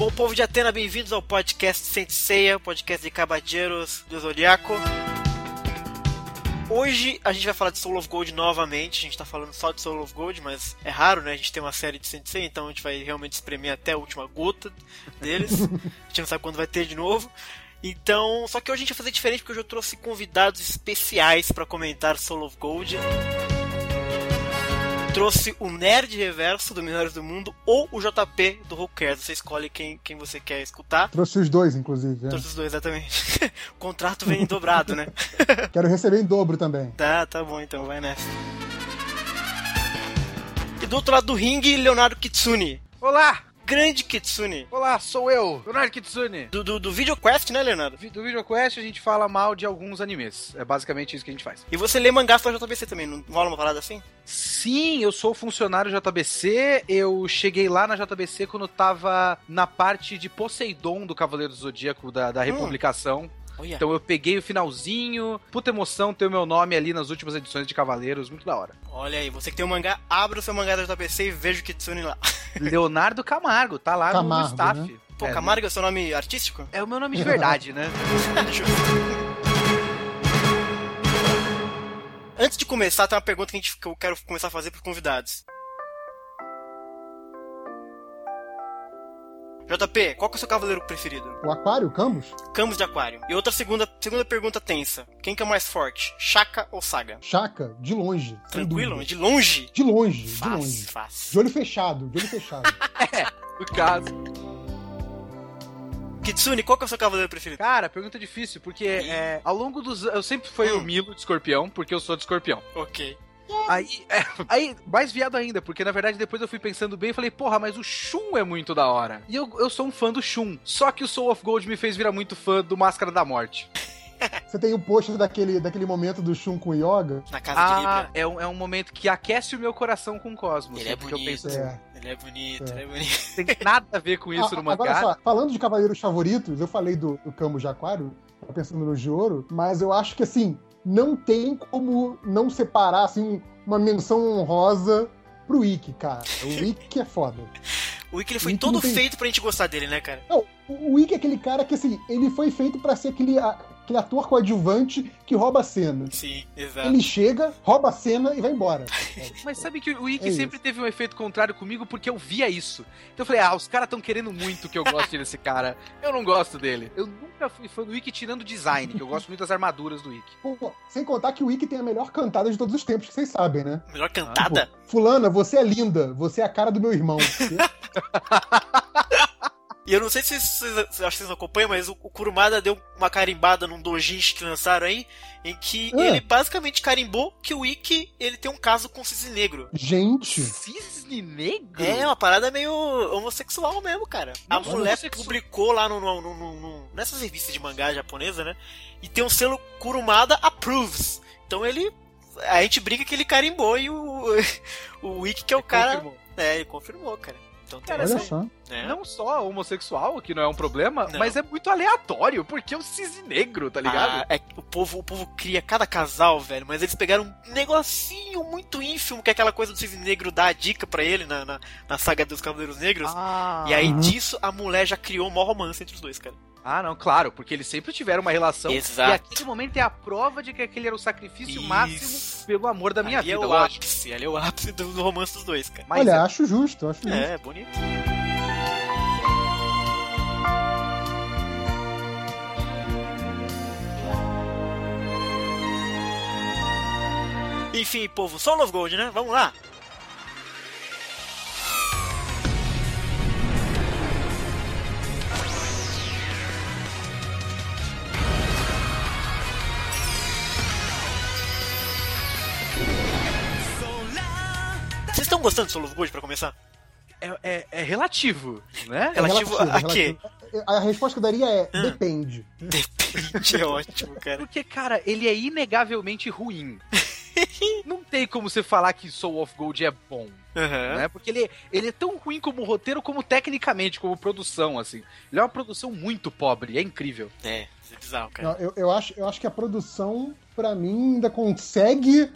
Bom povo de Atena, bem-vindos ao podcast Saint Seiya, podcast de caballeros do Zodiaco. Hoje a gente vai falar de Soul of Gold novamente. A gente tá falando só de Soul of Gold, mas é raro, né? A gente tem uma série de Saint Seiya, então a gente vai realmente espremer até a última gota deles. A gente não sabe quando vai ter de novo. Então, só que hoje a gente vai fazer diferente, porque hoje eu trouxe convidados especiais pra comentar Soul of Gold. Trouxe o Nerd Reverso do Minérios do Mundo ou o JP do Rockers. Você escolhe quem você quer escutar. Trouxe os dois, inclusive. Trouxe os dois, exatamente. O contrato vem em dobrado, né? Quero receber em dobro também. Tá bom então, vai nessa. E do outro lado do ringue, Leonardo Kitsune. Olá! Grande Kitsune. Olá, sou eu, Leonardo Kitsune. Do VideoQuest, né, Leonardo? Do VideoQuest a gente fala mal de alguns animes. É basicamente isso que a gente faz. E você lê mangás pra JBC também, não rola uma parada assim? Sim, eu sou funcionário JBC. Eu cheguei lá na JBC quando tava na parte de Poseidon do Cavaleiro do Zodíaco, da republicação. Oh, yeah. Então eu peguei o finalzinho. Puta emoção ter o meu nome ali nas últimas edições de Cavaleiros, muito da hora. Olha aí, você que tem um mangá, abre o seu mangá da JBC e veja o Kitsune lá. Leonardo Camargo, tá lá no staff. Né? Pô, Camargo é o seu nome artístico? É o meu nome de verdade, né? Antes de começar, tem uma pergunta que eu quero começar a fazer pros convidados. JP, qual que é o seu cavaleiro preferido? O Aquário, o Camus? Camus de Aquário. E outra segunda pergunta tensa. Quem que é o mais forte? Shaka ou Saga? Shaka, de longe. Tranquilo? De longe? De longe, faz, de longe. Faz. De olho fechado. É, no caso. Kitsune, qual que é o seu cavaleiro preferido? Cara, pergunta difícil, porque ao longo dos anos... Eu sempre fui o Milo de Escorpião, porque eu sou de Escorpião. Ok. Aí, mais viado ainda, porque na verdade depois eu fui pensando bem e falei, porra, mas o Shun é muito da hora. E eu sou um fã do Shun. Só que o Soul of Gold me fez virar muito fã do Máscara da Morte. Você tem o pôster daquele momento do Shun com o Yoga? Na casa de Libra. É um momento que aquece o meu coração com o cosmos. Ele é bonito. Eu penso assim, Ele é bonito. Tem nada a ver com isso no mangá. Agora só, falando de cavaleiros favoritos, eu falei do Camus de Aquário, pensando no Joro, mas eu acho que assim... Não tem como não separar assim, uma menção honrosa pro Ikki, cara. O Ikki é foda. O Ikki, ele foi todo feito pra gente gostar dele, né, cara? Não, o Ikki é aquele cara que, assim, ele foi feito pra ser aquele ator coadjuvante que rouba a cena. Sim, exato. Ele chega, rouba a cena e vai embora. Mas sabe que o Ikki sempre teve um efeito contrário comigo porque eu via isso. Então eu falei, os caras estão querendo muito que eu goste desse cara. Eu não gosto dele. Eu nunca fui fã do Ikki tirando o design, que eu gosto muito das armaduras do Ikki. Pô, sem contar que o Ikki tem a melhor cantada de todos os tempos, que vocês sabem, né? Melhor cantada? Pô, fulana, você é linda. Você é a cara do meu irmão. E eu não sei se vocês acompanham, mas o Kurumada deu uma carimbada num doujinshi que lançaram aí, em que ele basicamente carimbou que o Ikki, ele tem um caso com o Cisne Negro. Gente! Cisne Negro? É, uma parada meio homossexual mesmo, cara. A mulher publicou lá nessa revista de mangá japonesa, né? E tem um selo Kurumada Approves. Então ele... A gente brinca que ele carimbou e o Ikki que é o cara... Confirmou. É, ele confirmou, cara. Então, cara, olha só. Não só homossexual, que não é um problema, mas é muito aleatório, porque é um cisne negro, tá ligado? O povo cria cada casal, velho, mas eles pegaram um negocinho muito ínfimo, que é aquela coisa do cisne negro dar a dica pra ele na saga dos Cavaleiros Negros, e aí disso a mulher já criou um maior romance entre os dois, cara. Ah, não, claro, porque eles sempre tiveram uma relação. Exato. E aquele momento é a prova de que aquele era o sacrifício máximo pelo amor da minha ali vida, é o ápice, eu acho. Ali é o ápice do romance dos dois, cara. Mas olha, acho justo, acho justo. É, bonito. Enfim, povo, Soul of Gold, né? Vamos lá! Vocês estão gostando de Soul of Gold pra começar? É relativo, né? Relativo a quê? A resposta que eu daria é depende. Depende, é ótimo, cara. Porque, cara, ele é inegavelmente ruim. Não tem como você falar que Soul of Gold é bom, né? Porque ele é tão ruim como roteiro, como tecnicamente, como produção, assim. Ele é uma produção muito pobre, é incrível. É, isso é bizarro, cara. Não, eu acho que a produção, pra mim, ainda consegue...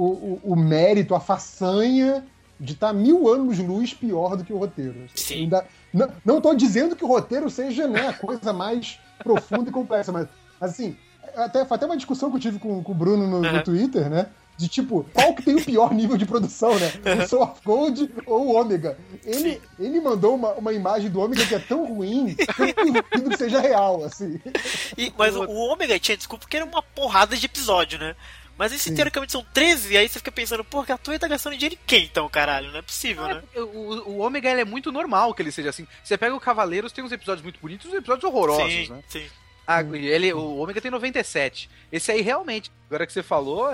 O mérito, a façanha de estar mil anos luz pior do que o roteiro. Sim. Ainda, Não estou dizendo que o roteiro seja, né, a coisa mais profunda e complexa, mas, assim, até uma discussão que eu tive com o Bruno no Twitter, né? De tipo, qual que tem o pior nível de produção, né? O Soul of Gold ou o Omega? Ele mandou uma imagem do Omega que é tão ruim que eu duvido que seja real, assim. Mas o Omega tinha desculpa porque era uma porrada de episódio, né? Mas esse teoricamente são 13, e aí você fica pensando, pô, a Toei tá gastando dinheiro em quem então, caralho? Não é possível, né? O Omega ele é muito normal que ele seja assim. Você pega o Cavaleiros, tem uns episódios muito bonitos e uns episódios horrorosos, sim, né? Sim, sim. O Ômega tem 97. Esse aí realmente, agora que você falou,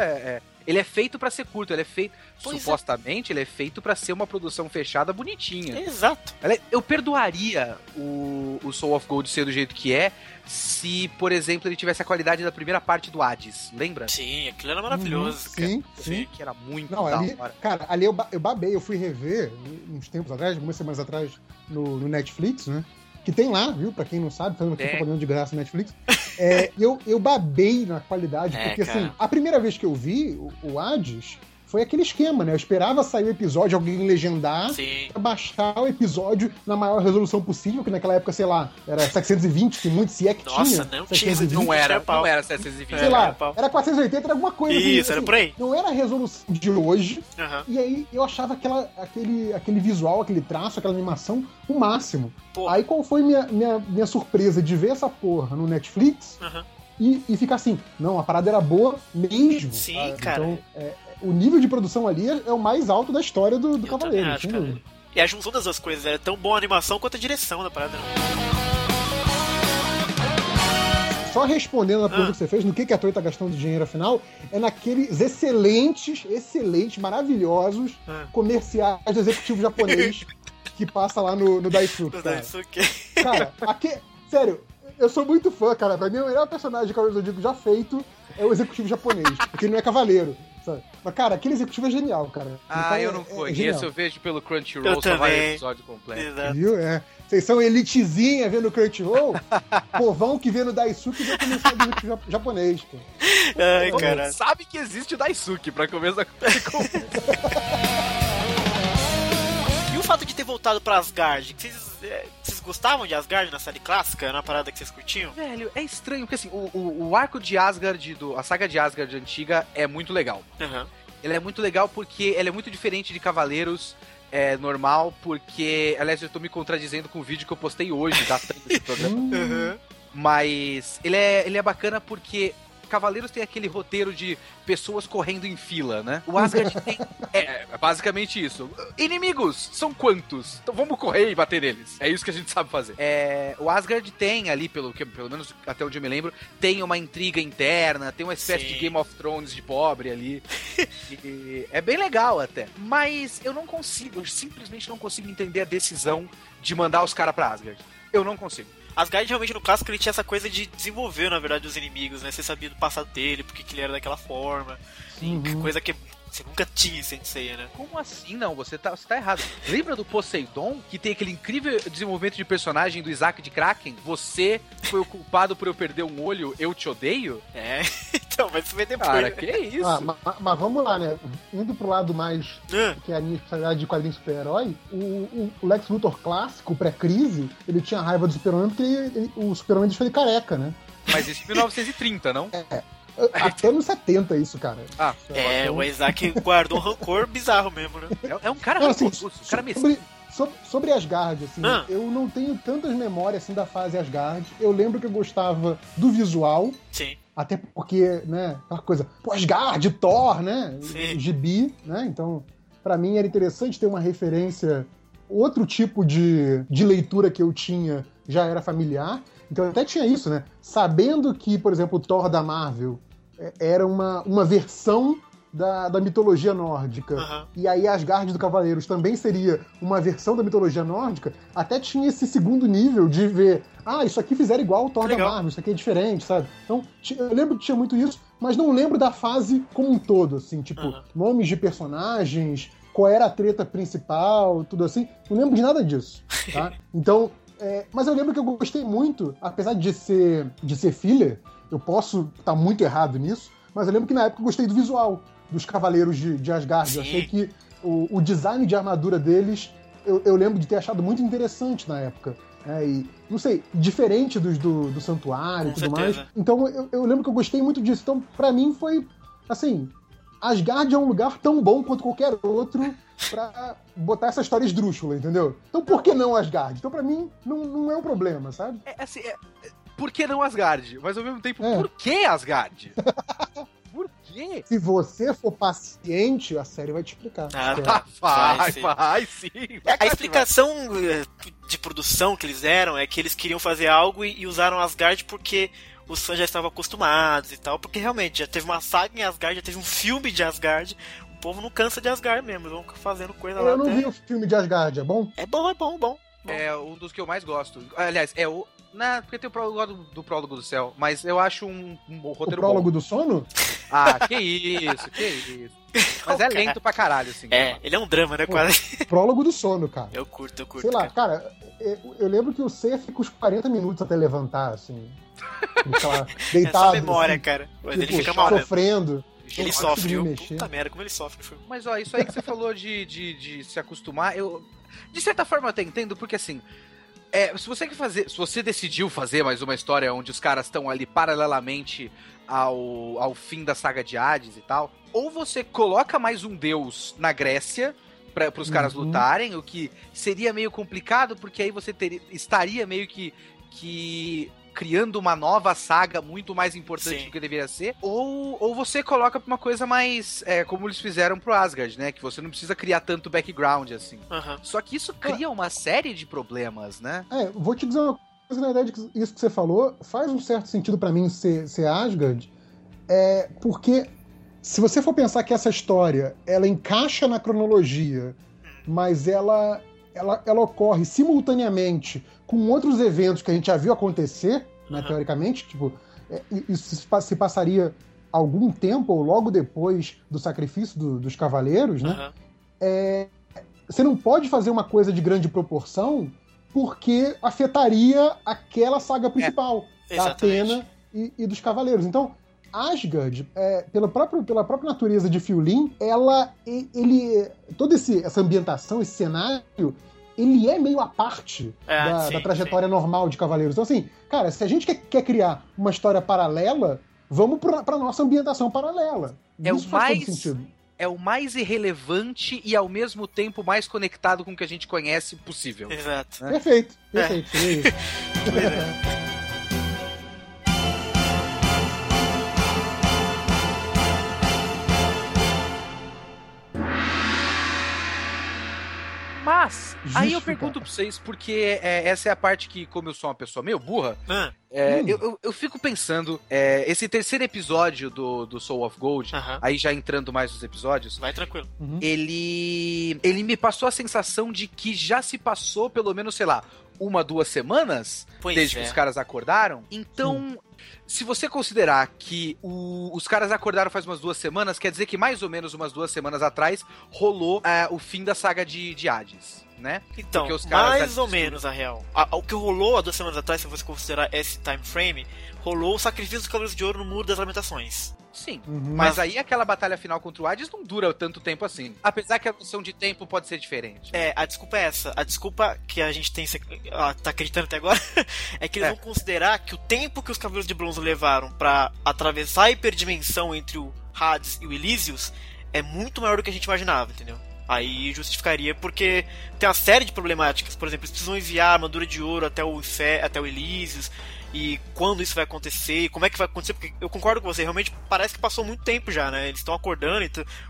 ele é feito pra ser curto, ele é feito, pois supostamente, ele é feito pra ser uma produção fechada bonitinha. Exato. Eu perdoaria o Soul of Gold ser do jeito que é, se, por exemplo, ele tivesse a qualidade da primeira parte do Hades, lembra? Sim, aquilo era maravilhoso. Sim. Que era muito da hora. Cara, ali eu babei, eu fui rever uns tempos atrás, algumas semanas atrás, no Netflix, né? Que tem lá, viu? Pra quem não sabe, fazendo aqui propaganda de graça no Netflix. Eu babei na qualidade, porque cara, assim, a primeira vez que eu vi o Hades foi aquele esquema, né? Eu esperava sair o episódio, alguém legendar, baixar o episódio na maior resolução possível, que naquela época, sei lá, era 720, que muito, se é que nossa, tinha. Nossa, não 720, tinha. Não era 720. Sei lá, era 480, era alguma coisa. Isso, assim, era por aí. Não era a resolução de hoje, e aí eu achava aquele visual, aquele traço, aquela animação o máximo. Pô. Aí qual foi minha surpresa de ver essa porra no Netflix e ficar assim, não, a parada era boa mesmo. Sim, sabe? Cara. Então, o nível de produção ali é o mais alto da história do Cavaleiro, acho, sem dúvida. E a junção das duas coisas, é tão boa a animação quanto a direção da parada. Só respondendo a pergunta que você fez, no que a Toei tá gastando dinheiro afinal, é naqueles excelentes, maravilhosos comerciais do executivo japonês que passa lá no Daisuke. Cara, aqui, sério, eu sou muito fã, cara. Pra mim, o melhor personagem de Cavaleiro do Zodíaco já feito é o executivo japonês, porque ele não é cavaleiro. Mas, cara, aquele executivo é genial, cara. Eu não conheço, eu vejo pelo Crunchyroll, só vai o episódio completo. Viu? Vocês são elitezinha vendo o Crunchyroll, povão que vê no Daisuke e já começou a ver o japonês, cara. Ai, cara. Sabe que existe o Daisuke, pra começar E o fato de ter voltado pra Asgard, vocês gostavam de Asgard na série clássica? Na parada que vocês curtiam? Velho, é estranho, porque assim, o arco de Asgard, a saga de Asgard antiga é muito legal. Ela é muito legal porque ela é muito diferente de Cavaleiros normal, porque, aliás, eu tô me contradizendo com o vídeo que eu postei hoje, datando esse programa. Mas ele é bacana porque Cavaleiros tem aquele roteiro de pessoas correndo em fila, né? O Asgard tem... É basicamente isso. Inimigos! São quantos? Então vamos correr e bater neles. É isso que a gente sabe fazer. O Asgard tem ali, pelo menos até onde eu me lembro, tem uma intriga interna, tem uma espécie de Game of Thrones de pobre ali. E é bem legal até. Mas eu simplesmente não consigo entender a decisão de mandar os caras pra Asgard. Eu não consigo. Asgard realmente no clássico ele tinha essa coisa de desenvolver, na verdade, os inimigos, né? Você sabia do passado dele, porque que ele era daquela forma. Sim. Coisa que você nunca tinha em Saint Seiya, né? Como assim? Não, você tá errado. Lembra do Poseidon, que tem aquele incrível desenvolvimento de personagem do Isaac de Kraken? Você foi o culpado por eu perder um olho, eu te odeio? Então, mas isso vem depois. Cara, que isso? Mas vamos lá, né? Indo pro lado mais, que é a minha especialidade de quadrinho super-herói, o Lex Luthor clássico, pré-crise, ele tinha raiva do Super-Homem porque o Super-Homem deixou ele careca, né? Mas isso em 1930, não? Até nos 70 isso, cara. O Isaac guardou um rancor bizarro mesmo, né? É um cara rancoroso, assim, um cara mesmo. Sobre Asgard, assim, eu não tenho tantas memórias, assim, da fase Asgard. Eu lembro que eu gostava do visual. Sim. Até porque, né, aquela coisa, pô, Asgard, Thor, né? Sim. Gibi, né? Então, pra mim era interessante ter uma referência. Outro tipo de leitura que eu tinha já era familiar. Então até tinha isso, né? Sabendo que, por exemplo, o Thor da Marvel era uma versão da mitologia nórdica, e aí Asgard do Cavaleiros também seria uma versão da mitologia nórdica, até tinha esse segundo nível de ver, isso aqui fizeram igual o Thor da Marvel, isso aqui é diferente, sabe? Então, eu lembro que tinha muito isso, mas não lembro da fase como um todo, assim, tipo, nomes de personagens, qual era a treta principal, tudo assim, não lembro de nada disso, tá? Então... mas eu lembro que eu gostei muito, apesar de ser filler, eu posso estar muito errado nisso, mas eu lembro que na época eu gostei do visual dos Cavaleiros de Asgard. Sim. Eu achei que o design de armadura deles eu lembro de ter achado muito interessante na época. E, não sei, diferente dos do santuário e tudo mais. Então eu lembro que eu gostei muito disso. Então, pra mim, foi assim: Asgard é um lugar tão bom quanto qualquer outro pra botar essa história esdrúxula, entendeu? Então, por que não Asgard? Então, pra mim, não é um problema, sabe? Por que não Asgard? Mas, ao mesmo tempo, por que Asgard? Por quê? Se você for paciente, a série vai te explicar. Vai sim. A explicação de produção que eles deram é que eles queriam fazer algo e usaram Asgard porque os fãs já estavam acostumados e tal. Porque realmente já teve uma saga em Asgard, já teve um filme de Asgard. O povo não cansa de Asgard mesmo, eles vão fazendo coisa lá. Eu não vi o filme de Asgard, é bom? É bom. É um dos que eu mais gosto. Aliás, é o... porque tem o prólogo do Prólogo do Céu, mas eu acho um roteiro bom. O Prólogo do Sono? Ah, que isso. Mas é lento pra caralho, assim. Ele é um drama, né, quase. Prólogo do Sono, cara. Eu curto. Sei lá, cara, eu lembro que o Seiya fica uns 40 minutos até levantar, assim. Lá, deitado. Essa memória, assim, cara. Mas tipo, ele fica mal, sofrendo. Ele sofre, puta merda, como ele sofre. Mas, ó, isso aí que você falou de se acostumar, eu... De certa forma eu até entendo, porque assim... se você decidiu fazer mais uma história onde os caras estão ali paralelamente ao fim da saga de Hades e tal, ou você coloca mais um deus na Grécia para os caras lutarem, o que seria meio complicado, porque aí você estaria meio que criando uma nova saga muito mais importante do que deveria ser, ou você coloca pra uma coisa mais, como eles fizeram pro Asgard, né, que você não precisa criar tanto background, assim. Uhum. Só que isso cria uma série de problemas, né? Vou te dizer uma coisa, na verdade, que isso que você falou faz um certo sentido pra mim ser Asgard, porque se você for pensar que essa história, ela encaixa na cronologia, mas ela ocorre simultaneamente com outros eventos que a gente já viu acontecer, né, teoricamente, tipo, isso se passaria algum tempo ou logo depois do sacrifício dos cavaleiros, né? Você não pode fazer uma coisa de grande proporção porque afetaria aquela saga principal da Atena e dos cavaleiros. Então, Asgard, pela própria natureza de Fiolim, toda essa ambientação, esse cenário, ele é meio à parte da trajetória normal de Cavaleiros. Então, assim, cara, se a gente quer criar uma história paralela, vamos pra nossa ambientação paralela. Isso faz todo sentido. É o mais irrelevante e, ao mesmo tempo, mais conectado com o que a gente conhece possível. Exato. Perfeito. É. Mas, justo, aí eu pergunto pra vocês, porque essa é a parte que, como eu sou uma pessoa meio burra, eu fico pensando, esse terceiro episódio do Soul of Gold, aí já entrando mais nos episódios... Vai tranquilo. Ele me passou a sensação de que já se passou pelo menos, sei lá, 1-2 semanas, desde que os caras acordaram. Então... Se você considerar que os caras acordaram faz umas 2 semanas, quer dizer que mais ou menos umas 2 semanas atrás rolou o fim da saga de Hades, né? Então, mais ou menos, a real. O que rolou há 2 semanas atrás, se você considerar esse time frame, rolou o sacrifício dos Cavaleiros de Ouro no Muro das Lamentações. Sim, mas aí aquela batalha final contra o Hades não dura tanto tempo assim. Apesar que a noção de tempo pode ser diferente. A desculpa é essa. A desculpa que a gente tem, tá acreditando até agora, é que eles vão considerar que o tempo que os Cavaleiros de Bronze levaram pra atravessar a hiperdimensão entre o Hades e o Elísios é muito maior do que a gente imaginava, entendeu? Aí justificaria, porque tem uma série de problemáticas. Por exemplo, eles precisam enviar a armadura de ouro até o Elísios. E quando isso vai acontecer, como é que vai acontecer, porque eu concordo com você, realmente parece que passou muito tempo já, né? Eles estão acordando,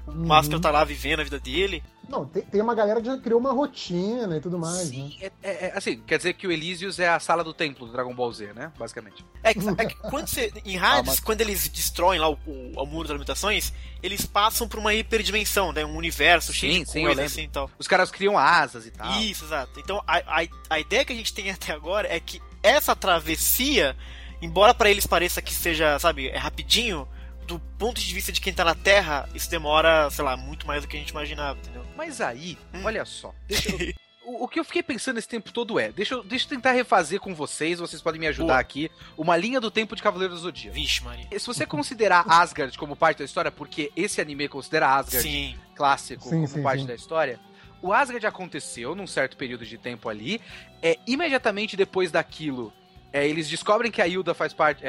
o Máscara tá lá vivendo a vida dele. Não, tem uma galera que já criou uma rotina e tudo mais. Sim, né? Assim, quer dizer que o Elísios é a sala do templo do Dragon Ball Z, né? Basicamente. Que quando você, em Hades, quando eles destroem lá o Muro das Lamentações, eles passam por uma hiperdimensão, né? Um universo cheio de coisas assim e tal. Os caras criam asas e tal. Isso, exato. Então a ideia que a gente tem até agora é que essa travessia, embora pra eles pareça que seja, sabe, rapidinho, do ponto de vista de quem tá na Terra, isso demora, sei lá, muito mais do que a gente imaginava, entendeu? Mas aí, olha só, o que eu fiquei pensando esse tempo todo deixa eu tentar refazer com vocês podem me ajudar aqui, uma linha do tempo de Cavaleiros do Zodíaco. Vixe, Maria. Se você considerar Asgard como parte da história, porque esse anime considera Asgard clássico como parte da história... o Asgard aconteceu num certo período de tempo ali, imediatamente depois daquilo, eles descobrem que a Hilda faz parte,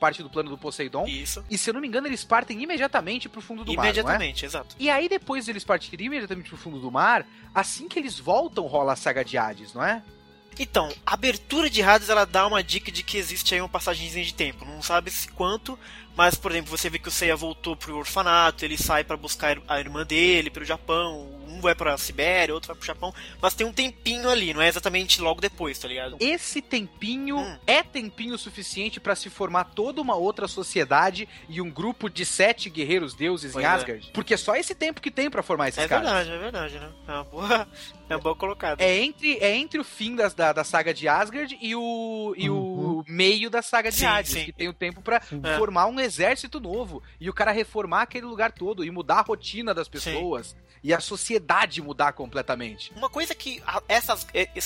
parte do plano do Poseidon. Isso. E se eu não me engano, eles partem imediatamente pro fundo do mar, imediatamente, exato. E aí depois eles partirem imediatamente pro fundo do mar, assim que eles voltam rola a saga de Hades, não é? Então, a abertura de Hades, ela dá uma dica de que existe aí uma passagemzinha de tempo. Não sabe se quanto, mas, por exemplo, você vê que o Seiya voltou pro orfanato, ele sai pra buscar a irmã dele pelo Japão, um vai pra Sibéria, outro vai pro Japão, mas tem um tempinho ali, não é exatamente logo depois, tá ligado? Esse tempinho é tempinho suficiente pra se formar toda uma outra sociedade e um grupo de 7 guerreiros deuses em Asgard, porque é só esse tempo que tem pra formar esses caras. É verdade, né? É uma boa colocada. É entre o fim da saga de Asgard e o meio da saga de Hades, que tem o tempo pra formar um exército novo, e o cara reformar aquele lugar todo, e mudar a rotina das pessoas, e a sociedade mudar completamente. Uma coisa que essa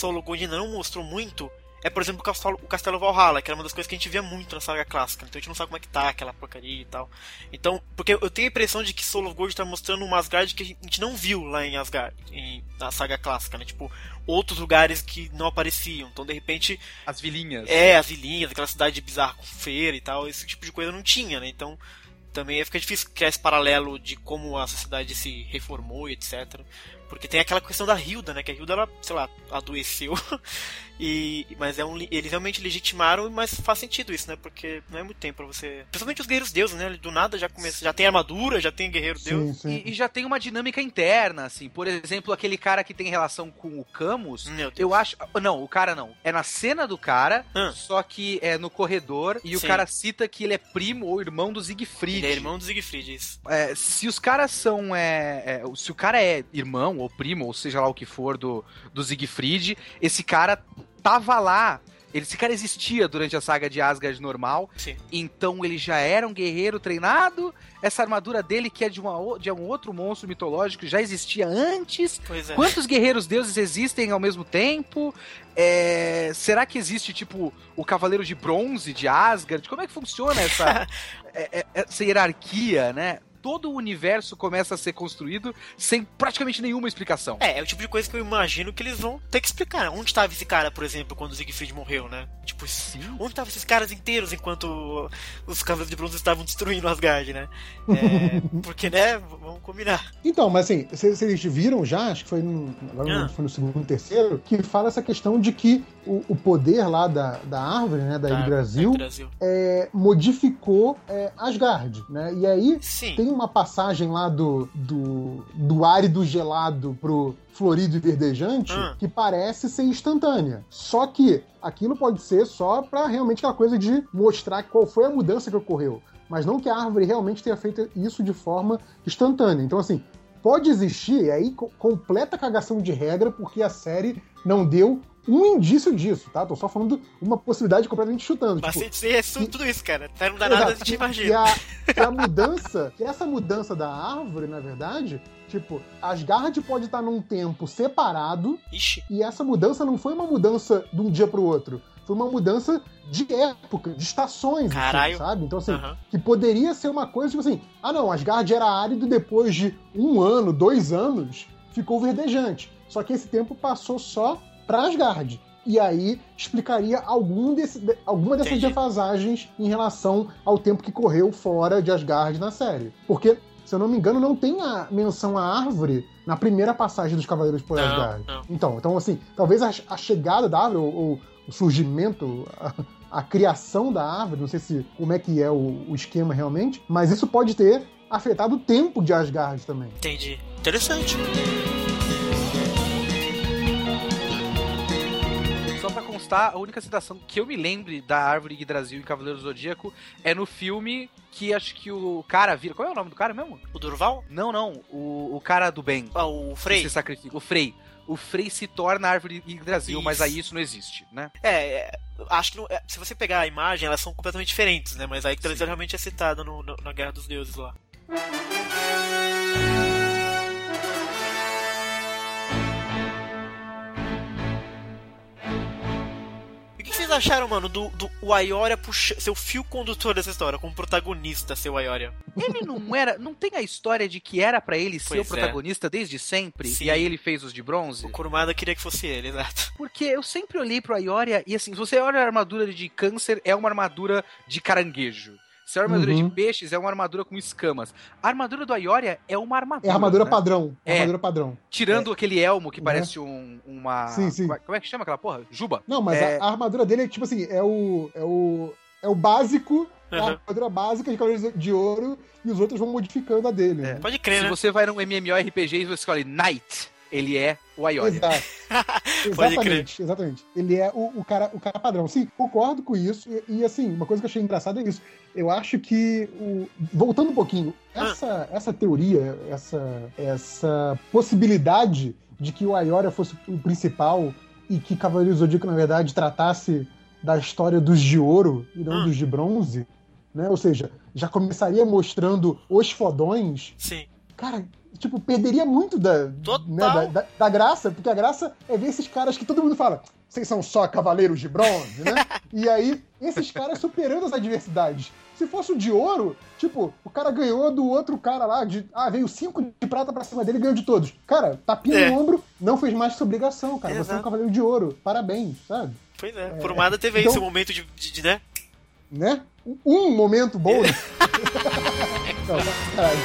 Hologone não mostrou muito é, por exemplo, o Castelo Valhalla, que era uma das coisas que a gente via muito na saga clássica, então a gente não sabe como é que tá aquela porcaria e tal. Então, porque eu tenho a impressão de que Soul of Gold tá mostrando uma Asgard que a gente não viu lá em Asgard, na saga clássica, né? Tipo, outros lugares que não apareciam. Então, de repente... as vilinhas. As vilinhas, aquela cidade bizarra com feira e tal, esse tipo de coisa não tinha, né? Então, também fica difícil criar esse paralelo de como a sociedade se reformou e etc. Porque tem aquela questão da Hilda, né? Que a Hilda, ela, sei lá, adoeceu. Mas eles realmente legitimaram, mas faz sentido isso, né? Porque não é muito tempo pra você... principalmente os guerreiros deuses, né? Do nada já começa, já tem armadura, já tem guerreiro deus. E já tem uma dinâmica interna, assim. Por exemplo, aquele cara que tem relação com o Camus, eu acho... não, o cara não. É na cena do cara, só que é no corredor, e o cara cita que ele é primo ou irmão do Siegfried. Ele é irmão do Siegfried, isso. Se os caras são... se o cara é irmão ou primo, ou seja lá o que for, do Siegfried, esse cara tava lá, esse cara existia durante a saga de Asgard normal, então ele já era um guerreiro treinado, essa armadura dele que é de um outro monstro mitológico já existia antes, quantos guerreiros deuses existem ao mesmo tempo, será que existe tipo o Cavaleiro de Bronze de Asgard, como é que funciona essa hierarquia, né? Todo o universo começa a ser construído sem praticamente nenhuma explicação. É o tipo de coisa que eu imagino que eles vão ter que explicar. Onde estava esse cara, por exemplo, quando o Siegfried morreu, né? Tipo, onde estavam esses caras inteiros enquanto os Cavaleiros de Bronze estavam destruindo Asgard, né? Porque, né? Vamos combinar. Então, mas assim, vocês viram já, acho que foi no segundo e terceiro, que fala essa questão de que o poder lá da árvore, né? Da Yggdrasil, modificou Asgard, né? E aí tem uma passagem lá do árido gelado pro florido e verdejante que parece ser instantânea. Só que aquilo pode ser só pra realmente aquela coisa de mostrar qual foi a mudança que ocorreu. Mas não que a árvore realmente tenha feito isso de forma instantânea. Então, assim, pode existir, e aí completa cagação de regra, porque a série não deu um indício disso, tá? Tô só falando uma possibilidade completamente chutando. Mas tipo, se é tudo isso, cara. Até não dá nada, a gente imagina. Essa mudança da árvore, na verdade, tipo, Asgard pode estar num tempo separado. Ixi. E essa mudança não foi uma mudança de um dia pro outro. Foi uma mudança de época, de estações, assim, sabe? Então, assim, que poderia ser uma coisa, tipo assim, Asgard era árido, depois de 1 ano, 2 anos, ficou verdejante. Só que esse tempo passou só pra Asgard. E aí explicaria alguma dessas defasagens em relação ao tempo que correu fora de Asgard na série. Porque, se eu não me engano, não tem a menção à árvore na primeira passagem dos Cavaleiros por Asgard. Não. Então, assim, talvez a chegada da árvore, ou o surgimento, a criação da árvore, não sei se como é que é o esquema realmente, mas isso pode ter afetado o tempo de Asgard também. Entendi. Interessante. Pra constar, a única citação que eu me lembre da árvore Yggdrasil em Cavaleiro do Zodíaco é no filme que acho que o cara vira... Qual é o nome do cara mesmo? O Durval? Não. O cara do bem. O Frey. Que se sacrifica. O Frey. O Frey se torna a árvore Yggdrasil, mas aí isso não existe, né? Acho que não, se você pegar a imagem, elas são completamente diferentes, né? Mas a Yggdrasil realmente é citada na Guerra dos Deuses lá. acharam, mano, do Aiolia ser o fio condutor dessa história, como protagonista, seu Aiolia? Ele não era... Não tem a história de que era pra ele ser o protagonista desde sempre? Sim. E aí ele fez os de bronze? O Kurumada queria que fosse ele, exato. Porque eu sempre olhei pro Aiolia e assim, se você olha a armadura de câncer, é uma armadura de caranguejo. Se é uma armadura de peixes, é uma armadura com escamas. A armadura do Aiolia é uma armadura. É a armadura, né? Padrão. É. Armadura padrão. Tirando aquele elmo que parece uma... Sim, sim. Como é que chama aquela porra? Juba. Não, mas a armadura dele é tipo assim, é o básico... É uma armadura básica de cavaleiros de ouro e os outros vão modificando a dele. É. Né? Pode crer, né? Se você vai num MMORPG e você escolhe Knight, ele é o Aiolia. Exato. Exatamente, exatamente. Ele é o cara padrão. Sim, concordo com isso. E assim, uma coisa que eu achei engraçada é isso. Eu acho que, voltando um pouquinho, essa teoria, essa possibilidade de que o Aiolia fosse o principal e que Cavaleiros do Zodíaco, na verdade, tratasse da história dos de ouro e não dos de bronze, né? Ou seja, já começaria mostrando os fodões. Sim. Cara, tipo, perderia muito da graça, porque a graça é ver esses caras que todo mundo fala, vocês são só cavaleiros de bronze, né? E aí, esses caras superando as adversidades. Se fosse o de ouro, tipo, o cara ganhou do outro cara lá, veio 5 de prata pra cima dele e ganhou de todos. Cara, tapinha no ombro, não fez mais que sua obrigação, cara. Exato. Você é um cavaleiro de ouro, parabéns, sabe? Pois é, Kurumada teve aí seu momento de né? Um momento bom. Não, caralho.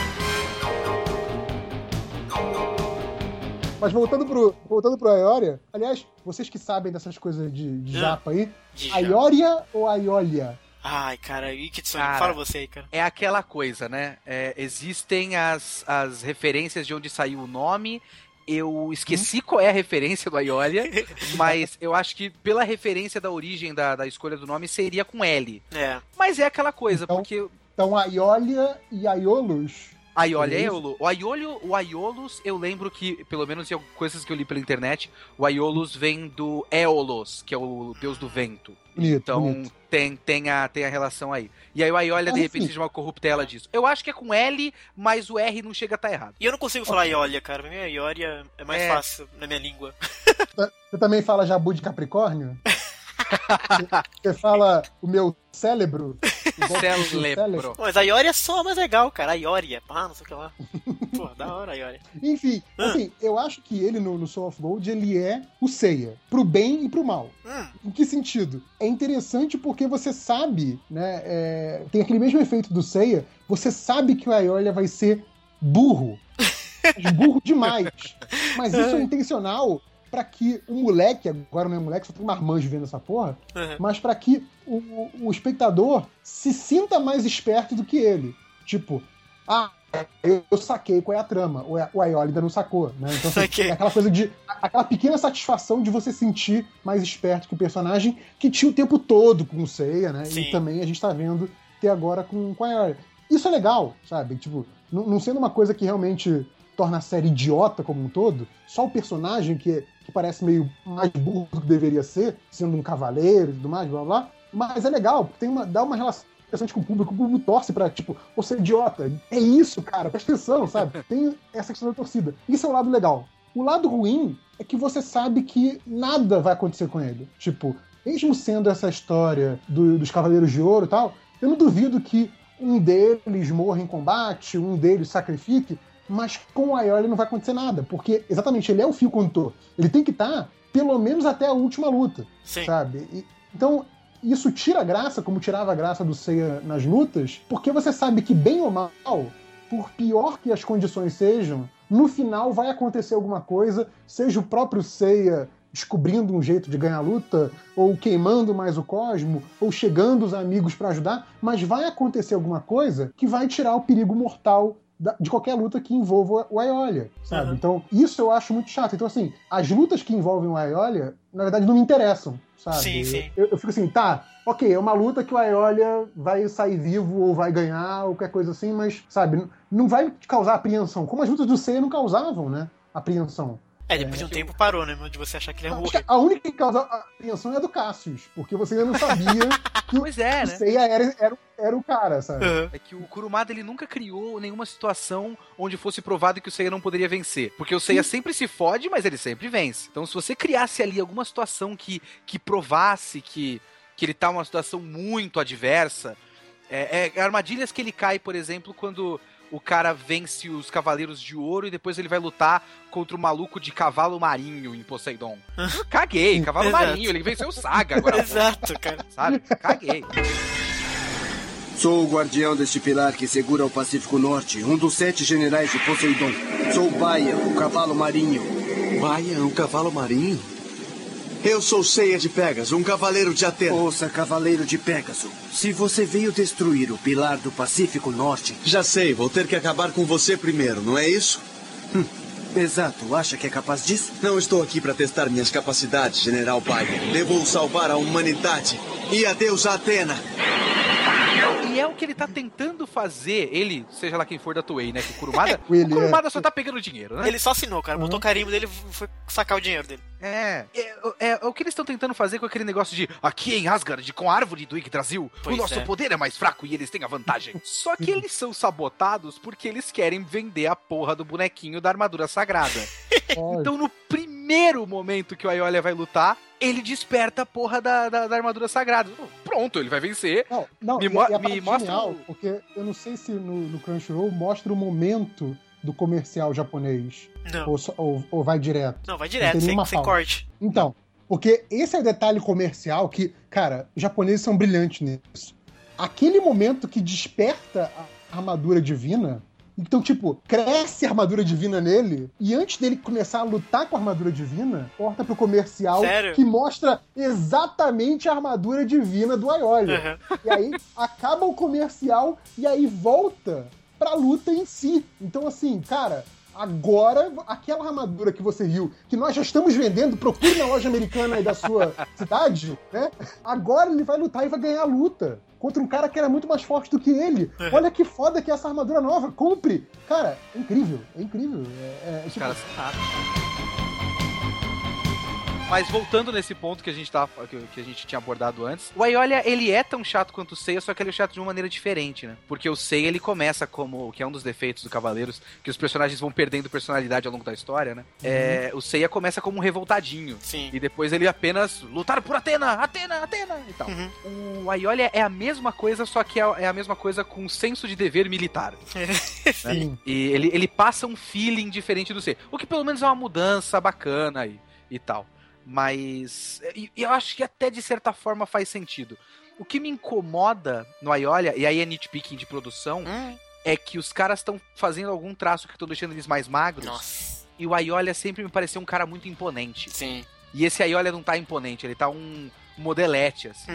Mas voltando pro Aiolia, aliás, vocês que sabem dessas coisas de japa aí, Aiolia ou Aiolia? Ai, cara, e Kitsune, fala você aí, cara. É aquela coisa, né? Existem as referências de onde saiu o nome. Eu esqueci qual é a referência do Aiolia, mas eu acho que pela referência da origem da escolha do nome seria com L. É. Mas é aquela coisa, porque... Então Aiolia e Aiolus... Aiolia e Aiolo. O Aiolus, eu lembro que, pelo menos em coisas que eu li pela internet, o Aiolus vem do Éolos, que é o deus do vento. Bonito, então bonito. Tem a relação aí. E aí o Aiolia, de repente, seja uma corruptela disso. Eu acho que é com L, mas o R não chega a estar errado. E eu não consigo falar Aiolia, cara. Pra mim, Aiolia é mais fácil na minha língua. Você também fala jabu de Capricórnio? Você fala o meu cérebro? Célebro. Mas a Aiolia é só mais legal, cara. A Aiolia, não sei o que lá. Pô, da hora a Aiolia. Enfim, assim, eu acho que ele no Soul of Gold, ele é o Seiya. Pro bem e pro mal. Em que sentido? É interessante porque você sabe, né, tem aquele mesmo efeito do Seiya, você sabe que o Aiolia vai ser burro. Burro demais. Mas isso é intencional pra que o moleque, agora não é moleque, só tem um marmanjo vendo essa porra, mas pra que o espectador se sinta mais esperto do que ele. Tipo, eu saquei qual é a trama, ou o Aiolia ainda não sacou, né? Então, assim, é aquela coisa aquela pequena satisfação de você sentir mais esperto que o personagem, que tinha o tempo todo com o Seiya, né? Sim. E também a gente tá vendo até agora com a Aiolia. Isso é legal, sabe? Tipo, não sendo uma coisa que realmente torna a série idiota como um todo, só o personagem que parece meio mais burro do que deveria ser, sendo um cavaleiro e tudo mais, blá blá, mas é legal, porque dá uma relação interessante com o público torce pra, tipo, você é idiota, é isso, cara, presta atenção, sabe? Tem essa questão da torcida. Isso é o lado legal. O lado ruim é que você sabe que nada vai acontecer com ele. Tipo, mesmo sendo essa história dos Cavaleiros de Ouro e tal, eu não duvido que um deles morra em combate, um deles sacrifique, mas com o Aiolia não vai acontecer nada, porque exatamente ele é o fio condutor. Ele tem que estar, pelo menos, até a última luta, sim, sabe? Então, isso tira a graça, como tirava a graça do Seiya nas lutas, porque você sabe que, bem ou mal, por pior que as condições sejam, no final vai acontecer alguma coisa, seja o próprio Seiya descobrindo um jeito de ganhar a luta, ou queimando mais o cosmo, ou chegando os amigos pra ajudar, mas vai acontecer alguma coisa que vai tirar o perigo mortal de qualquer luta que envolva o Aiolia, sabe? Então, isso eu acho muito chato. Então, assim, as lutas que envolvem o Aiolia, na verdade, não me interessam, sabe? Sim, sim. Eu fico assim, é uma luta que o Aiolia vai sair vivo ou vai ganhar, ou qualquer coisa assim, mas, sabe, não vai causar apreensão. Como as lutas do Seiya não causavam, né? Apreensão. Depois de um tempo parou, né? De você achar que ele ia morrer. A única que causa apreensão é a do Cassius, porque você ainda não sabia que o Seiya era o cara, sabe? É que o Kurumada, ele nunca criou nenhuma situação onde fosse provado que o Seiya não poderia vencer. Porque o Seiya sempre se fode, mas ele sempre vence. Então, se você criasse ali alguma situação que provasse que que ele tá numa situação muito adversa. Armadilhas que ele cai, por exemplo, quando o cara vence os Cavaleiros de Ouro e depois ele vai lutar contra o maluco de cavalo marinho em Poseidon. Caguei, cavalo marinho, ele venceu o Saga agora. Exato, cara. Sabe? Caguei. Sou o guardião deste pilar que segura o Pacífico Norte, um dos 7 generais de Poseidon. Sou Baia, o cavalo marinho. Baia, o cavalo marinho? Eu sou Seiya de Pégaso, um cavaleiro de Atena. Ouça, cavaleiro de Pégaso, se você veio destruir o pilar do Pacífico Norte... Já sei, vou ter que acabar com você primeiro, não é isso? Exato, acha que é capaz disso? Não estou aqui para testar minhas capacidades, General Baia. Devo salvar a humanidade. E adeus, Atena. E é o que ele tá tentando fazer, ele, seja lá quem for da Toei, né? Que o Kurumada, só tá pegando dinheiro, né? Ele só assinou, cara, botou carimbo dele e foi sacar o dinheiro dele. É o que eles estão tentando fazer com aquele negócio de aqui em Asgard, com a árvore do Yggdrasil, pois o nosso poder é mais fraco e eles têm a vantagem. Só que eles são sabotados porque eles querem vender a porra do bonequinho da armadura sagrada. Então no primeiro momento que o Aiolia vai lutar, ele desperta a porra da armadura sagrada. Pronto, ele vai vencer. Não, me mostra. Porque eu não sei se no Crunchyroll mostra o momento do comercial japonês. Não. Ou vai direto. Não, vai direto, não sem corte. Então, porque esse é o detalhe comercial que, cara, os japoneses são brilhantes nisso. Aquele momento que desperta a armadura divina. Então, tipo, cresce a armadura divina nele, e antes dele começar a lutar com a armadura divina, corta pro comercial que mostra exatamente a armadura divina do Aiolia. E aí, acaba o comercial, e aí volta pra luta em si. Então, assim, cara, agora, aquela armadura que você viu, que nós já estamos vendendo, procure na loja americana aí da sua cidade, né? Agora ele vai lutar e vai ganhar a luta contra um cara que era muito mais forte do que ele. Olha que foda que é essa armadura nova. Compre! Cara, é incrível. É incrível. Cara, mas voltando nesse ponto que a gente tinha abordado antes, o Aiolia, ele é tão chato quanto o Seiya, só que ele é chato de uma maneira diferente, né? Porque o Seiya, ele começa como, que é um dos defeitos do Cavaleiros, que os personagens vão perdendo personalidade ao longo da história, né? O Seiya começa como um revoltadinho. Sim. E depois ele apenas lutar por Atena, Atena, Atena e tal. O Aiolia é a mesma coisa, só que é a mesma coisa com um senso de dever militar. Sim. Né? E ele passa um feeling diferente do Seiya, o que pelo menos é uma mudança bacana e tal. Mas eu acho que até de certa forma faz sentido. O que me incomoda no Aiolia, e aí é nitpicking de produção, é que os caras estão fazendo algum traço que estão deixando eles mais magros. Nossa. E o Aiolia sempre me pareceu um cara muito imponente. Sim. E esse Aiolia não tá imponente, ele tá um modelete, assim.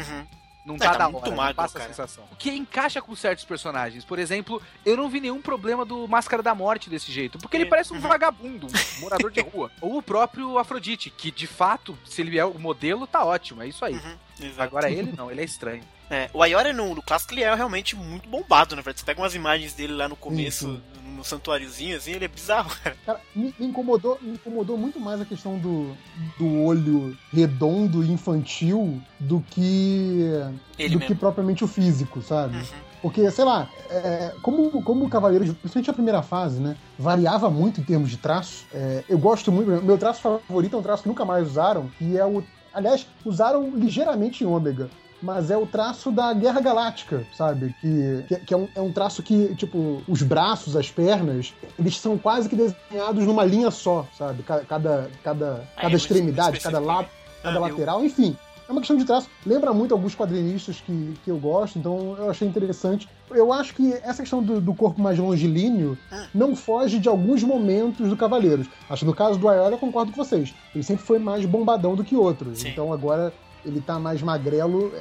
Não tá da hora, magro, não passa a sensação. O que encaixa com certos personagens. Por exemplo, eu não vi nenhum problema do Máscara da Morte desse jeito. Porque ele parece um vagabundo, um morador de rua. Ou o próprio Afrodite, que de fato, se ele é o modelo, tá ótimo. É isso aí. Agora ele não, ele é estranho. O Aiolia no clássico, ele é realmente muito bombado, na verdade. Você pega umas imagens dele lá no começo, no santuáriozinho, assim, ele é bizarro, cara. Cara, me incomodou muito mais a questão do olho redondo e infantil do que propriamente o físico, sabe? Porque, sei lá, como o Cavaleiros, principalmente a primeira fase, né, variava muito em termos de traço. Eu gosto muito, meu traço favorito é um traço que nunca mais usaram, que é o... Aliás, usaram ligeiramente em Ômega, mas é o traço da Guerra Galáctica, sabe? Que é um traço que, tipo, os braços, as pernas, eles são quase que desenhados numa linha só, sabe? Cada extremidade, cada lateral, enfim. É uma questão de traço. Lembra muito alguns quadrinistas que eu gosto, então eu achei interessante. Eu acho que essa questão do corpo mais longilíneo não foge de alguns momentos do Cavaleiros. Acho que no caso do Aiolia eu concordo com vocês. Ele sempre foi mais bombadão do que outros. Sim. Então agora ele tá mais magrelo,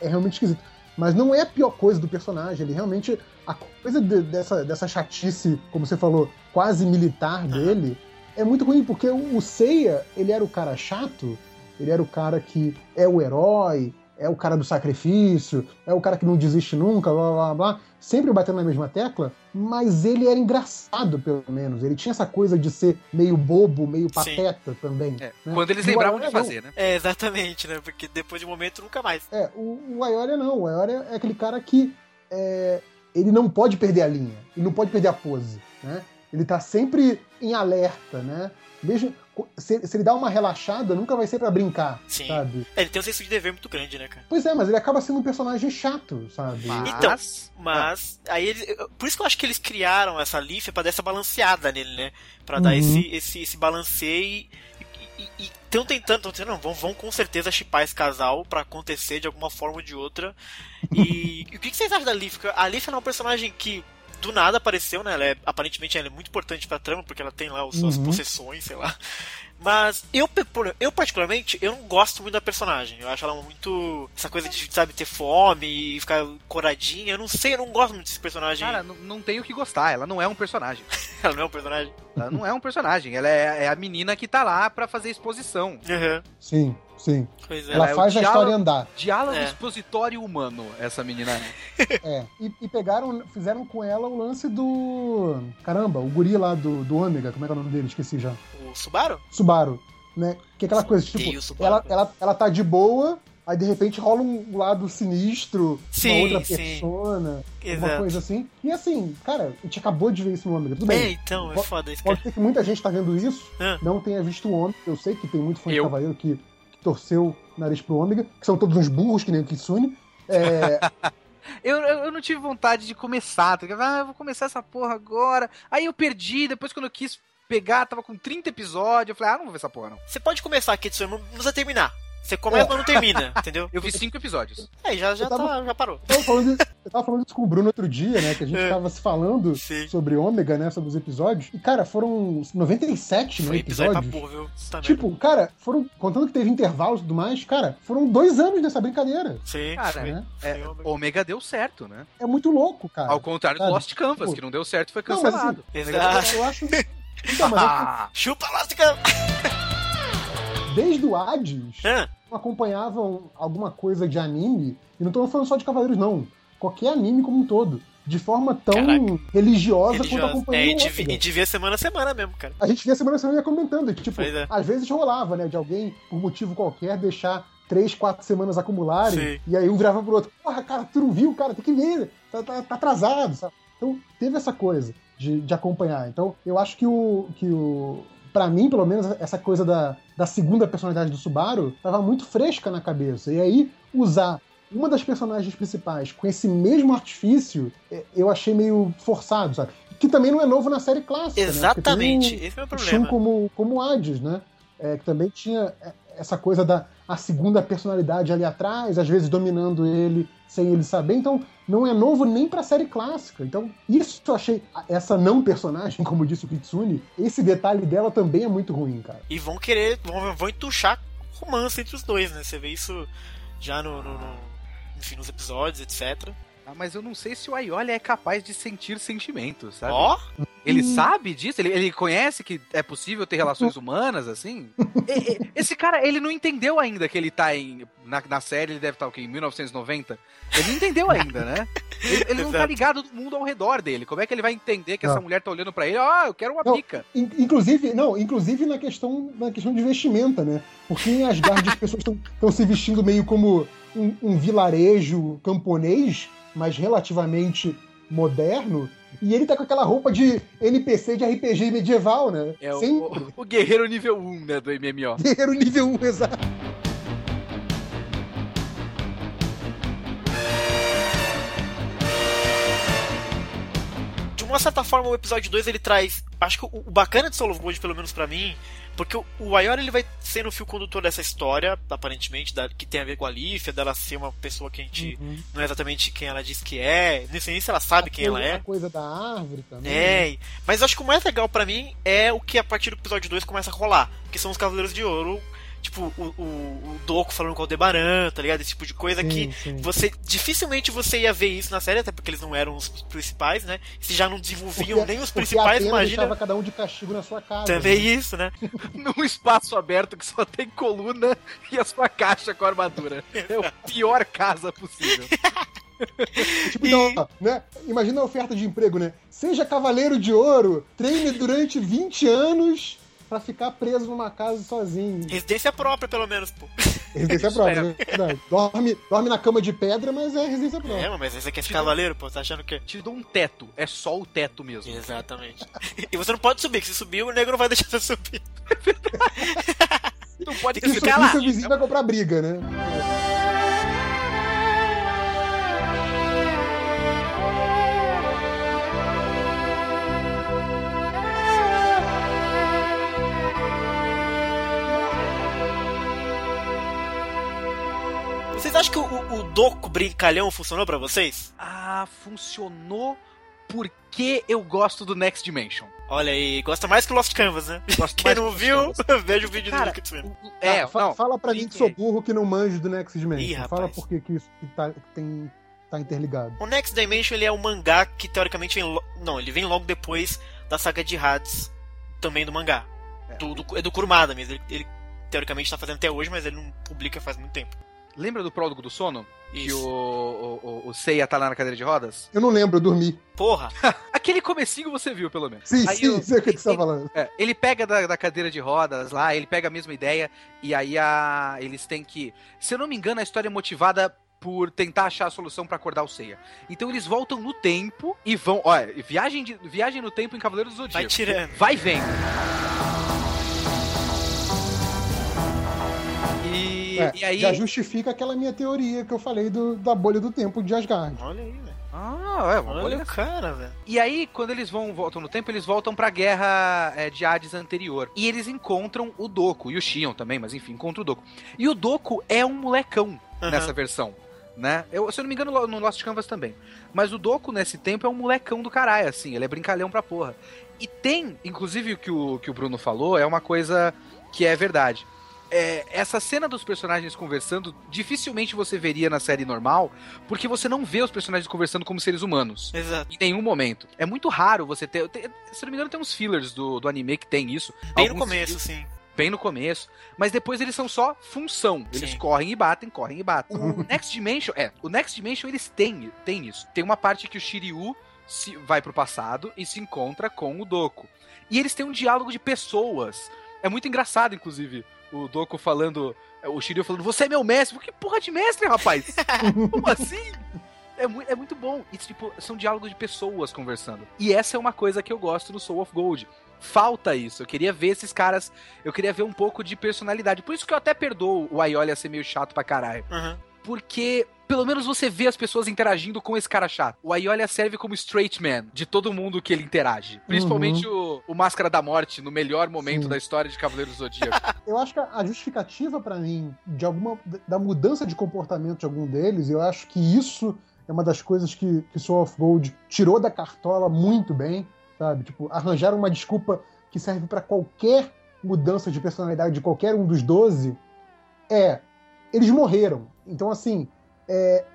é realmente esquisito. Mas não é a pior coisa do personagem, ele realmente... A coisa dessa chatice, como você falou, quase militar dele, é muito ruim, porque o Seiya, ele era o cara chato, ele era o cara que é o herói, é o cara do sacrifício, é o cara que não desiste nunca, blá, blá, blá, sempre batendo na mesma tecla, mas ele era engraçado, pelo menos. Ele tinha essa coisa de ser meio bobo, meio pateta também. Né? Quando eles lembravam de fazer, né? Exatamente, né? Porque depois de um momento, nunca mais. O Aiolia não. O Aiolia é aquele cara que ele não pode perder a linha, ele não pode perder a pose, né? Ele tá sempre em alerta, né? Mesmo, se ele dá uma relaxada, nunca vai ser pra brincar, sim, sabe? Ele tem um senso de dever muito grande, né, cara? Pois é, mas ele acaba sendo um personagem chato, sabe? Então, aí eles, por isso que eu acho que eles criaram essa Leaf pra dar essa balanceada nele, né? Pra dar esse balanceio e estão tentando, não, vão com certeza shippar esse casal pra acontecer de alguma forma ou de outra. E o que vocês acham da Leaf? A Leaf é um personagem que do nada apareceu, né? Ela é muito importante pra trama, porque ela tem lá as suas possessões, sei lá. Mas eu particularmente, eu não gosto muito da personagem. Eu acho ela muito... Essa coisa de, sabe, ter fome e ficar coradinha. Eu não sei, eu não gosto muito desse personagem. Cara, não tem o que gostar. Ela não é um personagem. Ela não é um personagem? Ela não é um personagem. Ela é a menina que tá lá pra fazer exposição. Uhum. Sim. Sim, pois é. Ela faz a história andar. Diálogo expositório humano, essa menina. É, e fizeram com ela o lance do... Caramba, o guri lá do Ômega, como é que é o nome dele? Esqueci já. O Subaru? Subaru, né? Que é aquela coisa, tipo, ela tá de boa, aí de repente rola um lado sinistro, sim, uma outra persona, exato, uma coisa assim. E assim, cara, a gente acabou de ver isso no Ômega, tudo bem. Então, é foda isso, cara. Pode ser que muita gente tá vendo isso, não tenha visto o Ômega. Eu sei que tem muito fã de Cavaleiro que torceu o nariz pro Ômega, que são todos uns burros, que nem o Kitsune. Eu não tive vontade de começar. Eu vou começar essa porra agora. Aí eu perdi, depois quando eu quis pegar, tava com 30 episódios. Eu falei, não vou ver essa porra, não. Você pode começar, Kitsune, não precisa terminar. Você começa, mas não termina, entendeu? Eu vi 5 episódios. Aí já parou. Eu tava falando isso com o Bruno outro dia, né? Que a gente tava se falando sobre Ômega, né? Sobre os episódios. E, cara, foram 97, né, episódios. Foi episódio pra porra, viu? Tá, tipo, mesmo. Cara, foram... Contando que teve intervalos e tudo mais, cara, foram 2 anos dessa brincadeira. Sim. Cara, foi, né? Ômega deu certo, né? É muito louco, cara. Ao contrário do Lost Canvas, que não deu certo e foi cancelado. Não, mas, assim, eu acho... Então, mas chupa Lost Canvas! Desde o Hades, acompanhavam alguma coisa de anime, e não tô falando só de Cavaleiros, não. Qualquer anime como um todo. De forma tão religiosa quanto acompanhava. É, a gente via semana a semana mesmo, cara. A gente via semana a semana e ia comentando. Tipo, às vezes rolava, né, de alguém, por motivo qualquer, deixar 3-4 semanas acumularem, e aí um virava pro outro. Porra, cara, tu não viu, cara, tem que ver. Tá atrasado, sabe? Então, teve essa coisa de acompanhar. Então, eu acho que pra mim, pelo menos, essa coisa da segunda personalidade do Subaru tava muito fresca na cabeça. E aí, usar uma das personagens principais com esse mesmo artifício, eu achei meio forçado, sabe? Que também não é novo na série clássica. Exatamente, né? Esse é o problema. Shun como Hades, né? Que também tinha essa coisa da segunda personalidade ali atrás, às vezes dominando ele sem ele saber. Então, não é novo nem pra série clássica. Então, isso eu achei... Essa não personagem, como disse o Kitsune, esse detalhe dela também é muito ruim, cara. E vão querer... Vão entuchar romance entre os dois, né? Você vê isso já enfim, nos episódios, etc. Ah, mas eu não sei se o Aiolia é capaz de sentir sentimentos, sabe? Ó! Oh? Ele sabe disso? Ele conhece que é possível ter relações humanas, assim? Esse cara, ele não entendeu ainda que ele tá em... Na série ele deve estar, em 1990? Ele não entendeu ainda, né? Ele não tá ligado do mundo ao redor dele. Como é que ele vai entender que essa mulher tá olhando pra ele? Eu quero uma pica. Inclusive na questão de vestimenta, né? Porque em Asgard as pessoas estão se vestindo meio como um vilarejo camponês, mas relativamente moderno. E ele tá com aquela roupa de NPC de RPG medieval, né? É o guerreiro nível 1, né, do MMO. Guerreiro nível 1, exato. De uma certa forma, o episódio 2, ele traz... Acho que o bacana de Soul of Gold, pelo menos pra mim... Porque o Aiolia, ele vai sendo o fio condutor dessa história, aparentemente, que tem a ver com a Lífia, dela ser uma pessoa que a gente não é exatamente quem ela diz que é, nem sei se ela sabe quem ela é. A coisa da árvore também. É, mas eu acho que o mais legal pra mim é o que a partir do episódio 2 começa a rolar, que são os Cavaleiros de Ouro, tipo, o Dohko falando com o Aldebaran, tá ligado? Esse tipo de coisa você dificilmente ia ver isso na série, até porque eles não eram os principais, né? Se já não desenvolviam nem os principais, imagina. Deixava cada um de castigo na sua casa. Também isso, né? Num espaço aberto que só tem coluna e a sua caixa com armadura. É a pior casa possível. Tipo, então, né? Imagina a oferta de emprego, né? Seja Cavaleiro de Ouro, treine durante 20 anos... Pra ficar preso numa casa sozinho. Residência própria, pelo menos, pô. Resistência própria, né? Dorme na cama de pedra, mas é resistência própria. É, mas esse aqui é esse cavaleiro, pô, tá achando que... Te dou um teto, é só o teto mesmo. Exatamente. E você não pode subir, que se subir, o negro não vai deixar você subir. Não pode ficar lá. Se o vizinho vai comprar briga, né? Vocês acham que o Dohko brincalhão funcionou pra vocês? Ah, funcionou porque eu gosto do Next Dimension. Olha aí, gosta mais que Lost Canvas, né? Quem não viu, veja o vídeo do Kitsune. É, fala pra mim que sou burro, que não manjo do Next Dimension. Ih, fala por que isso tá interligado. O Next Dimension, ele é um mangá que teoricamente vem... Não, ele vem logo depois da saga de Hades, também do mangá. É do Kurumada mesmo. Ele teoricamente tá fazendo até hoje, mas ele não publica faz muito tempo. Lembra do Prólogo do Sono? Isso. Que o Seiya tá lá na cadeira de rodas? Eu não lembro, eu dormi. Porra! Aquele comecinho você viu, pelo menos. Sim, aí sim, sei o que você tá falando. É, ele pega da cadeira de rodas lá, ele pega a mesma ideia, e aí eles têm que... Se eu não me engano, a história é motivada por tentar achar a solução pra acordar o Seiya. Então eles voltam no tempo e vão... Olha, viagem no tempo em Cavaleiro do Zodíaco. Vai tirando. Vai vendo. E aí... Já justifica aquela minha teoria que eu falei da bolha do tempo de Asgard. Olha aí, velho. Ah, é uma olha bolha. O cara, velho. E aí, quando eles voltam no tempo, eles voltam pra guerra de Hades anterior. E eles encontram o Dohko, e o Shion também, mas enfim, encontram o Dohko. E o Dohko é um molecão nessa versão, né? Se eu não me engano, no Lost Canvas também. Mas o Dohko, nesse tempo, é um molecão do caralho, assim. Ele é brincalhão pra porra. E tem, inclusive, o que o Bruno falou, é uma coisa que é verdade. Essa cena dos personagens conversando dificilmente você veria na série normal, porque você não vê os personagens conversando como seres humanos. Exato. Em nenhum momento. É muito raro você ter... Se não me engano, tem uns fillers do anime que tem isso. Bem no começo, sim. Bem no começo. Mas depois eles são só função. Eles sim. correm e batem. O Next Dimension... O Next Dimension, eles têm isso. Tem uma parte que o Shiryu vai pro passado e se encontra com o Dohko. E eles têm um diálogo de pessoas. É muito engraçado, inclusive... O Dohko falando... O Shiryu falando... Você é meu mestre! Que porra de mestre, rapaz? Como assim? É muito bom. E, tipo, são diálogos de pessoas conversando. E essa é uma coisa que eu gosto no Soul of Gold. Falta isso. Eu queria ver esses caras... Eu queria ver um pouco de personalidade. Por isso que eu até perdoo o Aiolia ser meio chato pra caralho. Uhum. Porque... Pelo menos você vê as pessoas interagindo com esse cara chato. O Aiolia serve como straight man de todo mundo que ele interage. Principalmente o Máscara da Morte, no melhor momento da história de Cavaleiro do Zodíaco. Eu acho que a justificativa pra mim da mudança de comportamento de algum deles, eu acho que isso é uma das coisas que Soul of Gold tirou da cartola muito bem, sabe? Tipo, arranjaram uma desculpa que serve pra qualquer mudança de personalidade de qualquer um dos 12. Eles morreram. Então, assim...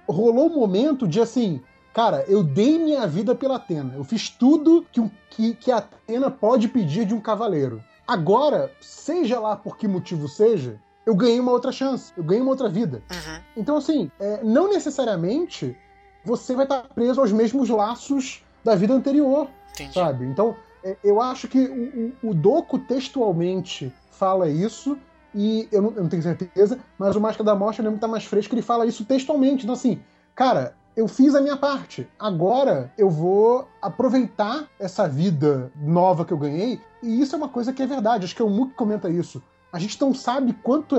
rolou um momento de assim, cara, eu dei minha vida pela Atena, eu fiz tudo que a Atena pode pedir de um cavaleiro. Agora, seja lá por que motivo seja, eu ganhei uma outra chance, eu ganhei uma outra vida. Uhum. Então assim, não necessariamente você vai estar preso aos mesmos laços da vida anterior. Entendi. Sabe? Então, eu acho que o Dohko textualmente fala isso. E eu não tenho certeza, mas o Máscara da Morte, eu lembro que tá mais fresco, ele fala isso textualmente. Então assim, cara, eu fiz a minha parte. Agora eu vou aproveitar essa vida nova que eu ganhei. E isso é uma coisa que é verdade. Acho que é o Mu que comenta isso. A gente não sabe quanto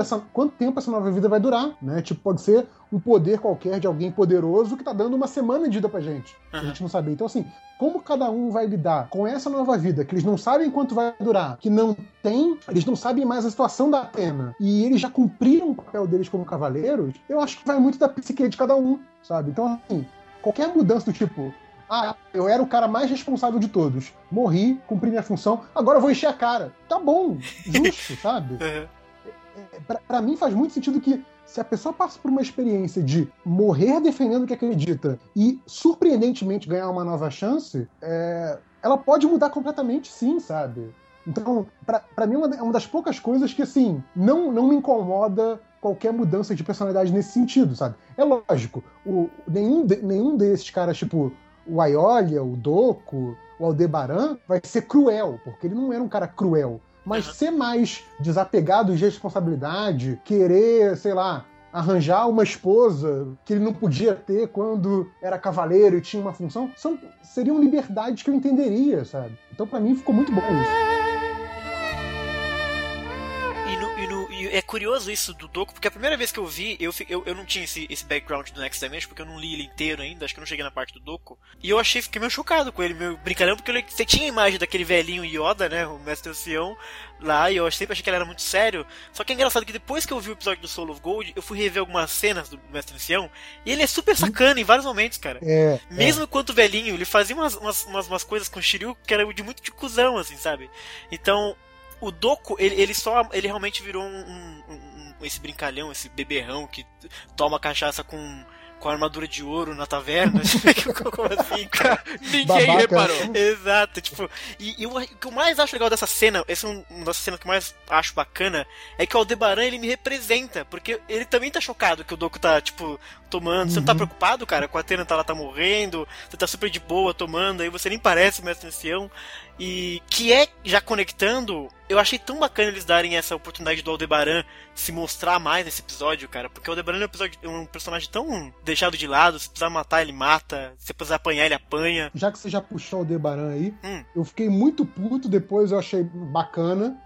tempo essa nova vida vai durar, né? Tipo, pode ser um poder qualquer de alguém poderoso que tá dando uma semana de vida pra gente. Uhum. A gente não sabe. Então assim, como cada um vai lidar com essa nova vida, que eles não sabem quanto vai durar, que não tem, eles não sabem mais a situação da Atena, e eles já cumpriram o papel deles como cavaleiros, eu acho que vai muito da psique de cada um, sabe? Então assim, qualquer mudança do tipo... eu era o cara mais responsável de todos. Morri, cumpri minha função, agora eu vou encher a cara. Tá bom, justo, sabe? Pra mim faz muito sentido que se a pessoa passa por uma experiência de morrer defendendo o que acredita e, surpreendentemente, ganhar uma nova chance, ela pode mudar completamente sim, sabe? Então, pra mim é uma das poucas coisas que, assim, não me incomoda qualquer mudança de personalidade nesse sentido, sabe? É lógico, nenhum desses caras, tipo... O Aiolia, o Dohko, o Aldebaran, vai ser cruel, porque ele não era um cara cruel. mas ser mais desapegado de responsabilidade, querer, sei lá, arranjar uma esposa que ele não podia ter quando era cavaleiro e tinha uma função, seriam liberdades que eu entenderia, sabe? Então pra mim ficou muito bom isso. É curioso isso do Dohko, porque a primeira vez que eu vi, eu não tinha esse background do Next Dimension, porque eu não li ele inteiro ainda, acho que eu não cheguei na parte do Dohko, e eu fiquei meio chocado com ele, meio brincalhão, porque você tinha a imagem daquele velhinho Yoda, né, o mestre Shion, lá, e eu sempre achei que ele era muito sério, só que é engraçado que depois que eu vi o episódio do Soul of Gold, eu fui rever algumas cenas do mestre Shion, e ele é super sacana em vários momentos, cara. Mesmo enquanto velhinho, ele fazia umas coisas com o Shiryu que era de muito de cuzão, assim, sabe? Então... o Dohko, ele realmente virou esse brincalhão, esse beberrão que toma cachaça com armadura de ouro na taverna. Como assim, cara? Ninguém babaca. Reparou. Exato, tipo... E o que eu mais acho legal dessa cena, essa é uma das cenas que eu mais acho bacana, é que o Aldebaran, ele me representa, porque ele também tá chocado que o Dohko tá, tipo, tomando. Você não tá preocupado, cara? Com a Atena tá lá, tá morrendo, você tá super de boa tomando, aí você nem parece o mestre ancião. E que é, já conectando, eu achei tão bacana eles darem essa oportunidade do Aldebaran se mostrar mais nesse episódio, cara. Porque o Aldebaran é um personagem tão deixado de lado, se precisar matar, ele mata, se precisar apanhar, ele apanha. Já que você já puxou o Aldebaran aí, eu fiquei muito puto, depois eu achei bacana.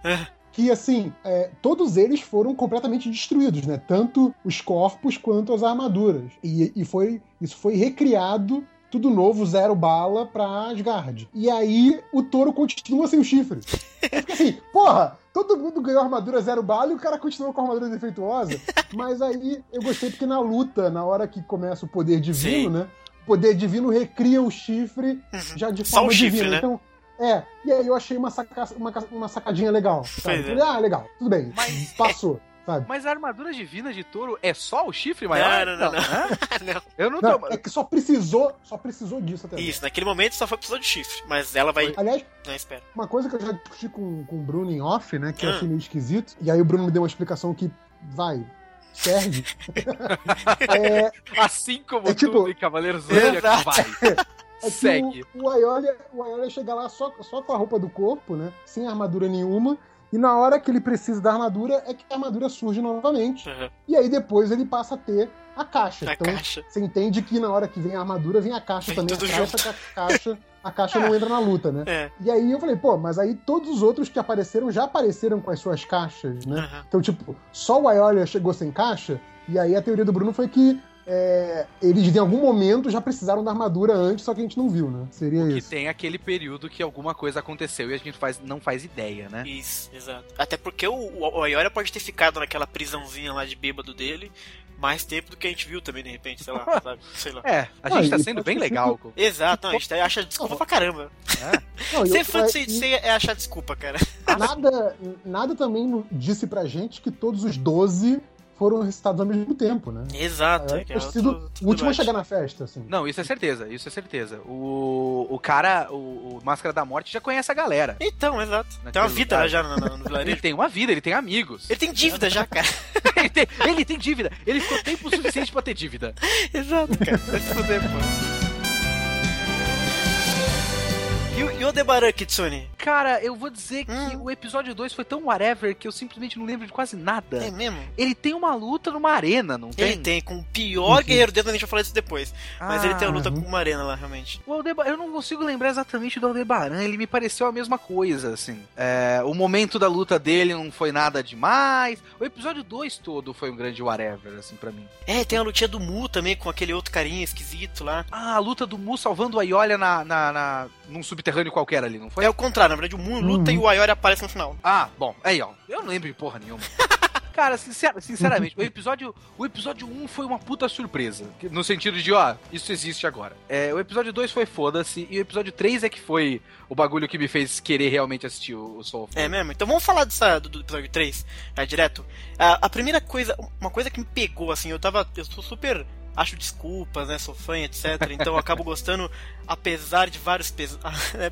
Que, assim, todos eles foram completamente destruídos, né? Tanto os corpos quanto as armaduras. Isso foi recriado... tudo novo, zero bala pra Asgard. E aí, o touro continua sem o chifre. Eu fico assim, porra, todo mundo ganhou armadura zero bala e o cara continuou com a armadura defeituosa. Mas aí, eu gostei porque na luta, na hora que começa o poder divino, né? O poder divino recria o chifre já de forma divina. Né? Então, e aí eu achei uma sacadinha legal. Sabe? Falei, legal, tudo bem, passou. Sabe? Mas a armadura divina de touro é só o chifre maior? Não. Eu não tô... É que só precisou disso até. Isso, naquele momento só precisou de chifre, mas ela vai... Aliás, uma coisa que eu já discuti com o Bruno em off, né, que eu achei meio esquisito, e aí o Bruno me deu uma explicação que serve. Assim como o tipo... e Cavaleiro Zodíaco vai... Segue. O Aiolia chega lá só com a roupa do corpo, né, sem armadura nenhuma. E na hora que ele precisa da armadura, é que a armadura surge novamente. E aí depois ele passa a ter a caixa. Você entende que na hora que vem a armadura, vem a caixa também. A caixa não entra na luta, né? E aí eu falei, mas aí todos os outros que apareceram, já apareceram com as suas caixas, né? Então, tipo, só o Aiolia chegou sem caixa. E aí a teoria do Bruno foi que eles em algum momento já precisaram da armadura antes, só que a gente não viu, né? Seria isso. Que tem aquele período que alguma coisa aconteceu e a gente não faz ideia, né? Isso, exato. Até porque o Aiolia pode ter ficado naquela prisãozinha lá de bêbado dele mais tempo do que a gente viu também, de repente, sei lá, sabe? Sei lá. A gente tá sendo bem legal. Exato, a gente acha desculpa pra caramba. Ser fã de Saint Seiya é achar desculpa, cara. Nada também disse pra gente que todos os 12 foram recitados ao mesmo tempo, né? Exato. O último a chegar na festa, assim. Não, isso é certeza. O cara, o Máscara da Morte já conhece a galera. Então, exato. Tem uma vida lá já no vilarejo. Ele tem uma vida, ele tem amigos. Ele tem dívida já, cara. ele tem dívida. Ele ficou tempo suficiente pra ter dívida. Exato, cara. Vai se fuder, pô. E o Aldebaran, Kitsune? Cara, eu vou dizer que o episódio 2 foi tão whatever que eu simplesmente não lembro de quase nada. É mesmo? Ele tem uma luta numa arena, não tem? Ele tem, com o pior guerreiro dentro, a gente vai falar isso depois. Mas ele tem uma luta com uma arena lá, realmente. Eu não consigo lembrar exatamente do Aldebaran, ele me pareceu a mesma coisa, assim. O momento da luta dele não foi nada demais. O episódio 2 todo foi um grande whatever, assim, pra mim. Tem a lutinha do Mu também, com aquele outro carinha esquisito lá. A luta do Mu salvando a Aiolia num subterrâneo qualquer ali, não foi? É o contrário, na verdade, o Mu luta e o Aiolia aparece no final. Bom, aí ó, eu não lembro de porra nenhuma. Cara, sinceramente, o episódio 1 foi uma puta surpresa. No sentido de, isso existe agora. O episódio 2 foi foda-se, e o episódio 3 é que foi o bagulho que me fez querer realmente assistir o Soul of Gold. É mesmo? Então vamos falar do episódio 3, direto. A primeira coisa, uma coisa que me pegou, assim, eu sou super... acho desculpas, né, sou fã, etc. Então eu acabo gostando, apesar de vários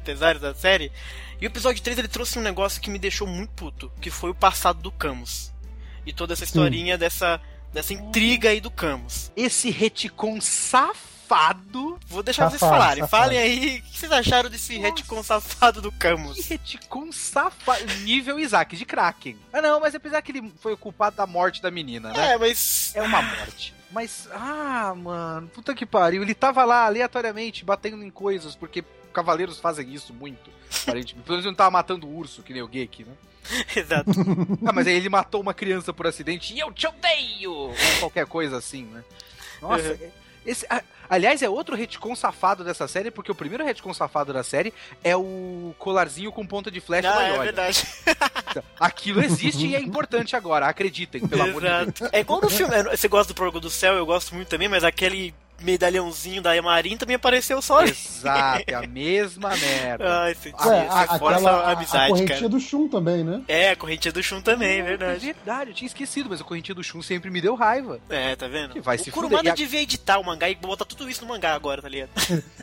pesares da série. E o episódio 3, ele trouxe um negócio que me deixou muito puto, que foi o passado do Camus. E toda essa historinha dessa intriga aí do Camus. Esse retcon safado safado. Vou deixar safado, vocês falarem. Safado. Falem aí o que vocês acharam desse retcon safado do Camus. Que retcon safado? Nível Isaac de Kraken. Ah, não, mas apesar que ele foi o culpado da morte da menina, né? É, mas... é uma morte. Mas, ah, mano, puta que pariu. Ele tava lá aleatoriamente batendo em coisas, porque cavaleiros fazem isso muito, aparentemente. Pelo menos ele não tava matando o urso, que nem o Geek, né? Exato. Ah, mas aí ele matou uma criança por acidente e eu te odeio! Ou qualquer coisa assim, né? Nossa, uhum. Esse, aliás, é outro retcon safado dessa série, porque o primeiro retcon safado da série é o colarzinho com ponta de flecha da Aiolia. É verdade. Então, aquilo existe e é importante agora, acreditem, pelo amor de Deus. É igual no filme, você gosta do Prólogo do Céu, eu gosto muito também, mas aquele medalhãozinho da Yamarin também apareceu só. Exato, é a mesma merda. Ai, senti, fora essa amizade, a correntinha, cara, do Shun também, né? É, a correntinha do Shun também, é verdade. É verdade, eu tinha esquecido, mas a correntinha do Shun sempre me deu raiva. É, tá vendo? Que vai o se Kurumada devia editar o mangá e botar tudo isso no mangá agora, tá ligado?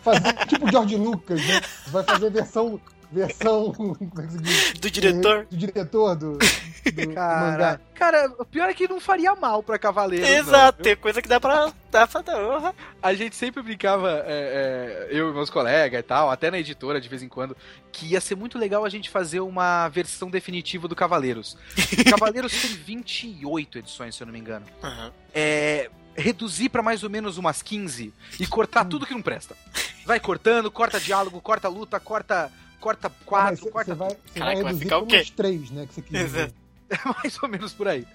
Fazer, tipo o George Lucas, né? Vai fazer versão do diretor? Do diretor do mangá. Cara, o pior é que não faria mal pra cavaleiro. Exato, tem coisa que dá pra dar. A gente sempre brincava, eu e meus colegas e tal, até na editora de vez em quando, que ia ser muito legal a gente fazer uma versão definitiva do Cavaleiros. Cavaleiros tem 28 edições, se eu não me engano. Uhum. Reduzir pra mais ou menos umas 15 e cortar tudo que não presta. Vai cortando, corta diálogo, corta luta, corta quatro, corta... Você vai reduzir como uns 3, né, que você quis dizer. Mais ou menos por aí.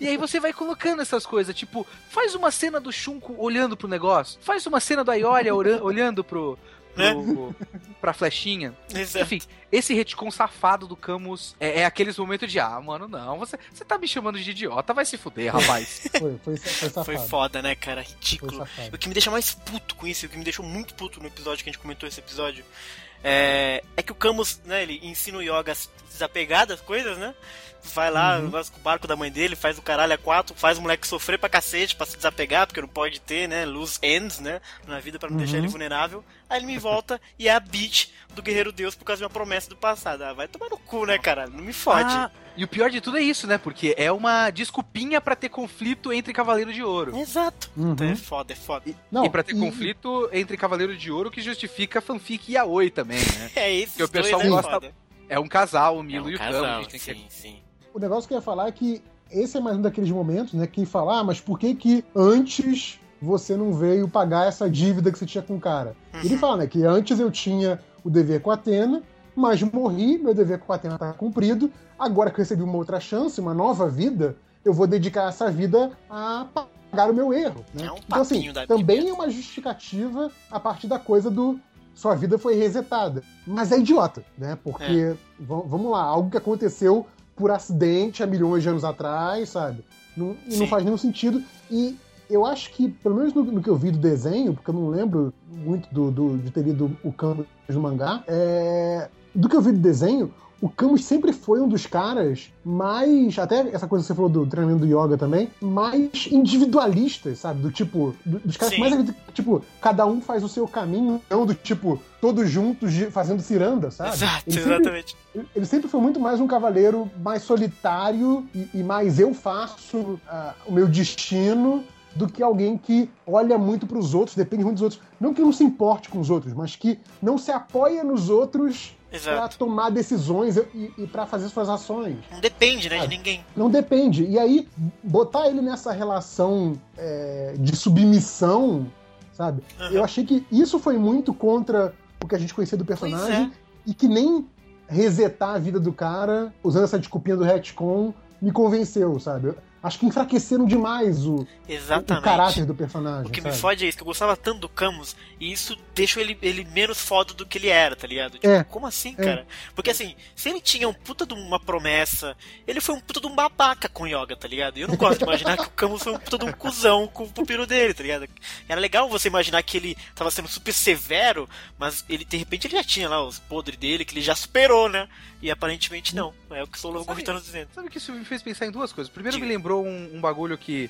E aí você vai colocando essas coisas, tipo, faz uma cena do Shunko olhando pro negócio, faz uma cena da Aiolia olhando pra flechinha. Exato. Enfim, esse retcon safado do Camus é aqueles momentos de, mano, não, você tá me chamando de idiota, vai se fuder, rapaz. Foi safado. Foi foda, né, cara? Ridículo. O que me deixa mais puto com isso, o que me deixou muito puto no episódio que a gente comentou esse episódio, é que o Camus, né, ele ensina o Yoga a se desapegar das coisas, né? Vai lá, vai com o barco da mãe dele, faz o caralho a 4, faz o moleque sofrer pra cacete pra se desapegar, porque não pode ter, né, loose ends, né, na vida pra não deixar ele vulnerável. Aí ele me volta e é a bitch do Guerreiro Deus por causa de uma promessa do passado. Ah, vai tomar no cu, né, cara? Não me fode. E o pior de tudo é isso, né, porque é uma desculpinha pra ter conflito entre Cavaleiro de Ouro. Exato. Então é foda, é foda. E pra ter conflito entre Cavaleiro de Ouro, que justifica fanfic Yaoi também, né? É isso, porque o pessoal gosta. É um casal, o Milo e o Camus. Sim. O negócio que eu ia falar é que esse é mais um daqueles momentos, né, que fala, mas por que antes você não veio pagar essa dívida que você tinha com o cara? Ele fala, né, que antes eu tinha o dever com a Atena, mas morri, meu dever com a Atena tá cumprido, agora que eu recebi uma outra chance, uma nova vida, eu vou dedicar essa vida a pagar o meu erro, né? Então, assim, também é uma justificativa a partir da coisa do sua vida foi resetada. Mas é idiota, né, porque, vamos lá, algo que aconteceu por acidente há milhões de anos atrás, sabe? Não faz nenhum sentido. E eu acho que, pelo menos no que eu vi do desenho, porque eu não lembro muito de ter lido o Camus no mangá, do que eu vi do desenho, o Camus sempre foi um dos caras mais, até essa coisa que você falou do treinamento do Yoga também, mais individualistas, sabe? Do tipo, dos caras mais, tipo, cada um faz o seu caminho, não do tipo, todos juntos fazendo ciranda, sabe? Exato, exatamente. Ele sempre foi muito mais um cavaleiro mais solitário e mais eu faço o meu destino do que alguém que olha muito pros outros, depende muito dos outros. Não que não se importe com os outros, mas que não se apoia nos outros. Exato. Pra tomar decisões e pra fazer suas ações. Não depende, né, de ninguém. Não depende. E aí, botar ele nessa relação de submissão, sabe? Uhum. Eu achei que isso foi muito contra o que a gente conhecia do personagem. E que nem resetar a vida do cara, usando essa desculpinha do retcon, me convenceu, sabe? Acho que enfraqueceram demais o caráter do personagem. O que me fode é isso, que eu gostava tanto do Camus, e isso deixou ele menos foda do que ele era, tá ligado? Tipo, como assim, cara? Porque assim, se ele tinha um puta de uma promessa, ele foi um puta de um babaca com o Yoga, tá ligado? Eu não gosto de imaginar que o Camus foi um puta de um cuzão com o pupilo dele, tá ligado? Era legal você imaginar que ele tava sendo super severo, mas ele, de repente, ele já tinha lá os podres dele, que ele já superou, né? E aparentemente não. É o que o Soul of Gold tá nos dizendo. Sabe que isso me fez pensar em duas coisas. Primeiro, me lembrou um bagulho que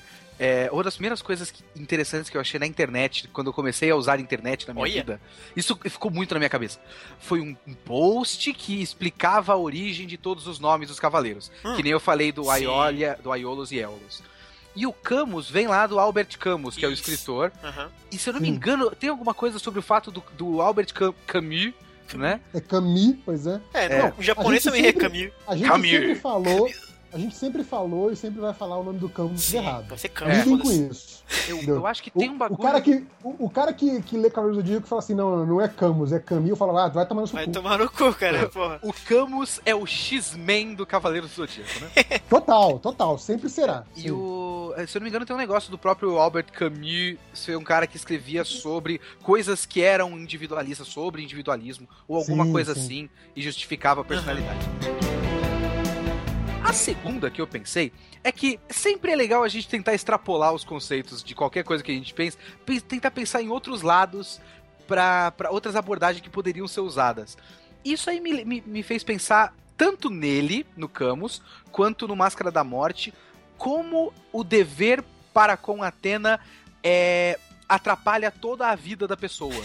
uma das primeiras coisas interessantes que eu achei na internet, quando eu comecei a usar a internet na minha vida, isso ficou muito na minha cabeça, foi um post que explicava a origem de todos os nomes dos cavaleiros, que nem eu falei do Aiolia, do Aiolos e Eolos. E o Camus vem lá do Albert Camus, que é o escritor. Uhum. E se eu não me engano, tem alguma coisa sobre o fato do Albert Camus, né? É Camus, pois é. É, não, o japonês também é Camus. A gente sempre falou... A gente sempre falou e sempre vai falar o nome do Camus errado. Vai ser Camus. Lidem com isso. Eu acho que tem um bagulho... O cara que lê Cavaleiros do Zodíaco fala assim, não é Camus, é Camus. Eu falo, vai tomar no seu cu. Vai tomar no cu, cara, porra. O Camus é o X-Men do Cavaleiros do Zodíaco, né? Total, sempre será. E se eu não me engano, tem um negócio do próprio Albert Camus ser um cara que escrevia sobre coisas que eram individualistas, sobre individualismo, ou alguma coisa assim, e justificava a personalidade. A segunda que eu pensei é que sempre é legal a gente tentar extrapolar os conceitos de qualquer coisa que a gente pensa, tentar pensar em outros lados para outras abordagens que poderiam ser usadas. Isso aí me fez pensar tanto nele, no Camus, quanto no Máscara da Morte, como o dever para com Atena atrapalha toda a vida da pessoa,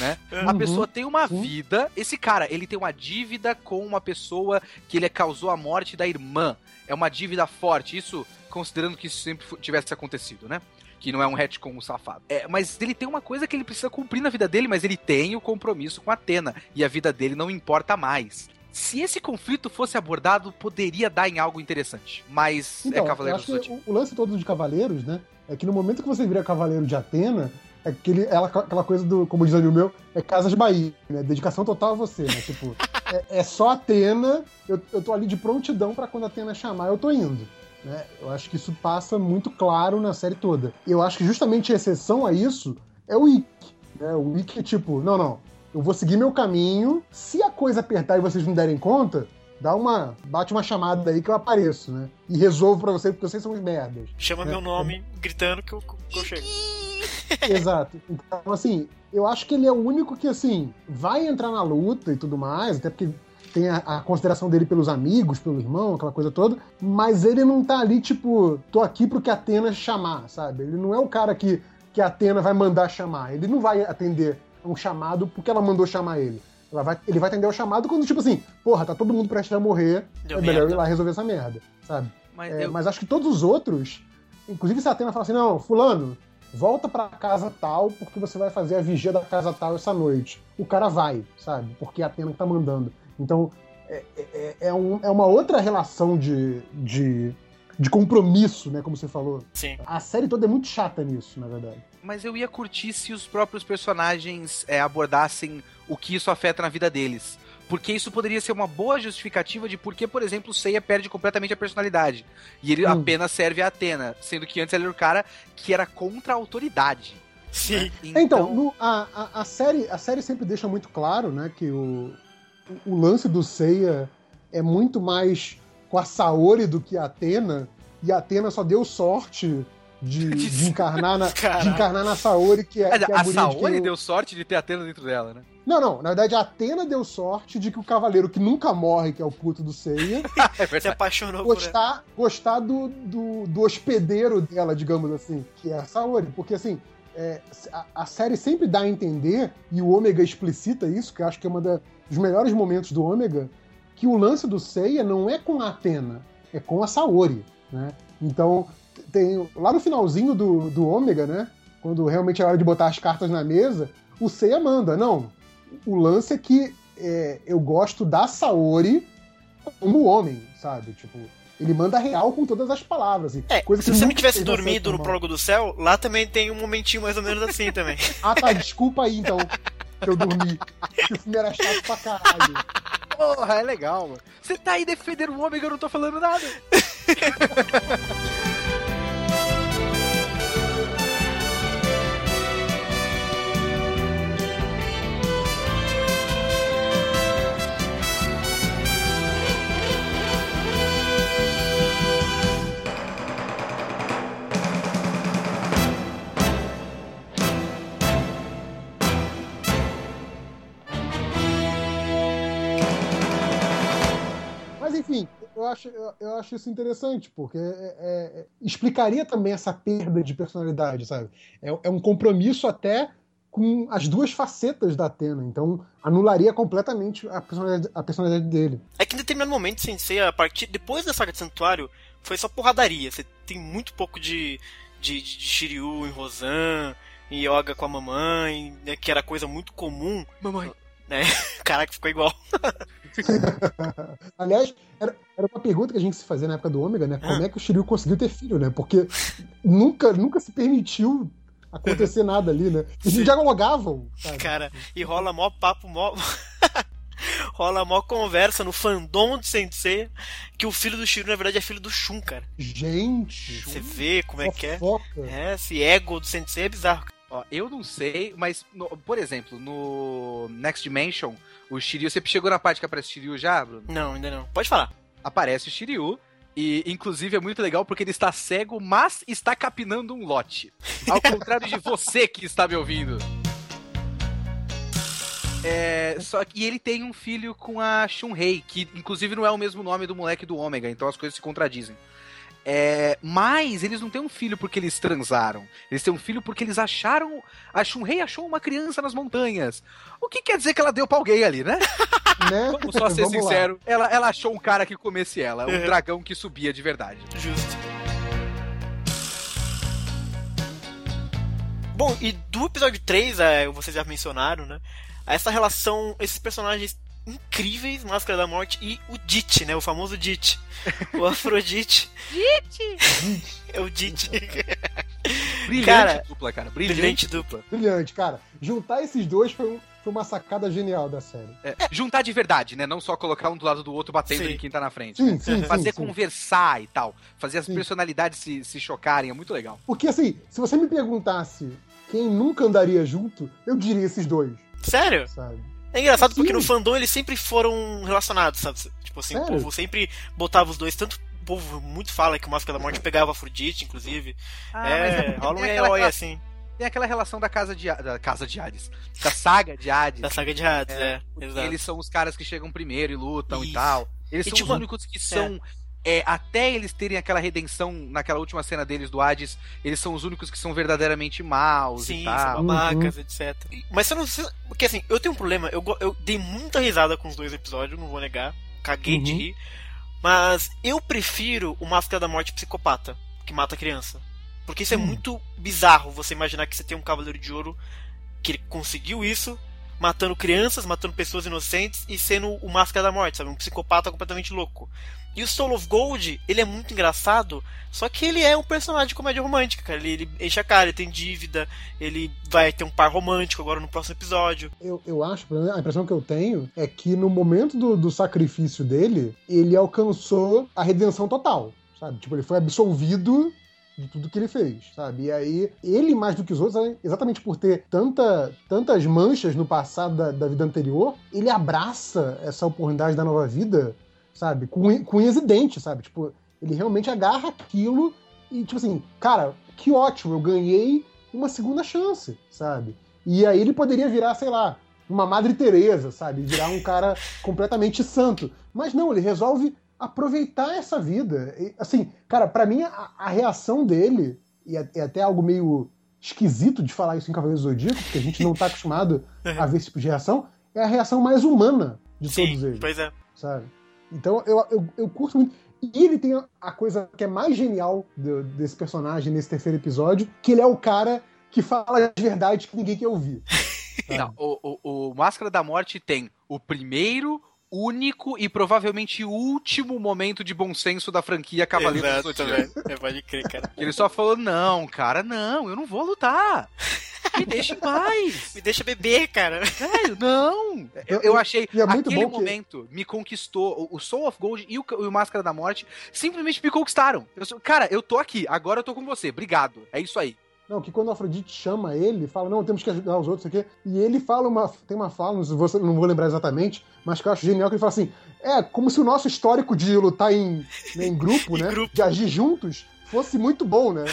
né? A pessoa tem uma vida, esse cara, ele tem uma dívida com uma pessoa que ele causou a morte da irmã. É uma dívida forte, isso considerando que isso sempre tivesse acontecido, né? Que não é um retcon safado. Mas ele tem uma coisa que ele precisa cumprir na vida dele, mas ele tem o compromisso com Atena, e a vida dele não importa mais. Se esse conflito fosse abordado, poderia dar em algo interessante, mas então, Cavaleiros do Zodíaco. O lance todo de Cavaleiros, né? É que no momento que você vira Cavaleiro de Atena, aquela coisa do, como diz o amigo meu, é Casas Bahia, né? Dedicação total a você, né? Tipo, é só Atena, eu tô ali de prontidão pra quando a Atena chamar, eu tô indo, né? Eu acho que isso passa muito claro na série toda. Eu acho que justamente a exceção a isso é o Ikki, né? O Ikki é tipo, não, eu vou seguir meu caminho, se a coisa apertar e vocês não derem conta... Bate uma chamada aí que eu apareço, né? E resolvo pra você, porque vocês são uns merdas. Chama meu nome, gritando que eu chego. Exato. Então, assim, eu acho que ele é o único que, assim, vai entrar na luta e tudo mais, até porque tem a consideração dele pelos amigos, pelo irmão, aquela coisa toda, mas ele não tá ali, tipo, tô aqui pro que a Atena chamar, sabe? Ele não é o cara que a Atena vai mandar chamar. Ele não vai atender um chamado porque ela mandou chamar ele. Ele vai atender o chamado quando, tipo assim, porra, tá todo mundo prestes a morrer, melhor ir lá resolver essa merda, sabe? Mas acho que todos os outros, inclusive se a Atena fala assim, não, fulano, volta pra casa tal, porque você vai fazer a vigia da casa tal essa noite. O cara vai, sabe? Porque é a Atena que tá mandando. Então, é uma outra relação de compromisso, né, como você falou. Sim. A série toda é muito chata nisso, na verdade. Mas eu ia curtir se os próprios personagens abordassem o que isso afeta na vida deles. Porque isso poderia ser uma boa justificativa de por que, por exemplo, o Seiya perde completamente a personalidade. E ele apenas serve a Atena, sendo que antes ele era o cara que era contra a autoridade. Sim. Né? Então, a série sempre deixa muito claro, né, que o lance do Seiya é muito mais... com a Saori do que a Atena, e a Atena só deu sorte de encarnar na Saori, que é a Saori deu sorte de ter a Atena dentro dela, né? Não, na verdade a Atena deu sorte de que o cavaleiro que nunca morre, que é o puto do Seiya, se apaixonou gostar do hospedeiro dela, digamos assim, que é a Saori, porque assim, a série sempre dá a entender, e o Ômega explicita isso, que eu acho que é um dos melhores momentos do Ômega, que o lance do Seiya não é com a Atena, é com a Saori, né? Então, tem lá no finalzinho do Ômega, né? Quando realmente é hora de botar as cartas na mesa, o Seiya manda. Não, o lance é que eu gosto da Saori como homem, sabe? Tipo, ele manda real com todas as palavras. Assim, coisa se você não tivesse dormido no Prólogo do Céu, lá também tem um momentinho mais ou menos assim também. Ah, tá, desculpa aí, então, que eu dormi. Que o filme era chato pra caralho. Porra, é legal, mano. Você tá aí defendendo o Ômega, eu não tô falando nada. Eu acho isso interessante, porque explicaria também essa perda de personalidade, sabe? É um compromisso até com as duas facetas da Atena, então anularia completamente a personalidade dele. É que em determinado momento, Saint Seiya, a partir depois da saga de Santuário, foi só porradaria. Você tem muito pouco de Shiryu em Rosan, em Yoga com a mamãe, né, que era coisa muito comum. Mamãe. Né? Caraca, ficou igual. Aliás, era uma pergunta que a gente se fazia na época do Ômega, né? Como é que o Shiryu conseguiu ter filho, né? Porque nunca se permitiu acontecer nada ali, né? Eles não dialogavam. Sabe? Cara, e rola mó papo, mó... rola mó conversa no fandom de Saint Seiya que o filho do Shiryu, na verdade, é filho do Shun, cara. Gente! Você vê como é que é. É, esse ego do Saint Seiya é bizarro, cara. Ó, eu não sei, mas, por exemplo, no Next Dimension, o Shiryu... Você chegou na parte que aparece o Shiryu já, Bruno? Não, ainda não. Pode falar. Aparece o Shiryu, e inclusive é muito legal porque ele está cego, mas está capinando um lote. Ao contrário de você que está me ouvindo. E ele tem um filho com a Shunrei, que inclusive não é o mesmo nome do moleque do Ômega, então as coisas se contradizem. Mas eles não têm um filho porque eles transaram. Eles têm um filho porque eles acharam... A Shunrei achou uma criança nas montanhas. O que quer dizer que ela deu pra alguém ali, né? Né? Vamos só ser sincero. Ela achou um cara que comesse ela. Um dragão que subia de verdade. Justo. Bom, e do episódio 3, vocês já mencionaram, né? Essa relação... Esses personagens incríveis, Máscara da Morte e o Dit, né? O famoso Dit. O Afrodite. Dit! É o Dit. Brilhante, cara, dupla, cara. Brilhante, cara. Juntar esses dois foi uma sacada genial da série. Juntar de verdade, né? Não só colocar um do lado do outro batendo em quem tá na frente. Sim, né? Fazer conversar e tal. Fazer as personalidades se chocarem. É muito legal. Porque, assim, se você me perguntasse quem nunca andaria junto, eu diria esses dois. Sério? Sabe? É engraçado porque no fandom eles sempre foram relacionados, sabe? Tipo assim, o povo sempre botava os dois, tanto o povo muito fala que o Máscara da Morte pegava a Afrodite, inclusive. Rola um herói assim. Tem aquela relação da casa de Hades. Da saga de Hades, exato. Eles são os caras que chegam primeiro e lutam e tal. Eles são os únicos que são... até eles terem aquela redenção naquela última cena deles do Hades, eles são os únicos que são verdadeiramente maus e tal. São babacas, etc. Mas você não... Porque assim, eu tenho um problema, eu dei muita risada com os dois episódios, não vou negar, caguei de rir, mas eu prefiro o Máscara da Morte psicopata, que mata a criança. Porque isso é muito bizarro, você imaginar que você tem um Cavaleiro de Ouro que ele conseguiu isso, matando crianças, matando pessoas inocentes e sendo o Máscara da Morte, sabe? Um psicopata completamente louco. E o Soul of Gold, ele é muito engraçado, só que ele é um personagem de comédia romântica, cara. Ele enche a cara, ele tem dívida, ele vai ter um par romântico agora no próximo episódio. Eu acho, a impressão que eu tenho é que no momento do sacrifício dele, ele alcançou a redenção total, sabe? Tipo, ele foi absolvido de tudo que ele fez, sabe? E aí, ele mais do que os outros, exatamente por ter tantas manchas no passado da vida anterior, ele abraça essa oportunidade da nova vida, sabe? Com unhas e dentes, sabe? Tipo, ele realmente agarra aquilo e, tipo assim, cara, que ótimo, eu ganhei uma segunda chance, sabe? E aí ele poderia virar, sei lá, uma Madre Teresa, sabe? Virar um cara completamente santo. Mas não, ele resolve aproveitar essa vida. E, assim, cara, pra mim, a reação dele, e é até algo meio esquisito de falar isso em Cavaleiros do Zodíaco, porque a gente não tá acostumado a ver esse tipo de reação, é a reação mais humana de todos eles. Pois é. Sabe? Então, eu curto muito. E ele tem a coisa que é mais genial desse personagem nesse terceiro episódio, que ele é o cara que fala as verdades que ninguém quer ouvir. Não, o Máscara da Morte tem o primeiro, único e provavelmente último momento de bom senso da franquia Cavaleiros do Zodíaco. Pode crer, cara. Ele só falou, não, cara, não, eu não vou lutar. Me deixa em paz. Me deixa beber, cara. Sério, não. Eu achei é aquele momento me conquistou. O Soul of Gold e o Máscara da Morte simplesmente me conquistaram. Cara, eu tô aqui. Agora eu tô com você. Obrigado. É isso aí. Não, que quando o Afrodite chama ele, fala, não, temos que ajudar os outros aqui. E ele fala tem uma fala, não vou lembrar exatamente, mas que eu acho genial, que ele fala assim, como se o nosso histórico de lutar em grupo, né? Grupo. De agir juntos, fosse muito bom, né?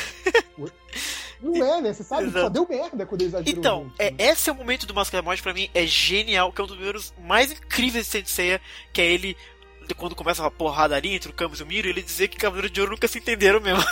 Não é, né? Você sabe que só deu merda quando eles agiram. Então, juntos, né? Esse é o momento do Máscara da Morte, pra mim, é genial, que é um dos números mais incríveis de Saint Seiya, que é ele, quando começa uma porrada ali entre o Camus e o Miro, ele dizer que Cavaleiro de Ouro nunca se entenderam mesmo.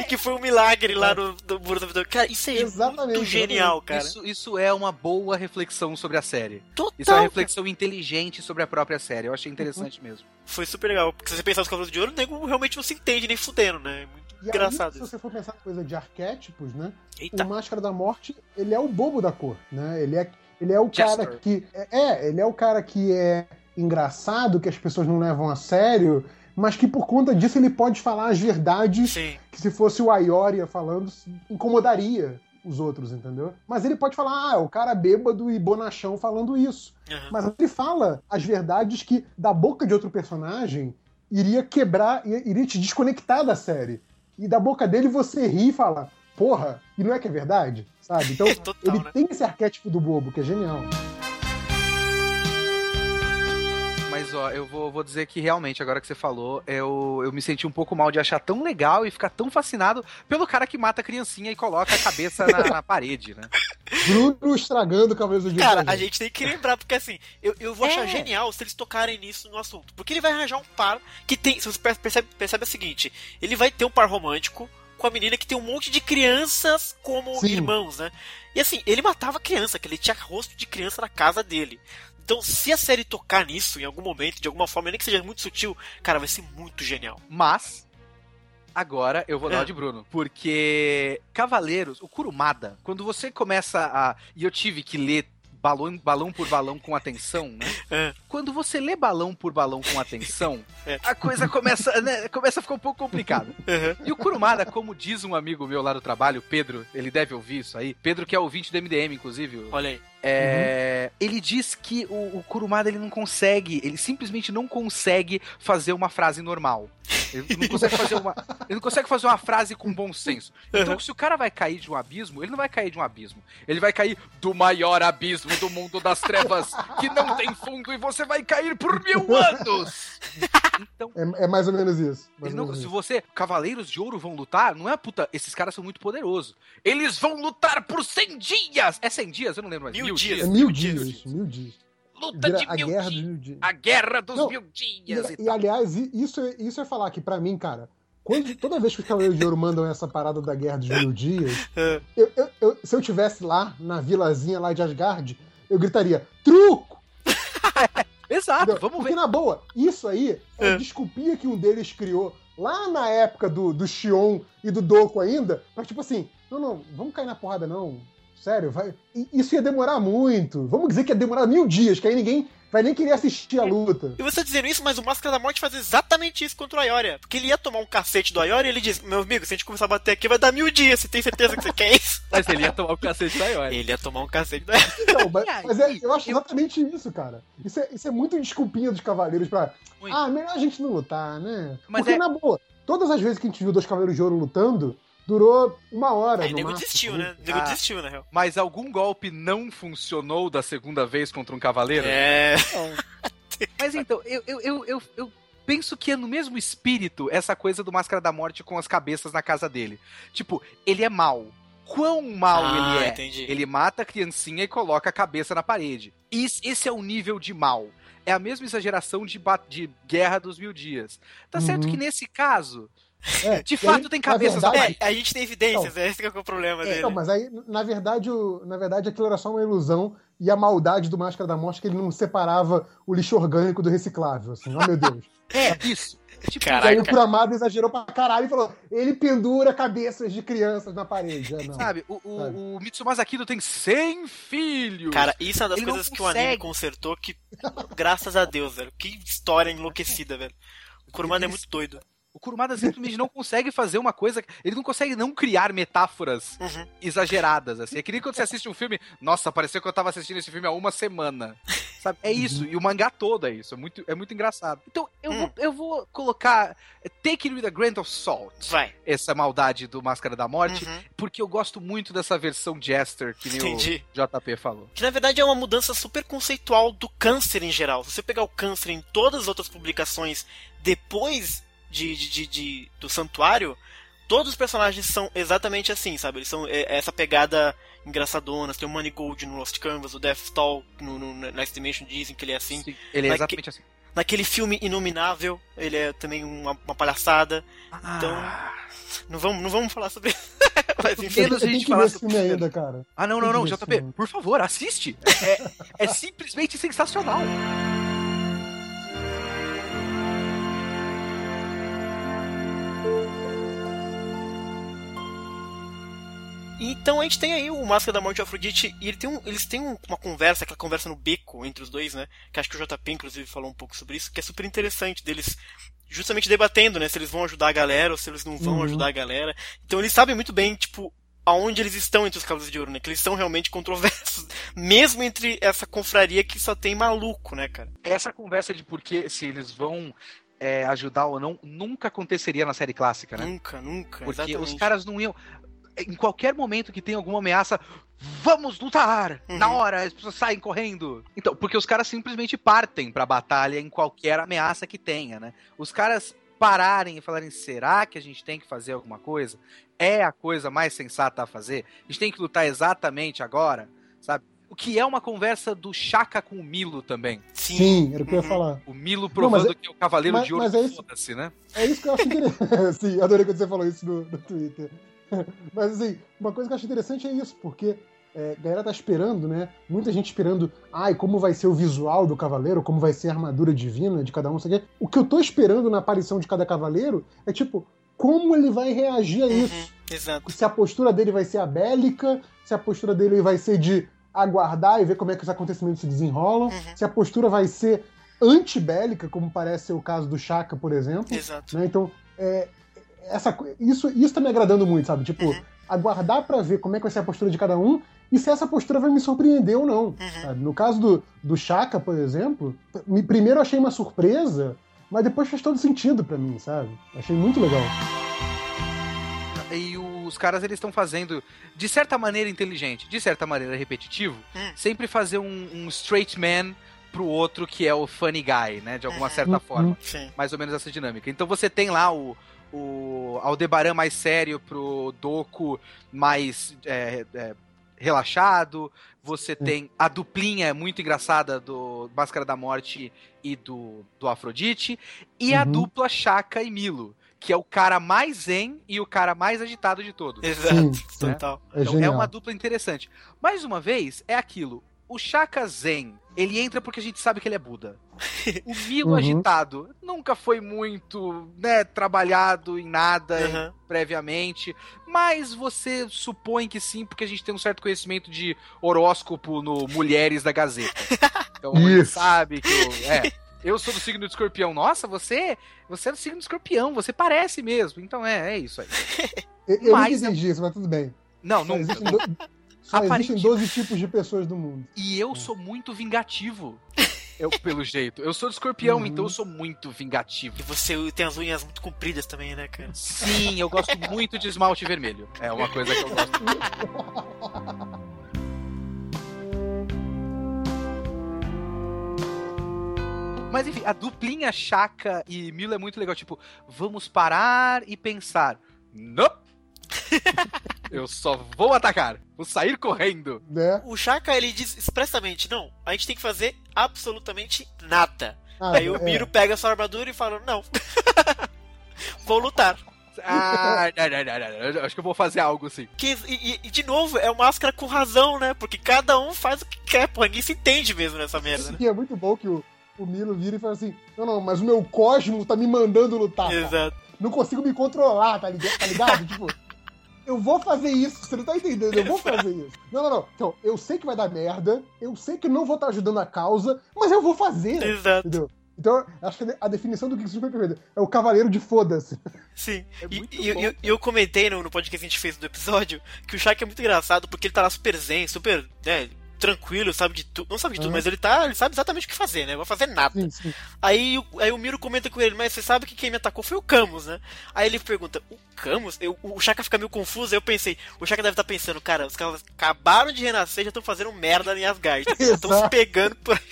E que foi um milagre lá no Muro da Vida. Cara, isso é muito genial, cara. Isso é uma boa reflexão sobre a série. Total, isso é uma reflexão inteligente sobre a própria série. Eu achei interessante mesmo. Foi super legal. Porque se você pensar nos Cavaleiros de Ouro, o nego realmente não se entende nem fudendo, né? E engraçado. Aí, se você for pensar coisa de arquétipos, né? Eita. O Máscara da Morte, ele é o bobo da cor, né? Ele é o cara que... ele é o cara que é engraçado, que as pessoas não levam a sério, mas que por conta disso ele pode falar as verdades que se fosse o Aiolia falando, incomodaria os outros, entendeu? Mas ele pode falar, o cara bêbado e bonachão falando isso. Uhum. Mas ele fala as verdades que, da boca de outro personagem, iria quebrar, iria te desconectar da série. E da boca dele você ri e fala, porra, e não é que é verdade? Sabe? Então, total, ele tem esse arquétipo do bobo, que é genial. Mas, eu vou dizer que realmente, agora que você falou, eu me senti um pouco mal de achar tão legal e ficar tão fascinado pelo cara que mata a criancinha e coloca a cabeça na parede, né? Bruno estragando o cabelo de cara, a gente tem que lembrar, porque assim, eu vou achar genial se eles tocarem nisso no assunto. Porque ele vai arranjar um par que tem, se você percebe o seguinte, ele vai ter um par romântico com a menina que tem um monte de crianças como irmãos, né? E assim, ele matava criança, que ele tinha rosto de criança na casa dele. Então, se a série tocar nisso em algum momento, de alguma forma, nem que seja muito sutil, cara, vai ser muito genial. Mas, agora eu vou dar uma de Bruno. Porque Cavaleiros, o Kurumada, quando você começa a... E eu tive que ler balão por balão com atenção, né? Quando você lê balão por balão com atenção, a coisa começa a ficar um pouco complicada. E o Kurumada, como diz um amigo meu lá do trabalho, Pedro, ele deve ouvir isso aí. Pedro, que é ouvinte do MDM, inclusive. Olha aí. Ele diz que o Kurumada, ele simplesmente não consegue fazer uma frase normal. Ele não consegue fazer uma frase com bom senso. Então, se o cara vai cair de um abismo, ele não vai cair de um abismo. Ele vai cair do maior abismo do mundo das trevas, que não tem fundo, e você vai cair por 1000 anos. Então, é mais ou menos isso. Cavaleiros de Ouro vão lutar, não é puta, esses caras são muito poderosos. Eles vão lutar por 100 dias! É 100 dias? Eu não lembro mais. 1000 dias. É 1000 dias. 1000 dias. Luta de 1000 dias. A guerra dos 1000 dias. E aliás, isso é falar que pra mim, cara, toda vez que os Cavaleiros de Ouro mandam essa parada da guerra dos 1000 dias, se eu tivesse lá, na vilazinha lá de Asgard, eu gritaria, truco! Exato, entendeu? Vamos ver. Porque na boa, isso aí é a desculpinha que um deles criou lá na época do Shion e do Dohko ainda, pra tipo assim, não, vamos cair na porrada não. Sério, isso ia demorar muito. Vamos dizer que ia demorar 1000 dias, que aí ninguém vai nem querer assistir a luta. E você dizendo isso, mas o Máscara da Morte faz exatamente isso contra o Aiolia. Porque ele ia tomar um cacete do Aiolia e ele diz, meu amigo, se a gente começar a bater aqui vai dar 1000 dias, você tem certeza que você quer isso? Mas ele ia tomar um cacete do Aiolia. Não, mas eu acho exatamente isso, cara. Isso é muito desculpinha dos cavaleiros pra... Muito. Melhor a gente não lutar, né? Mas porque na boa, todas as vezes que a gente viu dois Cavaleiros de Ouro lutando... Durou 1 hora. O nego desistiu, né? O nego desistiu, na real. Mas algum golpe não funcionou da segunda vez contra um cavaleiro? Mas então, eu penso que é no mesmo espírito essa coisa do Máscara da Morte com as cabeças na casa dele. Tipo, ele é mau. Quão mal ele é. Entendi. Ele mata a criancinha e coloca a cabeça na parede. Esse é o nível de mal. É a mesma exageração de Guerra dos 1000 Dias. Tá certo que nesse caso... de fato aí, tem cabeças. A gente tem evidências, esse que é o problema dele. Não, mas aí, na verdade, aquilo era só uma ilusão e a maldade do Máscara da Morte que ele não separava o lixo orgânico do reciclável, assim, meu Deus. Isso. Tipo, aí o Kuramada exagerou pra caralho e falou, ele pendura cabeças de crianças na parede. Sabe, o Mitsumasa Kido tem 100 filhos. Cara, isso é uma das coisas que o anime consertou que, graças a Deus, velho, que história enlouquecida, velho. O Kurumada é muito doido. O Kurumada simplesmente não consegue fazer uma coisa... Ele não consegue não criar metáforas exageradas, assim. É que nem quando você assiste um filme... Nossa, pareceu que eu tava assistindo esse filme há uma semana. Sabe? É isso. E o mangá todo é isso. É muito engraçado. Então, eu vou colocar... Take it with a grain of salt. Vai. Essa maldade do Máscara da Morte. Porque eu gosto muito dessa versão Jester que nem o JP falou. Que, na verdade, é uma mudança super conceitual do câncer em geral. Se você pegar o câncer em todas as outras publicações depois... do Santuário, todos os personagens são exatamente assim, sabe? Eles são essa pegada engraçadona. Tem o Money Gold no Lost Canvas, o Death Stall no Next Dimension dizem que ele é assim. Sim, ele é exatamente assim. Naquele filme Inominável, ele é também uma palhaçada. Então, não vamos falar sobre isso. Mas enfim, menos a gente falar sobre isso ainda, cara. Ah, não, JP, por favor, assiste. É simplesmente sensacional. Então a gente tem aí o Máscara da Morte e o Afrodite, e eles têm uma conversa, aquela conversa no beco entre os dois, né? Que acho que o JP, inclusive, falou um pouco sobre isso, que é super interessante deles justamente debatendo, né? Se eles vão ajudar a galera ou se eles não vão ajudar a galera. Então eles sabem muito bem, tipo, aonde eles estão entre os Cavaleiros de Ouro, né? Que eles são realmente controversos, mesmo entre essa confraria que só tem maluco, né, cara? Essa conversa de por que se eles vão... ajudar ou não, nunca aconteceria na série clássica, né? Nunca. Porque exatamente. Os caras não iam... Em qualquer momento que tem alguma ameaça, vamos lutar! Na hora, as pessoas saem correndo. Então, porque os caras simplesmente partem pra batalha em qualquer ameaça que tenha, né? Os caras pararem e falarem, será que a gente tem que fazer alguma coisa? É a coisa mais sensata a fazer? A gente tem que lutar exatamente agora, sabe? O que é uma conversa do Shaka com o Milo também. Sim, era o que eu ia falar. O Milo provando que é o Cavaleiro de Ouro, foda-se, né? É isso que eu acho interessante. Sim, adorei quando você falou isso no Twitter. Mas assim, uma coisa que eu acho interessante é isso, porque a galera tá esperando, né? Muita gente esperando, como vai ser o visual do cavaleiro, como vai ser a armadura divina de cada um, sabe? O que eu tô esperando na aparição de cada cavaleiro é tipo, como ele vai reagir a isso? Exato. Se a postura dele vai ser a bélica, se a postura dele vai ser de aguardar e ver como é que os acontecimentos se desenrolam, se a postura vai ser antibélica, como parece ser o caso do Shaka, por exemplo. Exato. Né? Então, isso tá me agradando muito, sabe? Tipo, aguardar pra ver como é que vai ser a postura de cada um e se essa postura vai me surpreender ou não. Sabe? No caso do Shaka, por exemplo, primeiro eu achei uma surpresa, mas depois fez todo sentido pra mim, sabe? Achei muito legal. E os caras, eles estão fazendo, de certa maneira inteligente, de certa maneira repetitivo, sempre fazer um straight man pro outro que é o funny guy, né? De alguma certa forma. Sim. Mais ou menos essa dinâmica. Então você tem lá o Aldebaran mais sério pro Dohko mais relaxado, você tem a duplinha muito engraçada do Máscara da Morte e do Afrodite, e a dupla Shaka e Milo, que é o cara mais zen e o cara mais agitado de todos. Exato, total. É, então é uma dupla interessante. Mais uma vez, é aquilo, o Shaka zen, ele entra porque a gente sabe que ele é Buda. O Milo agitado nunca foi muito, né, trabalhado em nada previamente, mas você supõe que sim, porque a gente tem um certo conhecimento de horóscopo no Mulheres da Gazeta. Então ele sabe que eu sou do signo de escorpião. Nossa, você é do signo de escorpião, você parece mesmo. Então é isso aí. Eu não entendi isso, mas tudo bem. Não. Existem 12 tipos de pessoas do mundo. E eu sou muito vingativo. Pelo jeito. Eu sou de escorpião, então eu sou muito vingativo. E você tem as unhas muito compridas também, né, cara? Sim, eu gosto muito de esmalte vermelho. É uma coisa que eu gosto muito. Mas enfim, a duplinha Shaka e Milo é muito legal. Tipo, vamos parar e pensar. Nope! Eu só vou atacar, vou sair correndo. Né? O Shaka, ele diz expressamente, não, a gente tem que fazer absolutamente nada. Aí o Miro pega a sua armadura e fala, não, vou lutar. Acho que eu vou fazer algo assim. E de novo, é uma máscara com razão, né? Porque cada um faz o que quer, pô, ninguém se entende mesmo nessa merda. Né? E é muito bom que o Miro vira e fala assim, não, mas o meu cosmo tá me mandando lutar. Exato. Não consigo me controlar, tá ligado? Tipo... Eu vou fazer isso, você não tá entendendo, eu vou fazer isso. Não. Então, eu sei que vai dar merda, eu sei que não vou estar ajudando a causa, mas eu vou fazer. Exato. Entendeu? Então, acho que a definição do que isso foi perfeito é o cavaleiro de foda-se. Sim. Eu comentei no podcast que a gente fez do episódio que o Shaka é muito engraçado porque ele tá lá super zen, super, né, tranquilo, sabe de tudo. Não sabe de tudo, mas ele sabe exatamente o que fazer, né? Não vai fazer nada. Sim. Aí o Miro comenta com ele, mas você sabe que quem me atacou foi o Camus, né? Aí ele pergunta, o Camus? O Shaka fica meio confuso, aí eu pensei, o Shaka deve estar pensando, cara, os caras acabaram de renascer, já estão fazendo merda em Asgard. Estão se pegando por aí.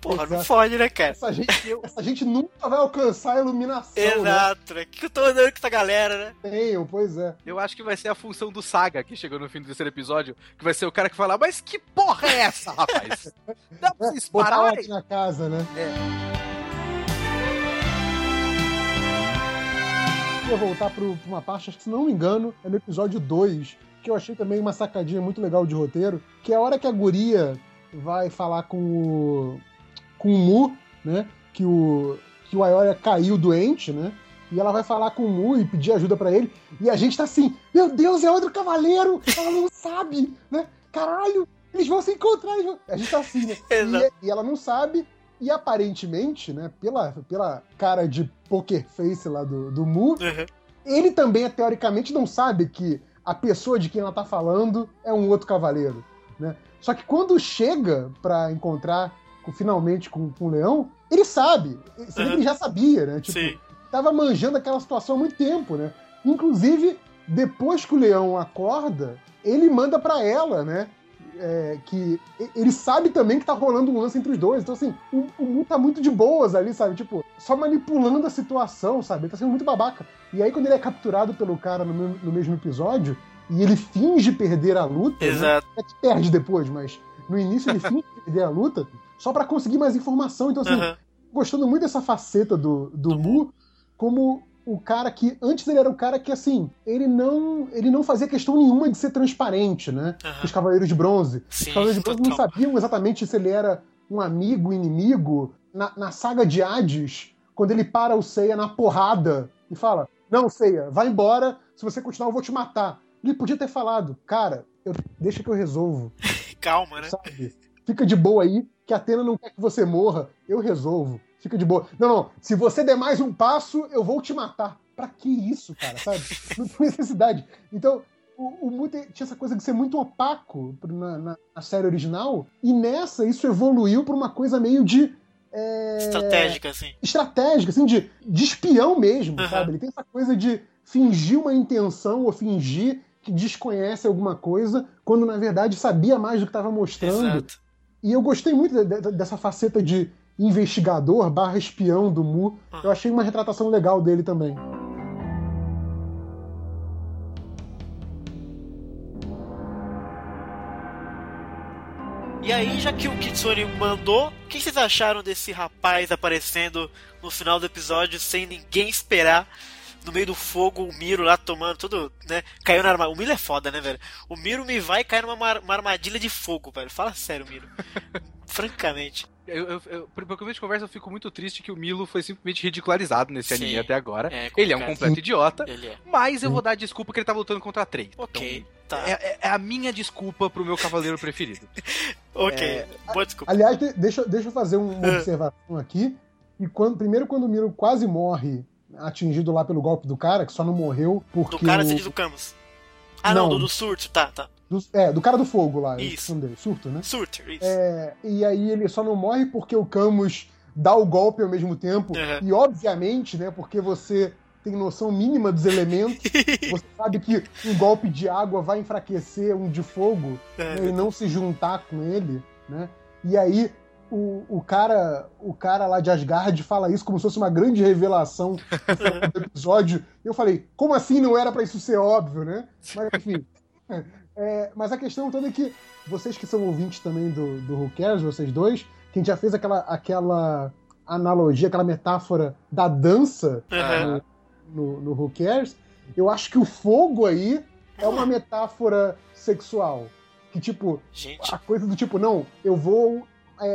Porra, não fode, né, cara? Essa gente nunca vai alcançar a iluminação, exato, né? Que eu tô andando com essa galera, né? Pois é. Eu acho que vai ser a função do Saga, que chegou no fim do terceiro episódio, que vai ser o cara que vai lá, mas que porra é essa, rapaz? Dá pra vocês pararem na casa, né? queria voltar para uma parte, acho que se não me engano, é no episódio 2, que eu achei também uma sacadinha muito legal de roteiro, que é a hora que a guria vai falar com o Mu, né? Que o Aiolia caiu doente, né? E ela vai falar com o Mu e pedir ajuda pra ele. E a gente tá assim, meu Deus, é outro cavaleiro! Ela não sabe, né? Caralho, eles vão se encontrar! A gente tá assim, né? E ela não sabe. E aparentemente, né? Pela cara de poker face lá do Mu, ele também, teoricamente, não sabe que a pessoa de quem ela tá falando é um outro cavaleiro, né? Só que quando chega pra encontrar finalmente com o Leão, ele sabe. Você vê que ele já sabia, né? Tipo, sim. Tava manjando aquela situação há muito tempo, né? Inclusive, depois que o Leão acorda, ele manda pra ela, né? Que ele sabe também que tá rolando um lance entre os dois. Então, assim, o Mu tá muito de boas ali, sabe? Tipo, só manipulando a situação, sabe? Ele tá sendo muito babaca. E aí, quando ele é capturado pelo cara no mesmo episódio, e ele finge perder a luta... Exato. Né? Ele perde depois, mas no início ele finge perder a luta só pra conseguir mais informação. Então, assim, gostando muito dessa faceta do Mu... como o cara que... Antes ele era um cara que, assim, ele não fazia questão nenhuma de ser transparente, né? Os Cavaleiros de Bronze. Sim, os Cavaleiros de Bronze não sabiam exatamente se ele era um amigo, inimigo. Na saga de Hades, quando ele para o Seiya na porrada e fala, não, Seiya, vai embora, se você continuar eu vou te matar. Ele podia ter falado, cara, deixa que eu resolvo. Calma, né? Sabe? Fica de boa aí, que a Atena não quer que você morra. Eu resolvo. Fica de boa. Não. Se você der mais um passo, eu vou te matar. Pra que isso, cara? Sabe? Não tem necessidade. Então, o Mu tinha essa coisa de ser muito opaco na série original. E nessa, isso evoluiu pra uma coisa meio de... estratégica, assim. Estratégica, assim, de espião mesmo, sabe? Ele tem essa coisa de fingir uma intenção ou fingir que desconhece alguma coisa, quando, na verdade, sabia mais do que tava mostrando. Exato. E eu gostei muito dessa faceta de investigador / espião do Mu. Eu achei uma retratação legal dele também. E aí, já que o Kitsune mandou, o que vocês acharam desse rapaz aparecendo no final do episódio sem ninguém esperar? No meio do fogo, o Miro lá tomando tudo, né? Caiu na armadilha. O Miro é foda, né, velho? O Miro me vai cair numa armadilha de fogo, velho. Fala sério, Miro. Francamente. Por que eu vejo de conversa, eu fico muito triste que o Milo foi simplesmente ridicularizado nesse anime até agora. Ele é um completo idiota, mas eu vou dar a desculpa que ele tá lutando contra a Trey. Ok, então, tá. É a minha desculpa pro meu cavaleiro preferido. Boa desculpa. Aliás, deixa eu fazer uma observação aqui. E quando o Milo quase morre, atingido lá pelo golpe do cara, que só não morreu porque... Do cara, você diz do Camus. Ah, não, do surto, tá. Do cara do fogo lá. Isso. Dele, surto, né? Surto, isso. E aí ele só não morre porque o Camus dá o golpe ao mesmo tempo. E obviamente, né, porque você tem noção mínima dos elementos, você sabe que um golpe de água vai enfraquecer um de fogo, né, e não se juntar com ele, né? E aí... O cara lá de Asgard fala isso como se fosse uma grande revelação do episódio. Eu falei, como assim não era pra isso ser óbvio, né? Mas enfim. Mas a questão toda é que vocês que são ouvintes também do Who Cares, vocês dois, que a gente já fez aquela analogia, aquela metáfora da dança no Who Cares, eu acho que o fogo aí é uma metáfora sexual. Que tipo, gente, a coisa do tipo, não, eu vou...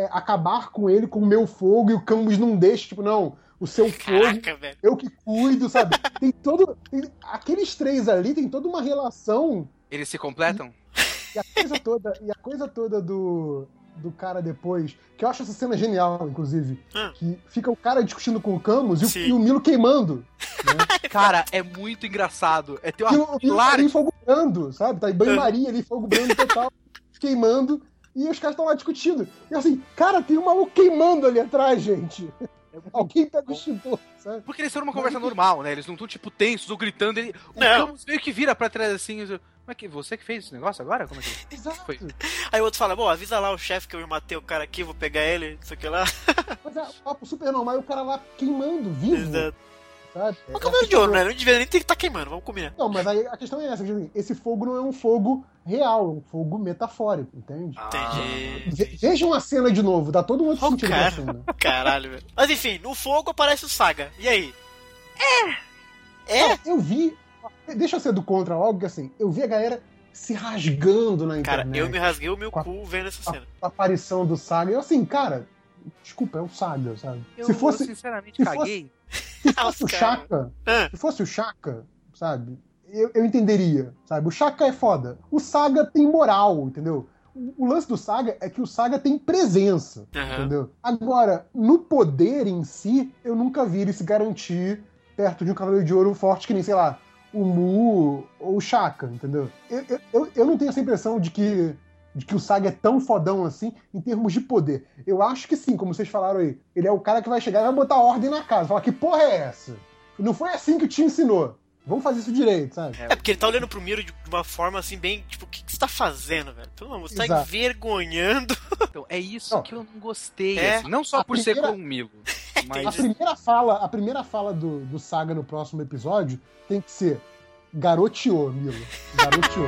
acabar com ele com o meu fogo, e o Camus não deixa, tipo, não, o seu fogo, velho, eu que cuido, sabe? Aqueles três ali tem toda uma relação. Eles se completam? E a coisa toda do cara depois, que eu acho essa cena genial, inclusive, que fica o cara discutindo com o Camus e o Milo queimando. Né? Cara, é muito engraçado. É teu o Milo tá ali fogo brando, sabe? Tá em banho-maria ali, fogo brando total, queimando. E os caras estão lá discutindo. E assim, cara, tem um maluco queimando ali atrás, gente. Alguém pega o chibô, sabe? Porque eles foram uma conversa normal, né? Eles não estão, tipo, tensos ou gritando. O Camus meio que vira pra trás assim. Como é que você que fez esse negócio agora? Como é que foi? Aí o outro fala, bom, avisa lá o chefe que eu matei o cara aqui, vou pegar ele, não sei o que lá. Mas é um papo super normal e o cara lá queimando, vivo. Exato. Sabe? Mas cavalo de ouro, né? Não devia nem ter que estar queimando, vamos combinar. Não, mas aí a questão é essa, esse fogo não é um fogo real, é um fogo metafórico, entende? Entendi. Vejam a cena de novo, dá todo mundo sentido na cena. Caralho, velho. Mas enfim, no fogo aparece o Saga, e aí? É? Eu vi... Deixa eu ser do contra logo, que assim, eu vi a galera se rasgando na internet. Cara, eu me rasguei o meu cu vendo essa cena. A aparição do Saga. Eu assim, cara, desculpa, é o Saga, sabe? Eu sinceramente caguei. Se fosse o Shaka, sabe? Eu entenderia, sabe? O Shaka é foda. O Saga tem moral, entendeu? O lance do Saga é que o Saga tem presença, entendeu? Agora, no poder em si, eu nunca vi ele se garantir perto de um Cavaleiro de Ouro forte que nem, sei lá, o Mu ou o Shaka, entendeu? Eu não tenho essa impressão de que o Saga é tão fodão assim em termos de poder. Eu acho que sim, como vocês falaram aí. Ele é o cara que vai chegar e vai botar ordem na casa. Falar, que porra é essa? Não foi assim que o Tim ensinou. Vamos fazer isso direito, sabe? É, porque ele tá olhando pro Miro de uma forma assim, bem, tipo, o que você tá fazendo, velho? Pelo amor, você tá envergonhando. Então, é isso que eu não gostei. É. Assim, não só por ser com o Milo. Mas... A primeira fala do Saga no próximo episódio tem que ser garoteou, Milo. Garoteou.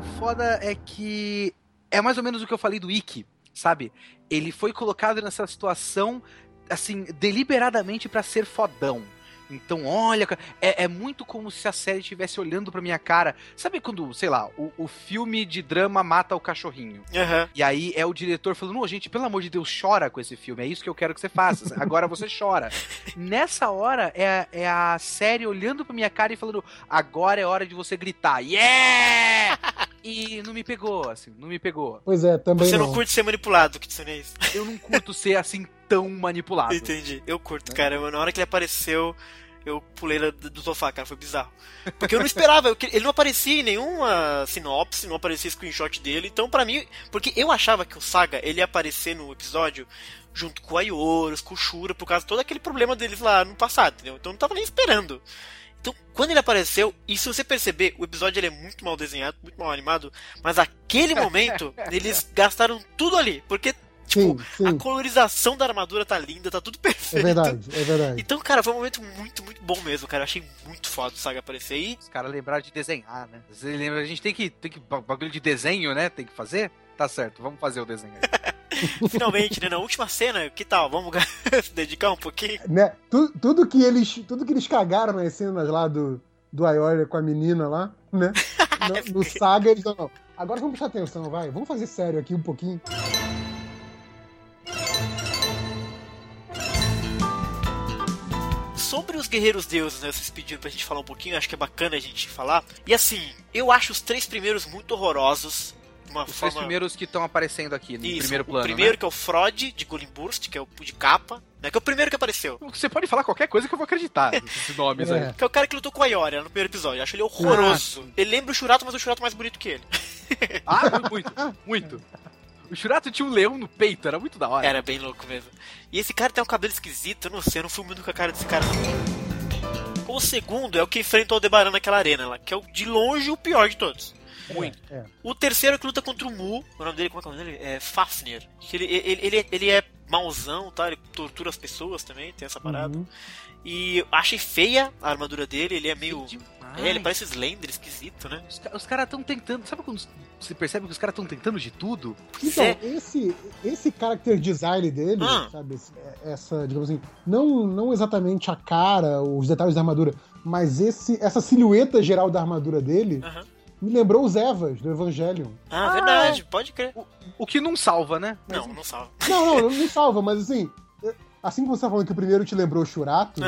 O foda é que é mais ou menos o que eu falei do Ikki, sabe? Ele foi colocado nessa situação... assim, deliberadamente pra ser fodão. Então, olha, é muito como se a série estivesse olhando pra minha cara. Sabe quando, sei lá, o filme de drama mata o cachorrinho? Uhum. E aí é o diretor falando, não, gente, pelo amor de Deus, chora com esse filme, é isso que eu quero que você faça, agora você chora. Nessa hora, é a série olhando pra minha cara e falando, agora é hora de você gritar, yeah! E não me pegou, assim, não me pegou. Pois é, também você não curte ser manipulado, Kitsune, é isso? Eu não curto ser, assim, tão manipulado. Entendi, eu curto, cara, mano, na hora que ele apareceu... Eu pulei do sofá, cara, foi bizarro. Porque eu não esperava, ele não aparecia em nenhuma sinopse, não aparecia screenshot dele, então pra mim... Porque eu achava que o Saga, ele ia aparecer no episódio junto com o Aiolia, com o Shura, por causa de todo aquele problema deles lá no passado, entendeu? Então eu não tava nem esperando. Então, quando ele apareceu, e se você perceber, o episódio ele é muito mal desenhado, muito mal animado, mas aquele momento, eles gastaram tudo ali, porque... Tipo, sim. A colorização da armadura tá linda, tá tudo perfeito. É verdade. Então, cara, foi um momento muito, muito bom mesmo, cara. Eu achei muito foda o Saga aparecer aí. Os caras lembraram de desenhar, né? Vocês lembram, a gente tem que bagulho de desenho, né? Tem que fazer? Tá certo, vamos fazer o desenho aí. Finalmente, né? Na última cena, que tal? Vamos se dedicar um pouquinho? Né? Tudo que eles cagaram nas cenas lá do Aiolia com a menina lá, né? No Saga, eles não. Agora vamos prestar atenção, vai. Vamos fazer sério aqui um pouquinho. Sobre os guerreiros deuses, né, vocês pediram pra gente falar um pouquinho, acho que é bacana a gente falar. E assim, eu acho os três primeiros muito horrorosos. Três primeiros que estão aparecendo aqui no primeiro plano. O primeiro, né? Que é o Frode, de Golimburst, que é o de capa, né, que é o primeiro que apareceu. Você pode falar qualquer coisa que eu vou acreditar nesses nomes aí. Que é o cara que lutou com a Aiolia no primeiro episódio, eu acho ele horroroso. Nossa. Ele lembra o Shurato, mas o Shurato é mais bonito que ele. Muito. O Shurato tinha um leão no peito, era muito da hora. Era bem louco mesmo. E esse cara tem um cabelo esquisito, eu não sei, eu não fui muito com a cara desse cara. O segundo é o que enfrenta o Aldebaran naquela arena lá, que é de longe o pior de todos. Muito. O terceiro é que luta contra o Mu, o nome dele, como é que é o nome dele? É Fafnir. Ele é mauzão, tá? Ele tortura as pessoas também, tem essa parada. Uhum. E achei feia a armadura dele, ele é meio... ele parece Slender, esquisito, né? Os caras estão tentando... Sabe quando você percebe que os caras estão tentando de tudo? Então, esse character design dele, sabe? Essa, digamos assim, não exatamente a cara, os detalhes da armadura, mas essa silhueta geral da armadura dele... Uhum. Me lembrou os Evas do Evangelion. Ah, verdade, pode crer. O que não salva, né? Mas, não salva. Não salva, mas assim como você tá falando que o primeiro te lembrou o Shurato,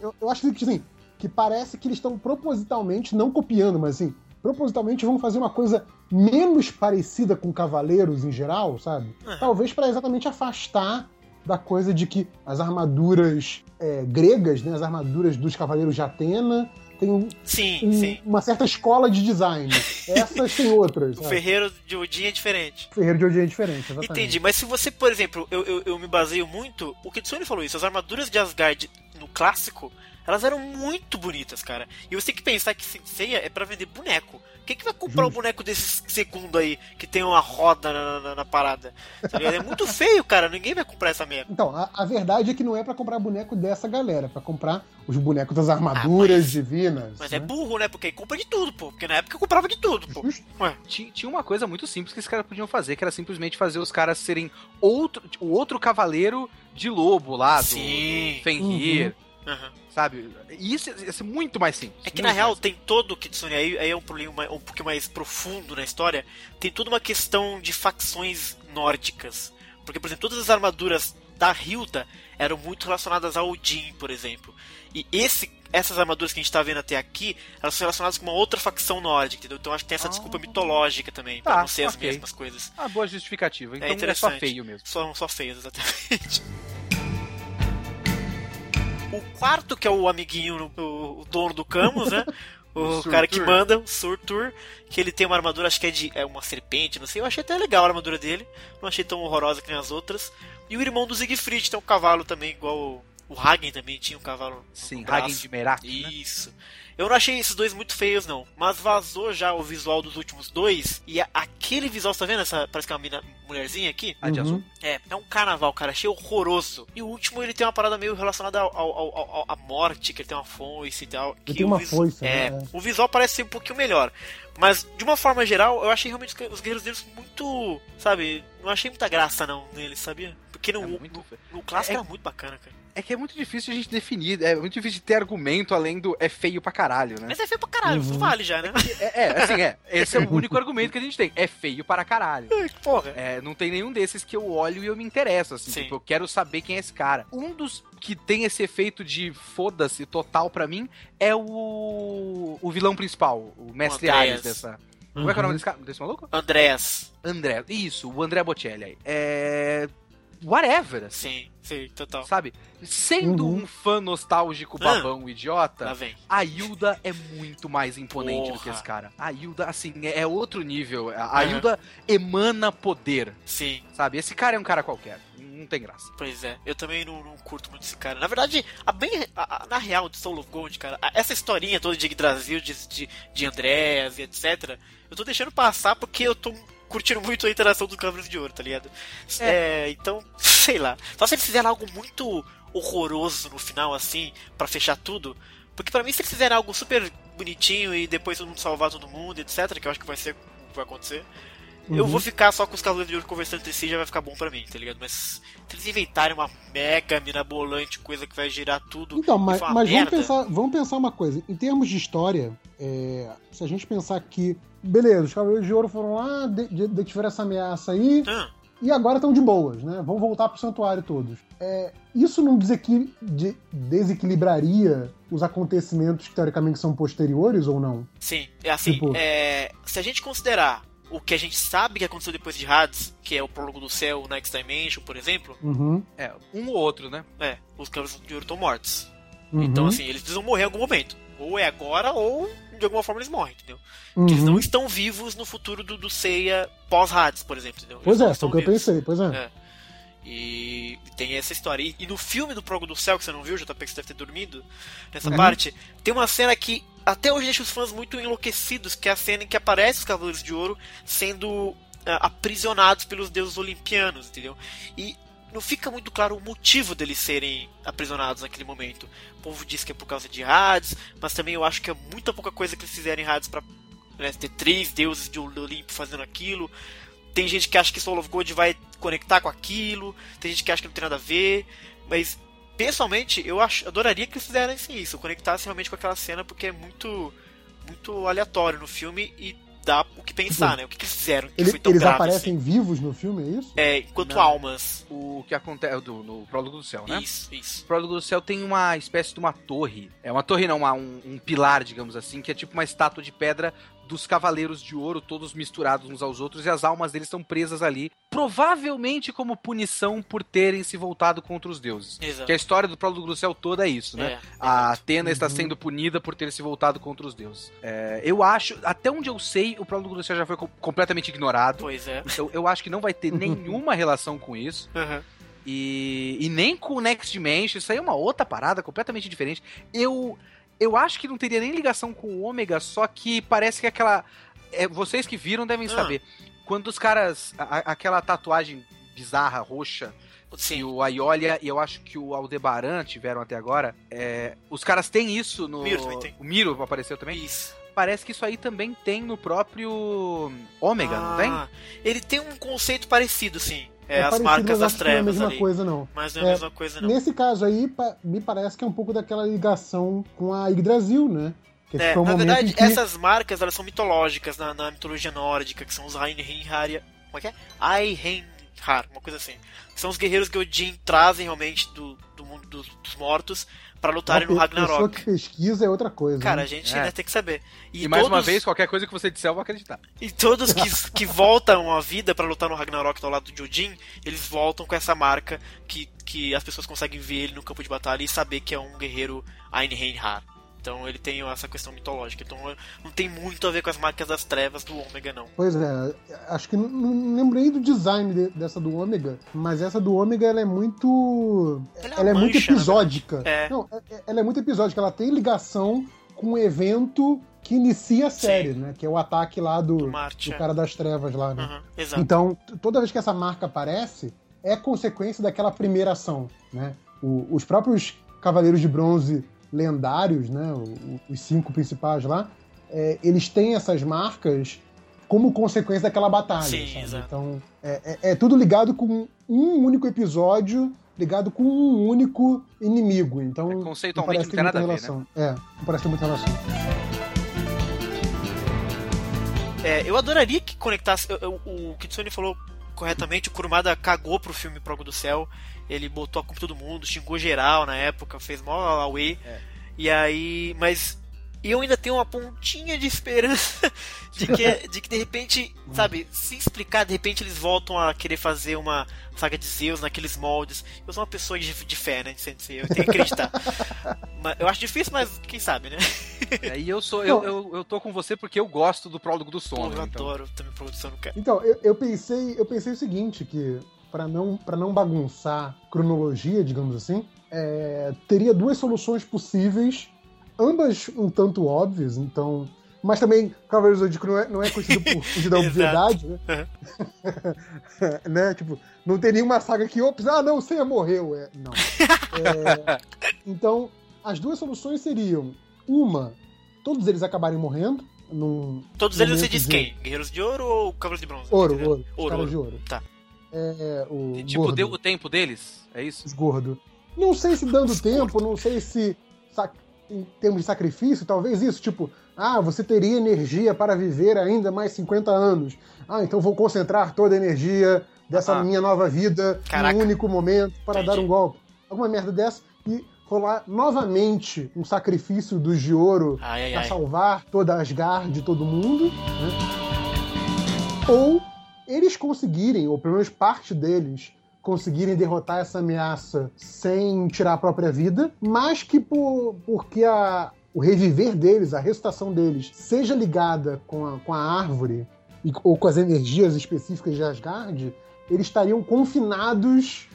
eu acho que assim, que parece que eles estão propositalmente, não copiando, mas assim, propositalmente vão fazer uma coisa menos parecida com cavaleiros em geral, sabe? Uhum. Talvez para exatamente afastar da coisa de que as armaduras gregas, né, as armaduras dos cavaleiros de Atena... Tem uma certa escola de design. Essas tem outras. O Ferreiro de Odin é diferente. O Ferreiro de Odin é diferente, exatamente. Entendi, mas se você, por exemplo, eu me baseio muito... O Kitsune falou isso, as armaduras de Asgard no clássico, elas eram muito bonitas, cara. E você tem que pensar que Saint Seiya é pra vender boneco. Quem que vai comprar um boneco desse segundo aí, que tem uma roda na parada? É muito feio, cara. Ninguém vai comprar essa merda. Então, a verdade é que não é pra comprar boneco dessa galera. É pra comprar os bonecos das armaduras divinas. Mas né? É burro, né? Porque compra de tudo, pô. Porque na época eu comprava de tudo, pô. Ué. Tinha uma coisa muito simples que esses caras podiam fazer, que era simplesmente fazer os caras serem outro cavaleiro de lobo lá, do Fenrir. Uhum. Sabe? Isso ia ser muito mais simples. É que na real tem todo o Kitsune, aí é um problema um pouquinho mais profundo na história. Tem toda uma questão de facções nórdicas. Porque, por exemplo, todas as armaduras da Hilda eram muito relacionadas ao Odin, por exemplo. E essas armaduras que a gente tá vendo até aqui, elas são relacionadas com uma outra facção nórdica, entendeu? Então acho que tem essa desculpa mitológica também, pra não ser as mesmas coisas. Ah, boa justificativa. Então é só feio mesmo. Só feio, exatamente. O quarto, que é o amiguinho, o dono do Camus, né? O cara que manda, o Surtur, que ele tem uma armadura, acho que é uma serpente, não sei. Eu achei até legal a armadura dele, não achei tão horrorosa que nem as outras. E o irmão do Siegfried tem um cavalo também, igual o Hagen também tinha um cavalo. Sim, Hagen de Merak. Isso. Né? Eu não achei esses dois muito feios, não. Mas vazou já o visual dos últimos dois. E aquele visual, você tá vendo? Parece que é uma mulherzinha aqui. A de azul. É um carnaval, cara. Achei horroroso. E o último, ele tem uma parada meio relacionada à morte, que ele tem uma foice e tal. Ele tem uma foice, né? O visual parece ser um pouquinho melhor. Mas, de uma forma geral, eu achei realmente os guerreiros deles muito, sabe? Não achei muita graça, não, neles, sabia? Porque no clássico era muito bacana, cara. É que é muito difícil a gente definir, é muito difícil de ter argumento além do é feio pra caralho, né? Mas é feio pra caralho, isso vale já, né? Esse é o único argumento que a gente tem, é feio para caralho. Porra. É, não tem nenhum desses que eu olho e eu me interesso, assim, tipo, eu quero saber quem é esse cara. Um dos que tem esse efeito de foda-se total pra mim é o vilão principal, o mestre Ares dessa... Como é que é o nome desse cara? Desse maluco? Andrés. Isso, o André Bocelli aí. É... whatever. Sim, total. Sabe? Sendo um fã nostálgico, babão, idiota, a Hilda é muito mais imponente do que esse cara. A Hilda, assim, é outro nível. A Hilda emana poder. Sim. Sabe? Esse cara é um cara qualquer. Não tem graça. Pois é. Eu também não curto muito esse cara. Na verdade, na real, de Soul of Gold, cara, essa historinha toda de Yggdrasil, de Andrés e etc., eu tô deixando passar porque eu tô... curtindo muito a interação do Cavaleiro de Ouro, tá ligado? Então, sei lá. Só se eles fizerem algo muito horroroso no final, assim, pra fechar tudo. Porque pra mim, se eles fizerem algo super bonitinho e depois todo mundo salvar todo mundo, etc., que eu acho que vai ser o que vai acontecer, eu vou ficar só com os Cavaleiros de Ouro conversando entre si e já vai ficar bom pra mim, tá ligado? Mas se eles inventarem uma mega mirabolante, coisa que vai girar tudo... Então, mas vamos pensar uma coisa. Em termos de história, se a gente pensar que... beleza, os Cavaleiros de Ouro foram lá, detiveram essa ameaça aí, e agora estão de boas, né? Vão voltar pro santuário todos. Isso não desequilibraria os acontecimentos que teoricamente são posteriores ou não? Sim, se a gente considerar o que a gente sabe que aconteceu depois de Hades, que é o Prólogo do Céu, o Next Dimension, por exemplo, um ou outro, né? Os Cavaleiros de Ouro estão mortos. Então, assim, eles precisam morrer em algum momento. Ou é agora, ou de alguma forma eles morrem, entendeu? Porque eles não estão vivos no futuro do Seiya pós-Hades, por exemplo, entendeu? Pois é, foi o que eu pensei, pois é. E tem essa história. E no filme do Prólogo do Céu, que você não viu, JP, que você deve ter dormido nessa parte, tem uma cena que até hoje deixa os fãs muito enlouquecidos, que é a cena em que aparece os Cavaleiros de Ouro sendo aprisionados pelos deuses olimpianos, entendeu? E não fica muito claro o motivo deles serem aprisionados naquele momento. O povo diz que é por causa de Hades, mas também eu acho que é muita pouca coisa que eles fizeram em Hades pra, né, ter três deuses do Olimpo fazendo aquilo. Tem gente que acha que Soul of Gold vai conectar com aquilo, tem gente que acha que não tem nada a ver, mas pessoalmente eu adoraria que eles fizessem isso, conectassem realmente com aquela cena, porque é muito, muito aleatório no filme e dá o que pensar, né? O que eles fizeram que foi tão eles grave, aparecem assim. Vivos no filme, é isso? Enquanto almas. O que acontece no Prólogo do Céu, né? Isso. O Prólogo do Céu tem uma espécie de uma torre. É uma torre não, um pilar, digamos assim, que é tipo uma estátua de pedra dos Cavaleiros de Ouro, todos misturados uns aos outros, e as almas deles estão presas ali, provavelmente como punição por terem se voltado contra os deuses. Exato. Que a história do Prólogo do Céu toda é isso, né? A Atena está sendo punida por ter se voltado contra os deuses. Eu acho, até onde eu sei, o Prólogo do Céu já foi completamente ignorado. Pois é. Então eu acho que não vai ter nenhuma relação com isso. E nem com o Next Dimension, isso aí é uma outra parada completamente diferente. Eu acho que não teria nem ligação com o Ômega, só que parece que aquela vocês que viram devem saber. Quando os caras... Aquela tatuagem bizarra, roxa, sim, que o Aiolia e eu acho que o Aldebaran tiveram até agora, os caras têm isso no... O Miro apareceu também? Isso. Parece que isso aí também tem no próprio Ômega, não tem? Ele tem um conceito parecido, sim. É as parecido, marcas das trevas ali. Mas não é a mesma coisa, não. Nesse caso aí, me parece que é um pouco daquela ligação com a Yggdrasil, né? Na verdade, essas marcas, elas são mitológicas na mitologia nórdica, que são os Ainhrinhar... Como é que é? Ainhrinhar, uma coisa assim. São os guerreiros que o Odin trazem realmente do mundo dos mortos pra lutarem no Ragnarok. Pessoa que pesquisa é outra coisa. Cara, né? A gente ainda tem que saber. E mais uma vez, qualquer coisa que você disser, eu vou acreditar. E todos que voltam à vida pra lutar no Ragnarok ao lado de Odin, eles voltam com essa marca que as pessoas conseguem ver ele no campo de batalha e saber que é um guerreiro Ainhrinhar. Então ele tem essa questão mitológica. Então não tem muito a ver com as marcas das trevas do Ômega, não. Pois é, acho que não lembrei do design dessa do Ômega, mas essa do Ômega ela é muito... Ela é muito episódica. Não, ela é muito episódica, ela tem ligação com um evento que inicia a série, né? Que é o ataque lá do cara das trevas lá, né? Exato. Então, toda vez que essa marca aparece, é consequência daquela primeira ação, né? Os próprios Cavaleiros de Bronze lendários, né, os 5 principais lá, eles têm essas marcas como consequência daquela batalha. Sim, exato. Então, é tudo ligado com um único episódio, ligado com um único inimigo. Então, conceitualmente não tem nada a ver, né? Não parece ter muita relação. Eu adoraria que conectasse... O Kitsune falou corretamente, o Kurumada cagou pro filme Prólogo do Céu, ele botou a culpa em todo mundo, xingou geral na época, fez mó away, e aí, mas eu ainda tenho uma pontinha de esperança de que de repente, sabe, se explicar, de repente eles voltam a querer fazer uma saga de Zeus naqueles moldes. Eu sou uma pessoa de fé, né, de Saint Seiya, eu tenho que acreditar. Eu acho difícil, mas quem sabe, né? E eu tô com você porque eu gosto do Prólogo do Sono. Eu adoro também o Prólogo do Sono. Então, eu pensei o seguinte, que para não bagunçar cronologia, digamos assim, teria duas soluções possíveis, ambas um tanto óbvias, então... Mas também, Cavaleiros do Zodíaco não é conhecido por fugir da obviedade, né? Né? Tipo, não tem nenhuma saga que, ops, não, Seiya morreu. Não. Então, as duas soluções seriam, uma, todos eles acabarem morrendo. Todos eles você diz quem? Guerreiros de Ouro ou Cavaleiros de Bronze? Ouro. De ouro. Tá. Tipo, gordo. Deu o tempo deles? É isso? Os gordos. Não sei se dando tempo, não sei se... Em termos de sacrifício, talvez isso, tipo, você teria energia para viver ainda mais 50 anos. Então vou concentrar toda a energia dessa minha nova vida num único momento para dar um golpe. Alguma merda dessa e rolar novamente um sacrifício dos de ouro para salvar toda a Asgard de todo mundo, né? Ou eles conseguirem, ou pelo menos parte deles, conseguirem derrotar essa ameaça sem tirar a própria vida, mas que porque o reviver deles, a ressuscitação deles, seja ligada com a árvore ou com as energias específicas de Asgard, eles estariam confinados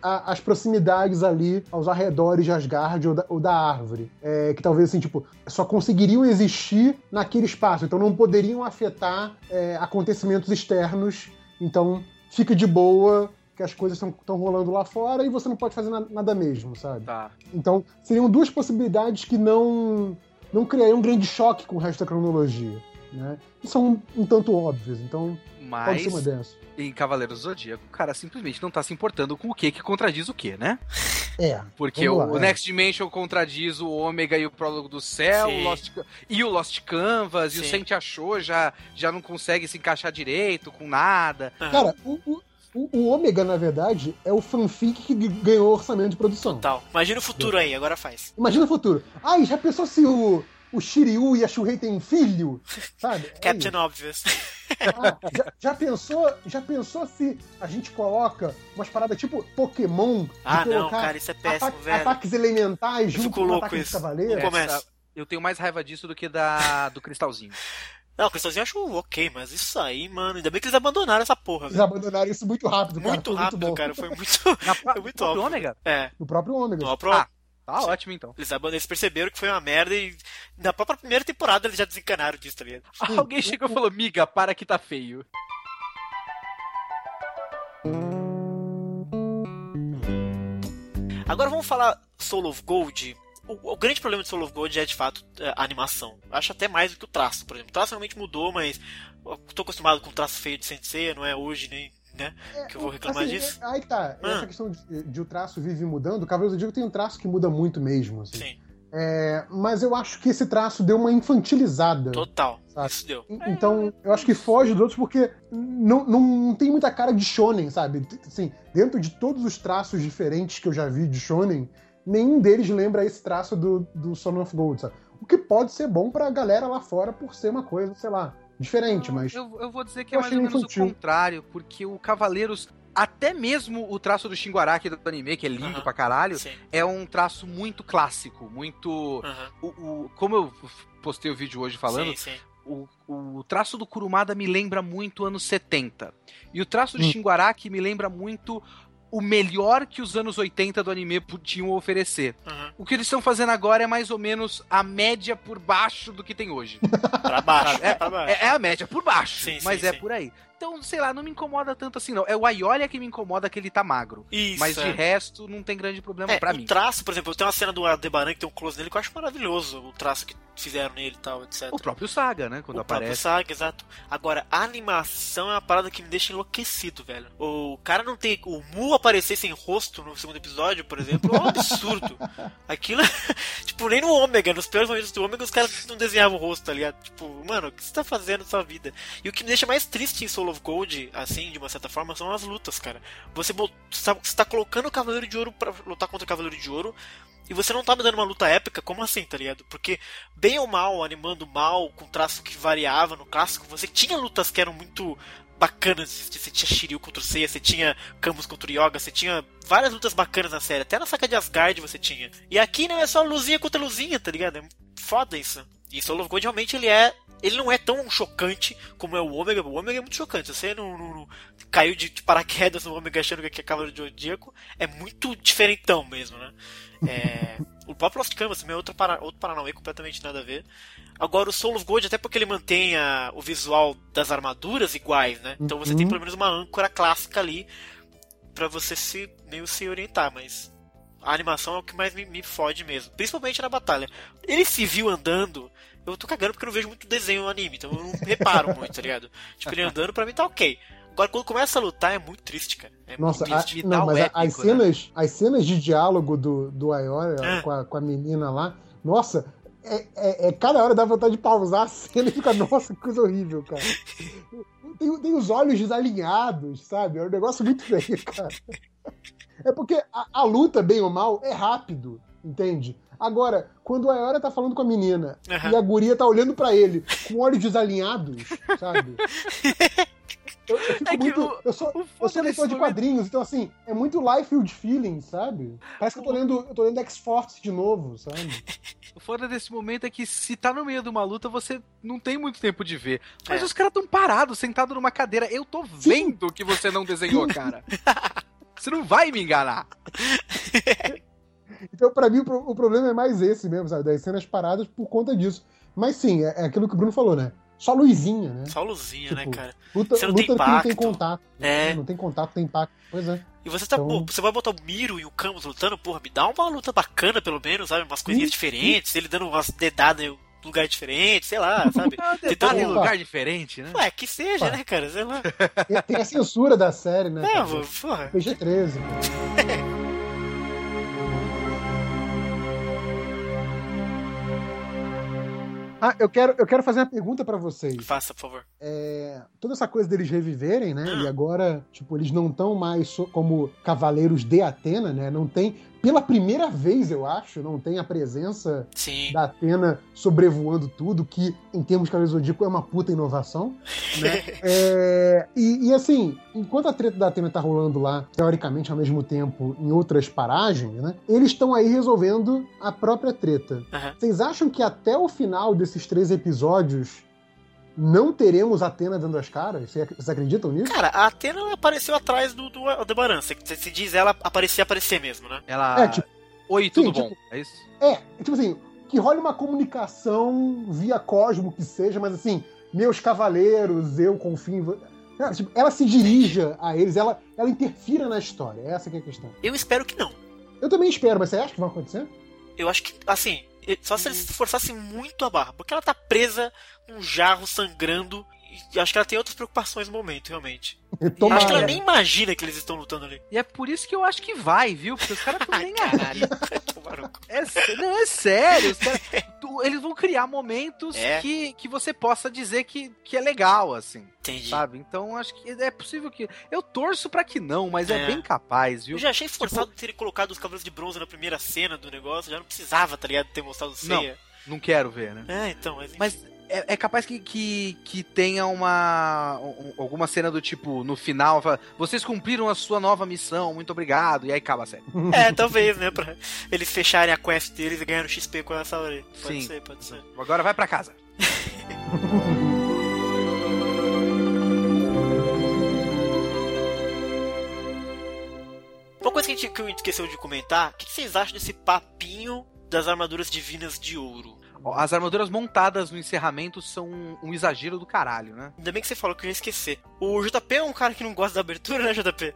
às proximidades ali, aos arredores de Asgard ou da árvore. Que talvez assim, tipo, só conseguiriam existir naquele espaço, então não poderiam afetar acontecimentos externos, então fica de boa... que as coisas estão rolando lá fora e você não pode fazer nada mesmo, sabe? Tá. Então, seriam duas possibilidades que não criariam um grande choque com o resto da cronologia, né? E são um tanto óbvias, então pode ser uma dessas. Em Cavaleiros do Zodíaco, o cara simplesmente não tá se importando com o que contradiz o que, né? Porque o Next Dimension contradiz o Ômega e o Prólogo do Céu, o Lost Canvas, e o Saint Achou já não consegue se encaixar direito com nada. Cara, o Ômega, na verdade, é o fanfic que ganhou orçamento de produção. Total. Imagina o futuro aí, agora faz. Imagina o futuro. Já pensou se o Shiryu e a Shurei têm filho? Sabe? Captain Obvious. Já pensou se a gente coloca umas paradas tipo Pokémon? Não, cara, isso é péssimo, velho. Ataques elementais junto com ataques de cavaleiros? Eu tenho mais raiva disso do que do Cristalzinho. Não, o Cristalzinho eu acho ok, mas isso aí, mano... Ainda bem que eles abandonaram essa porra, velho. Eles abandonaram isso muito ráprio, cara. Muito rápido, cara. Foi muito óbvio. No Ômega? No próprio Ômega. Ah, sim. Ótimo, então. Eles perceberam que foi uma merda e na própria primeira temporada eles já desencanaram disso também. Alguém chegou e falou, miga, para que tá feio. Agora vamos falar Soul of Gold. O grande problema de Soul of Gold é, de fato, a animação. Eu acho até mais do que o traço, por exemplo. O traço realmente mudou, mas eu tô acostumado com o traço feio de Saint Seiya, não é hoje, nem... Né? Que eu vou reclamar assim, disso. Aí tá, essa questão de o traço vive mudando, o Cavaleiros do Zodíaco tem um traço que muda muito mesmo. Assim. Sim. Mas eu acho que esse traço deu uma infantilizada. Total, sabe? Isso deu. Então, eu acho que foge dos outros porque não tem muita cara de shonen, sabe? Assim, dentro de todos os traços diferentes que eu já vi de shonen, nenhum deles lembra esse traço do Soul of Gold, sabe? O que pode ser bom pra galera lá fora por ser uma coisa, sei lá, diferente, mas... Eu vou dizer que é mais ou menos o contrário, porque o Cavaleiros, até mesmo o traço do Shinguaraki do anime, que é lindo pra caralho, sim, é um traço muito clássico, muito... Como eu postei o vídeo hoje falando, sim, sim. O traço do Kurumada me lembra muito anos 70. E o traço do Shinguaraki me lembra muito o melhor que os anos 80 do anime tinham a oferecer. O que eles estão fazendo agora é mais ou menos a média por baixo do que tem hoje. Pra baixo. É a média por baixo, sim, mas sim, é sim. Por aí. Então, sei lá, não me incomoda tanto assim, não. É o Aiolia que me incomoda que ele tá magro. Isso, mas de resto, não tem grande problema pra mim. O traço, por exemplo, eu tenho uma cena do Aldebaran que tem um close nele que eu acho maravilhoso, o traço que fizeram nele e tal, etc. O próprio Saga, né? Quando aparece. O próprio Saga, exato. Agora, a animação é uma parada que me deixa enlouquecido, velho. O cara não tem... O Mu aparecer sem rosto no segundo episódio, por exemplo, é um absurdo. Aquilo tipo, nem no Ômega, nos piores momentos do Ômega, os caras não desenhavam o rosto, tá ligado? Tipo, mano, o que você tá fazendo na sua vida? E o que me deixa mais triste em Soul of Gold, assim, de uma certa forma, são as lutas, cara. Você tá colocando o Cavaleiro de Ouro pra lutar contra o Cavaleiro de Ouro e você não tá me dando uma luta épica, como assim, tá ligado? Porque, bem ou mal, animando mal, com traço que variava no clássico, você tinha lutas que eram muito bacanas, você tinha Shiryu contra o Seiya, você tinha Camus contra o Yoga, você tinha várias lutas bacanas na série, até na Saga de Asgard você tinha. E aqui não é só luzinha contra luzinha, tá ligado? É foda isso. E Soul of Gold realmente ele não é tão chocante como é o Ômega. O Ômega é muito chocante. Você não caiu de paraquedas no Ômega achando que é Cavaleiro do Zodíaco. É muito diferentão mesmo, né? O próprio Lost Canvas também é outro paranauê, completamente nada a ver. Agora, o Soul of Gold, até porque ele mantém o visual das armaduras iguais, né? Então você tem pelo menos uma âncora clássica ali pra você meio se orientar, mas... A animação é o que mais me fode mesmo. Principalmente na batalha. Ele se viu andando... Eu tô cagando porque eu não vejo muito desenho no anime. Então eu não reparo muito, tá ligado? Tipo, ele andando pra mim tá ok. Agora, quando começa a lutar, é muito triste, cara. É nossa, muito triste. Não, mas épico, as cenas de diálogo do Aiolia com a menina lá... Nossa... cada hora dá vontade de pausar a cena e fica, nossa, que coisa horrível, cara. Tem os olhos desalinhados, sabe? É um negócio muito feio, cara. É porque a luta, bem ou mal, é rápido, entende? Agora, quando a Aiolia tá falando com a menina e a guria tá olhando pra ele com olhos desalinhados, sabe? Eu fico muito... Eu sou leitor de quadrinhos, então assim, é muito Liefeld feeling, sabe? Parece que eu tô lendo X-Force de novo, sabe? O foda desse momento é que se tá no meio de uma luta, você não tem muito tempo de ver. Mas os caras tão parados, sentados numa cadeira. Eu tô vendo que você não desenhou, cara. Você não vai me enganar. Então, pra mim, o problema é mais esse mesmo, sabe? Das cenas paradas por conta disso. Mas sim, é aquilo que o Bruno falou, né? Só luzinha, né? Só luzinha, tipo, né, cara? Você não tem impacto. Não tem contato. É. Não tem contato, tem impacto. Pois é. E você tá, então... pô, você vai botar o Miro e o Camus lutando, porra, me dá uma luta bacana, pelo menos, sabe? Umas coisinhas diferentes, ele dando umas dedadas em um lugar diferente, sei lá, sabe? Dedada em lugar diferente, né? Ué, que seja, né, cara? Sei lá. Tem a censura da série, né? É, porra. PG-13. Ah, eu quero fazer uma pergunta pra vocês. Faça, por favor. Toda essa coisa deles reviverem, né? E agora, tipo, eles não estão mais como Cavaleiros de Atena, né? Não tem, pela primeira vez, eu acho, não tem a presença da Atena sobrevoando tudo, que, em termos de Cavaleiros do Zodíaco, é uma puta inovação, né? E assim, enquanto a treta da Atena tá rolando lá, teoricamente, ao mesmo tempo, em outras paragens, né? Eles estão aí resolvendo a própria treta. Vocês acham que até o final desses 3 episódios não teremos Atena dando as caras? Vocês acreditam nisso? Cara, a Atena apareceu atrás do Aldebaran. Se diz ela aparecer mesmo, né? Ela... É, tipo, Oi, tudo bom? Tipo, é isso? É, tipo assim, que role uma comunicação via Cosmo, que seja, mas assim, meus cavaleiros, eu confio em você. Tipo, ela se dirija a eles, ela interfira na história, essa que é a questão. Eu espero que não. Eu também espero, mas você acha que vai acontecer? Eu acho que, assim, só se eles forçassem muito a barra, porque ela tá presa num jarro sangrando e acho que ela tem outras preocupações no momento, realmente. Acho que ela nem imagina que eles estão lutando ali. E é por isso que eu acho que vai, viu? Porque os caras estão nem aí. Não, é sério. Os caras, eles vão criar momentos que você possa dizer que é legal, assim. Entendi. Sabe? Então, acho que é possível que... Eu torço pra que não, mas é bem capaz, viu? Eu já achei forçado terem colocado os Cavaleiros de Bronze na primeira cena do negócio. Já não precisava, tá ligado? Ter mostrado o Seiya. Não quero ver, né? É, então. Mas é capaz que tenha alguma cena do tipo, no final, vocês cumpriram a sua nova missão, muito obrigado, e aí acaba a série. É, talvez, né, pra eles fecharem a quest deles e ganharem o XP com essa hora. Pode ser. Agora vai pra casa. Uma coisa que a gente esqueceu de comentar, o que vocês acham desse papinho das armaduras divinas de ouro? As armaduras montadas no encerramento são um exagero do caralho, né? Ainda bem que você falou que eu ia esquecer. O JP é um cara que não gosta da abertura, né, JP?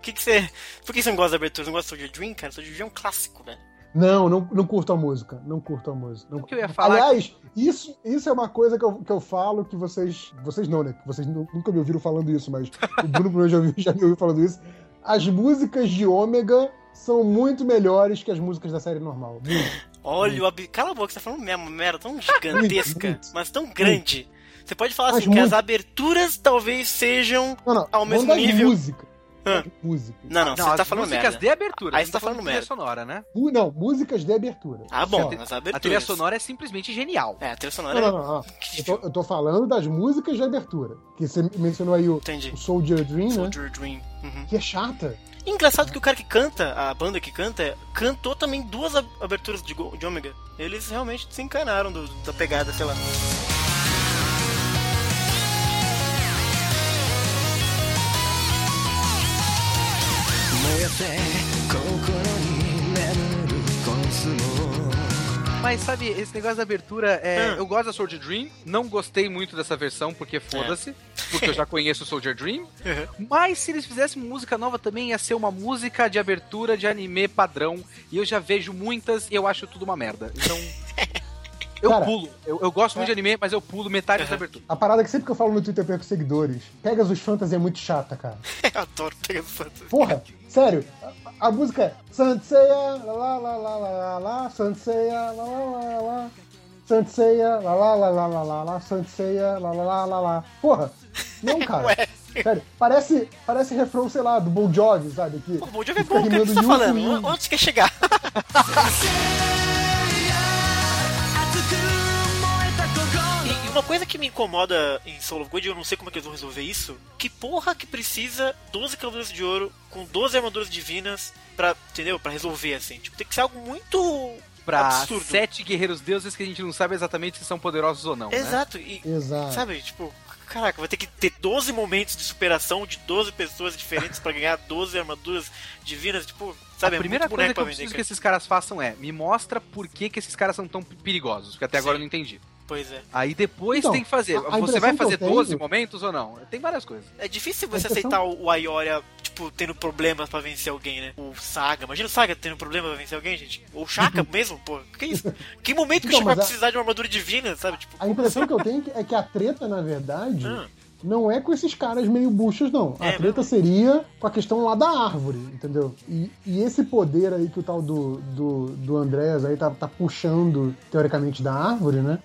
Que você... Por que você não gosta da abertura? Você não gosta do Soldier Dream, cara? O Soldier Dream é um clássico, velho. Não curto a música. Não... O que eu ia falar? Aliás, isso é uma coisa que eu falo que vocês... Vocês não, né? Vocês nunca me ouviram falando isso, mas o Bruno já me ouviu falando isso. As músicas de Ômega são muito melhores que as músicas da série normal. Olha, cala a boca, você tá falando mesmo, merda tão gigantesca, mas tão grande. Você pode falar assim, que as aberturas talvez sejam ao mesmo nível. Música. Não, você tá falando merda. Músicas de abertura. Aí você tá falando merda. Trilha sonora, né? Não, músicas de abertura. Ah, bom, as aberturas. A trilha sonora é simplesmente genial. É, a trilha sonora não. Eu tô falando das músicas de abertura. Que você mencionou aí o Soldier Dream, né? Soldier Dream. Uhum. Que é chata. Engraçado que o cara que canta, a banda que canta, cantou também duas aberturas de Omega. Eles realmente se encanaram da pegada, sei lá. Mas sabe, esse negócio da abertura, eu gosto da Soldier Dream, não gostei muito dessa versão, porque foda-se, porque eu já conheço o Soldier Dream, mas se eles fizessem música nova também ia ser uma música de abertura de anime padrão, e eu já vejo muitas e eu acho tudo uma merda, então... pulo. Eu gosto muito de anime, mas eu pulo metade da abertura. A parada que sempre que eu falo no Twitter eu perco seguidores. Pegasus Fantasy é muito chata, cara. Eu adoro Pegasus Fantasy. Porra, sério. A música é Saint Seiya, lá, lá, lá, lá, lá, lá, Saint Seiya, lá, lá, lá, lá, Saint Seiya, lá, lá, lá, lá, lá, lá, Saint Seiya, lá, lá, lá, lá. Porra, não, cara. Sério, parece refrão, sei lá, do Bon Jovi, sabe? O Bon Jovi é bom, o que você tá falando? Onde você quer chegar? Uma coisa que me incomoda em Soul of Gold, eu não sei como é que eles vão resolver isso, que porra que precisa 12 Cavaleiros de Ouro com 12 armaduras divinas pra, entendeu? Pra resolver, assim. Tipo, tem que ser algo muito pra absurdo. 7 guerreiros deuses que a gente não sabe exatamente se são poderosos ou não, exato, né? Exato. Sabe, tipo, caraca, vai ter que ter 12 momentos de superação de 12 pessoas diferentes pra ganhar 12 armaduras divinas, tipo... Sabe, a primeira coisa que eu preciso que esses caras façam é, me mostra por que esses caras são tão perigosos, que até agora eu não entendi. Pois é. Aí depois tem que fazer. Você vai fazer 12 momentos ou não? Tem várias coisas. É difícil você aceitar o Aiolia, tipo, tendo problemas pra vencer alguém, né? O Saga. Imagina o Saga tendo problemas pra vencer alguém, gente. Ou o Shaka mesmo, pô. Que isso? Que momento que o Shaka vai precisar de uma armadura divina, sabe? Tipo, a impressão que eu tenho é que a treta, na verdade... Não é com esses caras meio buchos, não. A treta seria com a questão lá da árvore, entendeu? E esse poder aí que o tal do Andrés aí tá puxando, teoricamente, da árvore, né?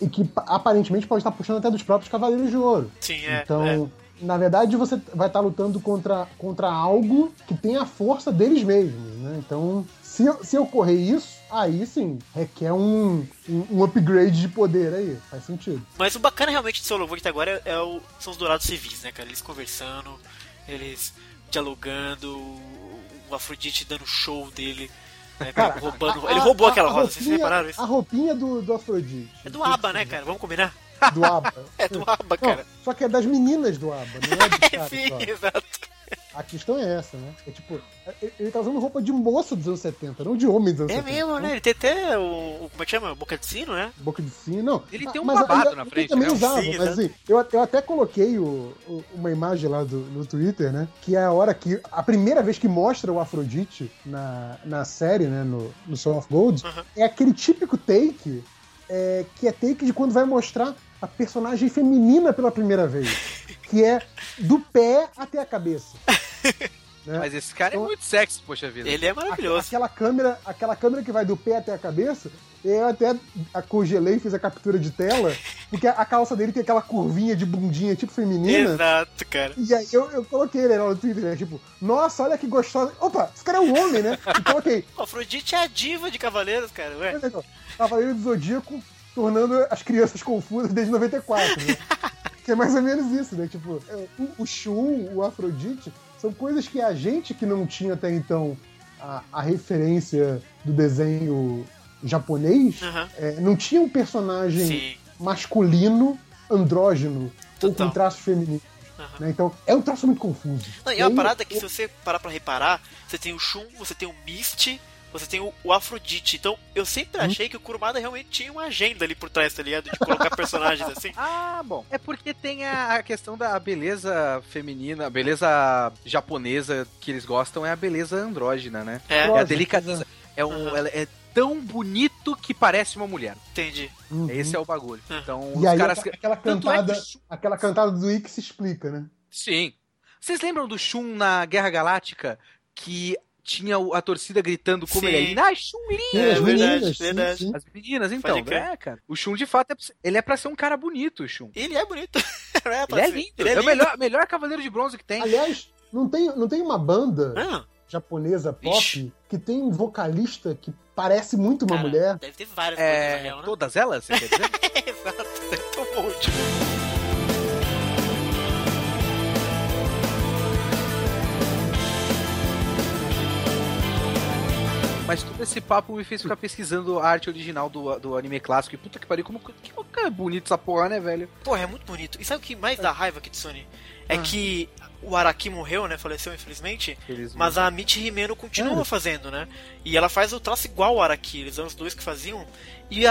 E que aparentemente pode estar puxando até dos próprios Cavaleiros de Ouro. Sim, então, na verdade, você vai estar lutando contra algo que tem a força deles mesmos, né? Então, se ocorrer isso, aí sim, requer um upgrade de poder aí, faz sentido. Mas o bacana realmente de Soul of Gold até agora são os Dourados Civis, né, cara? Eles conversando, eles dialogando, o Afrodite dando show dele, né, cara, roubando. Ele roubou aquela rosa, vocês repararam isso? A roupinha do Afrodite. É do ABBA, né, cara? Vamos combinar? Do ABBA. É do ABBA, cara. Só que é das meninas do ABBA, não é do cara. Sim, exato. A questão é essa, né? É tipo, ele tá usando roupa de moça dos anos 70, não de homem dos anos 70. É mesmo, né? Ele tem até o... Como é que chama? Boca de sino, né? Boca de sino, não. Ele tem um babado na frente, né? Ele também usava, mas assim, eu até coloquei uma imagem lá no Twitter, né? Que é a hora que... A primeira vez que mostra o Afrodite na série, né? No Soul of Gold, é aquele típico take, que é take de quando vai mostrar a personagem feminina pela primeira vez. Que é do pé até a cabeça. Né? Mas esse cara então, é muito sexy, poxa vida. Ele é maravilhoso. Aquela câmera que vai do pé até a cabeça, eu até congelei e fiz a captura de tela, porque a calça dele tem aquela curvinha de bundinha, tipo feminina. Exato, cara. E aí eu coloquei ele lá no Twitter, né? Tipo, nossa, olha que gostosa. Opa, esse cara é um homem, né? E coloquei. O Afrodite é a diva de Cavaleiros, cara. Ué. Cavaleiro do Zodíaco tornando as crianças confusas desde 94, né? Que é mais ou menos isso, né? Tipo, o Shun, o Afrodite, são coisas que a gente que não tinha até então a referência do desenho japonês, não tinha um personagem masculino, andrógino, ou com traços femininos. Né? Então, é um traço muito confuso. Não, e é uma parada que, se você parar pra reparar, você tem o Shun, você tem o Mist, você tem o Afrodite. Então, eu sempre achei que o Kurumada realmente tinha uma agenda ali por trás, tá ligado? De colocar personagens assim. Ah, bom. É porque tem a questão da beleza feminina, a beleza japonesa que eles gostam é a beleza andrógina, né? É a delicadeza. Ela é tão bonito que parece uma mulher. Entendi. Uhum. Esse é o bagulho. Então, e os aí, caras... aquela cantada do Ikki se explica, né? Sim. Vocês lembram do Shun na Guerra Galáctica? Que... tinha a torcida gritando como ele é Shun-linha, as meninas, sim. As meninas, então, né, cara? O Shun, de fato, ele é pra ser um cara bonito, o Shun. Ele é bonito. Ele é lindo. É o melhor Cavaleiro de Bronze que tem. Aliás, não tem uma banda japonesa pop que tem um vocalista que parece muito uma mulher? Deve ter várias bandas, na real, né? Todas elas, você quer dizer? Exato, deve ter um monte. Mas todo esse papo me fez ficar pesquisando a arte original do anime clássico. E puta que pariu, como que é bonito essa porra, né, velho? Porra, é muito bonito. E sabe o que mais dá raiva, Kitsune? É que o Araki morreu, né? Faleceu, infelizmente. Mas a Michi Himeno continua fazendo, né? E ela faz o traço igual ao Araki. Eles eram os dois que faziam. E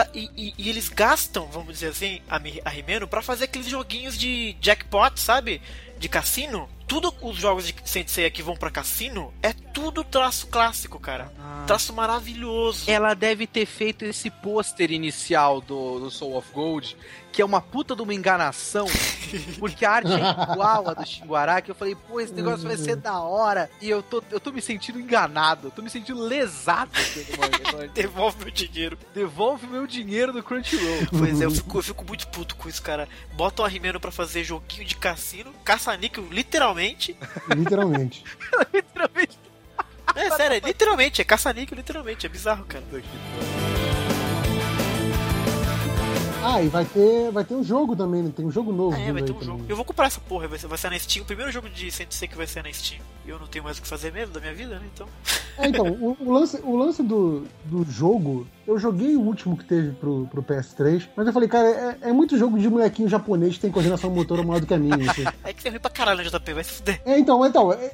eles gastam, vamos dizer assim, a Himeno pra fazer aqueles joguinhos de jackpot, sabe? De cassino. Tudo os jogos de Saint Seiya que vão pra cassino é tudo traço clássico, cara. Traço maravilhoso. Ela deve ter feito esse pôster inicial do Soul of Gold, que é uma puta de uma enganação, porque a arte é igual a do Shingo Araki. Eu falei, pô, esse negócio vai ser da hora. E eu tô me sentindo enganado, eu tô me sentindo lesado. Devolve meu dinheiro. Devolve meu dinheiro do Crunchyroll. Pois é, eu fico muito puto com isso, cara. Bota o Himeno pra fazer joguinho de cassino, caça-níquel, literalmente. Literalmente. É sério, literalmente. É caça-níquel, literalmente. É bizarro, cara. E vai ter um jogo também, né? Tem um jogo novo. Vai ter um também. Jogo. Eu vou comprar essa porra. Vai ser na Steam. O primeiro jogo de Saint Seiya que vai ser na Steam. E eu não tenho mais o que fazer mesmo da minha vida, né? Então... o lance do jogo... Eu joguei o último que teve pro PS3, mas eu falei, cara, é muito jogo de molequinho japonês que tem coordenação motora maior do que a minha. Assim. É que você é ruim pra caralho, JP, vai se fuder. Então,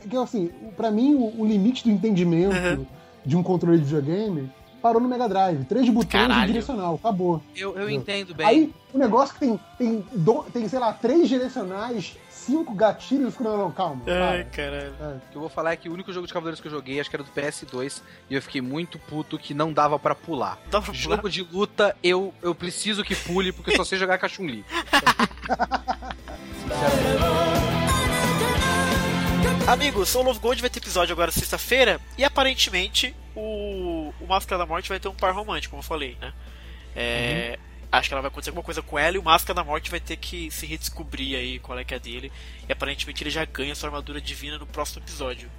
que assim, pra mim, o limite do entendimento de um controle de videogame parou no Mega Drive. 3 botões e direcional, acabou. Eu entendo bem. Aí, o negócio que tem, sei lá, 3 direcionais... 5 gatilhos que não, calma. Ai, caralho. O que eu vou falar é que o único jogo de Cavaleiros que eu joguei, acho que era do PS2, e eu fiquei muito puto que não dava pra pular. Jogo de luta, eu preciso que pule, porque eu só sei jogar com a Chun-Li. Amigos, Soul of Gold vai ter episódio agora sexta-feira, e aparentemente o Máscara da Morte vai ter um par romântico, como eu falei, né? Acho que ela vai acontecer alguma coisa com ela e o Máscara da Morte vai ter que se redescobrir aí qual é que é dele. E aparentemente ele já ganha sua armadura divina no próximo episódio.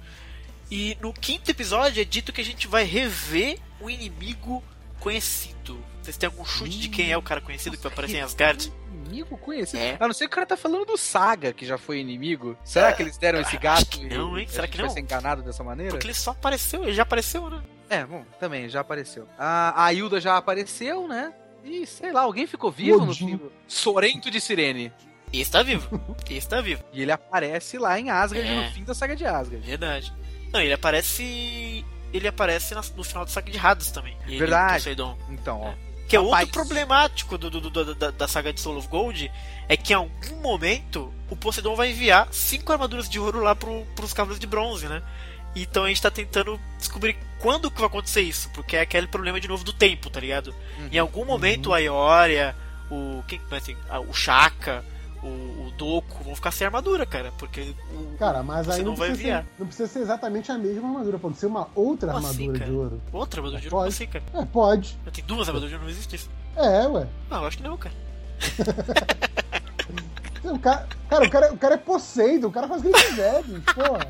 E no quinto episódio é dito que a gente vai rever o inimigo conhecido. Vocês têm algum chute de quem é o cara conhecido que vai aparecer em Asgard? Inimigo conhecido? A não ser que o cara tá falando do Saga, que já foi inimigo. Será que eles deram esse gato e não, hein? Será que não? Vai ser enganado dessa maneira? Porque ele só apareceu, ele já apareceu, né? Bom, também, já apareceu. A Hilda já apareceu, né? Ih, sei lá, alguém ficou vivo no filme? Sorento de Sirene. Esse tá vivo. E ele aparece lá em Asgard, no fim da saga de Asgard. Verdade. Não, ele aparece no final da saga de Hades também. Ele, verdade. Poseidon. Então, ó. Que é outro problemático da saga de Soul of Gold, é que em algum momento o Poseidon vai enviar 5 armaduras de ouro lá pros Cavaleiros de Bronze, né? Então a gente tá tentando descobrir quando que vai acontecer isso, porque é aquele problema de novo do tempo, tá ligado? Uhum. Em algum momento a Aiolia, o Shaka, o Dohko vão ficar sem armadura, cara, porque mas aí não vai enviar. Não precisa ser exatamente a mesma armadura, pode ser uma outra armadura de ouro. Outra armadura de ouro? Pode. Assim, cara. É, pode. Tem 2 armaduras de ouro, não existe isso. É, ué. Não, eu acho que não, cara. O cara é Poseidon, o cara faz o que ele quiser, porra.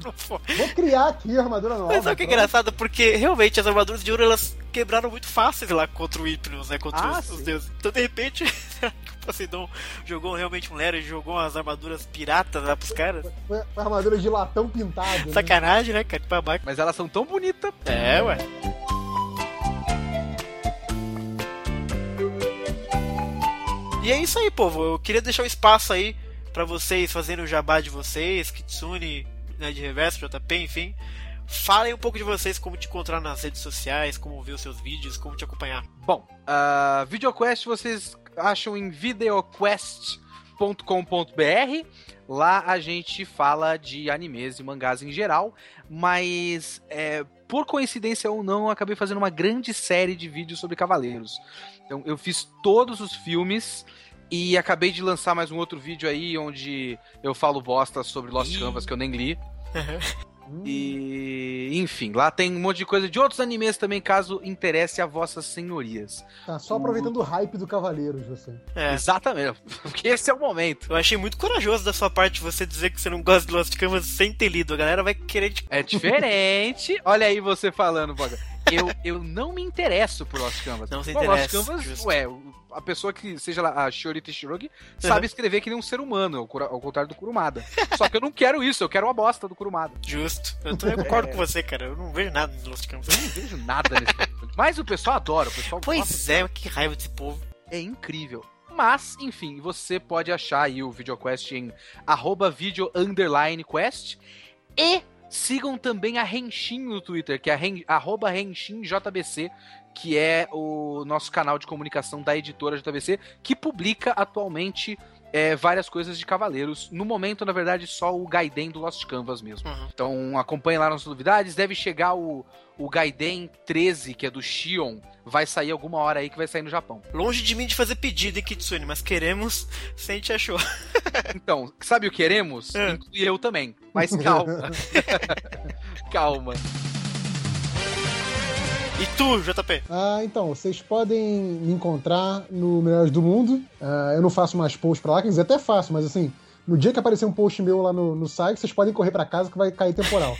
Vou criar aqui a armadura nova. Mas sabe o que é engraçado? Porque realmente as armaduras de ouro, elas quebraram muito fáceis lá contra o Hypnos, né? Contra os deuses. Então de repente, será que o Poseidon jogou realmente um Lero e jogou as armaduras piratas lá pros caras? Foi armadura de latão pintado. Sacanagem, né, cara? Babaca. Mas elas são tão bonitas. É, ué. E é isso aí, povo. Eu queria deixar um espaço aí pra vocês fazerem o jabá de vocês, Kitsune, né, de Reverso, JP, enfim. Falem um pouco de vocês, como te encontrar nas redes sociais, como ver os seus vídeos, como te acompanhar. Bom, VideoQuest vocês acham em videoquest.com.br. Lá a gente fala de animes e mangás em geral, mas por coincidência ou não, eu acabei fazendo uma grande série de vídeos sobre Cavaleiros. Então eu fiz todos os filmes. E acabei de lançar mais um outro vídeo aí onde eu falo bosta sobre Lost Canvas que eu nem li. E enfim, lá tem um monte de coisa de outros animes também, caso interesse a vossas senhorias. Tá só aproveitando o hype do Cavaleiros, você. É. Exatamente, porque esse é o momento. Eu achei muito corajoso da sua parte você dizer que você não gosta de Lost Canvas sem ter lido. A galera vai querer... É diferente. Olha aí você falando, Boga. Eu não me interesso por Lost Canvas. Não se interessa. Lost Canvas, justo. A pessoa que, seja lá, a Shiori Teshirogi, sabe escrever que nem um ser humano, ao contrário do Kurumada. Só que eu não quero isso, eu quero uma bosta do Kurumada. Justo. Eu concordo com você, cara. Eu não vejo nada de Lost Canvas. Eu não vejo nada nesse tempo. Mas o pessoal adora, o pessoal gosta. Pois é, que raiva desse povo. É incrível. Mas, enfim, você pode achar aí o VideoQuest em @video_quest e... sigam também a Henshin no Twitter, que é @HenshinJBC, que é o nosso canal de comunicação da editora JBC, que publica atualmente várias coisas de Cavaleiros. No momento, na verdade, só o Gaiden do Lost Canvas mesmo. Então acompanhem lá nas novidades. Deve chegar o Gaiden 13, que é do Shion. Vai sair alguma hora aí, que vai sair no Japão. Longe de mim de fazer pedido, hein, Kitsune? Mas queremos, se a gente achou. Então, sabe o queremos? Inclui eu também. Mas calma. Calma. E tu, JP? Então, vocês podem me encontrar no Melhores do Mundo. Eu não faço mais posts pra lá, quer dizer, até faço, mas assim, no dia que aparecer um post meu lá no site, vocês podem correr pra casa que vai cair temporal.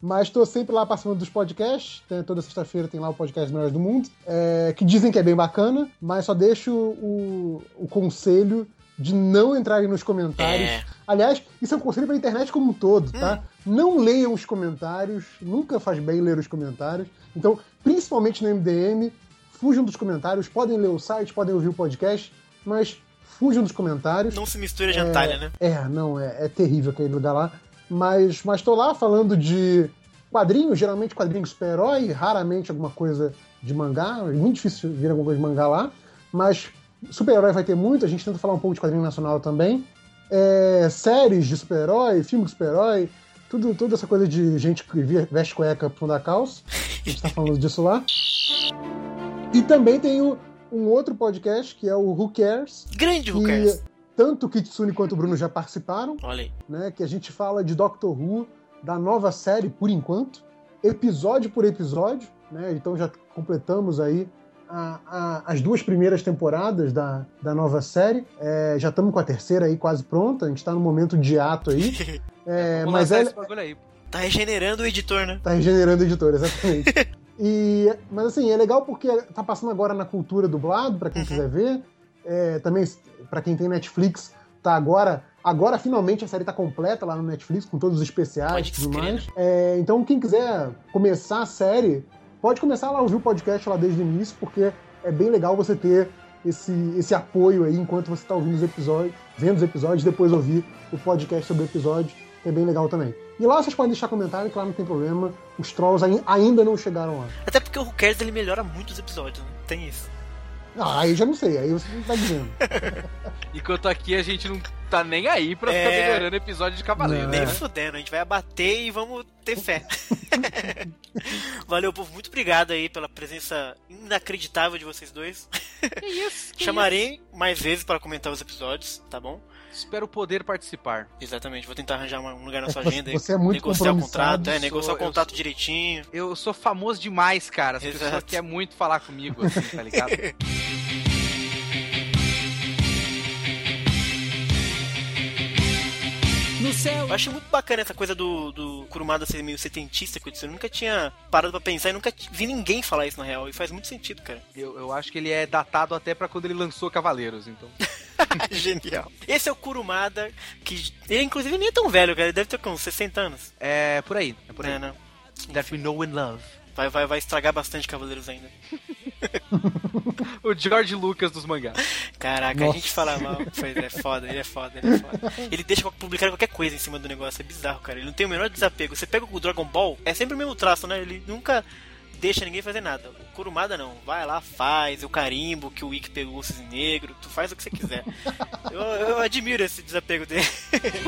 Mas tô sempre lá participando dos podcasts. Toda sexta-feira tem lá o podcast Melhores do Mundo, que dizem que é bem bacana, mas só deixo o conselho de não entrarem nos comentários. Aliás, isso é um conselho pra internet como um todo, tá? Não leiam os comentários, nunca faz bem ler os comentários. Então, principalmente no MDM, fujam dos comentários, podem ler o site, podem ouvir o podcast, mas fujam dos comentários. Não se misture a jantalha, né? É terrível aquele lugar lá. Mas tô lá falando de quadrinhos, geralmente quadrinhos super-herói, raramente alguma coisa de mangá, é muito difícil vir alguma coisa de mangá lá, mas super-herói vai ter muito, a gente tenta falar um pouco de quadrinho nacional também, séries de super-herói, filmes de super-herói, toda essa coisa de gente que veste cueca por fundo da calça, a gente tá falando disso lá. E também tenho um outro podcast que é o Who Cares? Grande Who Cares! Tanto o Kitsune quanto o Bruno já participaram. Olha aí. Né, que a gente fala de Doctor Who, da nova série, por enquanto, episódio por episódio, né? Então já completamos aí as 2 primeiras temporadas da nova série. Já estamos com a terceira aí quase pronta, a gente está no momento de ato aí. Mas esse bagulho aí. Tá regenerando o editor, né? Tá regenerando o editor, exatamente. Mas assim, é legal porque tá passando agora na cultura dublado, para quem quiser ver. Também, pra quem tem Netflix, tá agora finalmente a série tá completa lá no Netflix, com todos os especiais e tudo mais. Então quem quiser começar a série, pode começar lá a ouvir o podcast lá desde o início, porque é bem legal você ter esse apoio aí enquanto você está ouvindo os episódios, vendo os episódios, depois ouvir o podcast sobre o episódio, que é bem legal também. E lá vocês podem deixar comentário, que lá não tem problema, os trolls ainda não chegaram lá. Até porque o Who Cares, ele melhora muito os episódios, né? Tem isso. Ah, aí já não sei, aí você não tá dizendo. Enquanto aqui a gente não tá nem aí pra ficar melhorando episódio de Cavaleiro. Nem fudendo, a gente vai abater e vamos ter fé. Valeu, povo, muito obrigado aí pela presença inacreditável de vocês dois. Que isso, que chamarei isso. Mais vezes para comentar os episódios, tá bom? Espero poder participar. Exatamente, vou tentar arranjar um lugar na sua agenda. Você é muito negociar o contrato, negociar o contrato direitinho. Eu sou famoso demais, cara. As pessoas querem muito falar comigo, assim, tá ligado? No céu. Eu achei muito bacana essa coisa do Kurumada ser meio setentista, eu nunca tinha parado pra pensar e nunca vi ninguém falar isso na real, e faz muito sentido, cara. Eu acho que ele é datado até pra quando ele lançou Cavaleiros, então. Genial. Esse é o Kurumada, que ele inclusive nem é tão velho, cara, ele deve ter com uns 60 anos. É, por aí, né? That we know and love. Vai estragar bastante Cavaleiros ainda. O George Lucas dos mangás. Caraca, nossa. A gente fala mal. Pois é, ele é foda. Ele deixa publicar qualquer coisa em cima do negócio, é bizarro, cara. Ele não tem o menor desapego. Você pega o Dragon Ball, é sempre o mesmo traço, né? Ele nunca deixa ninguém fazer nada. O Kurumada não. Vai lá, faz o carimbo que o Ikki pegou o cisne negro, tu faz o que você quiser. Eu admiro esse desapego dele. Meu coração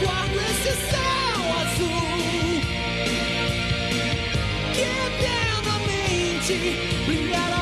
guarda esse céu azul. Que eternamente brilhará.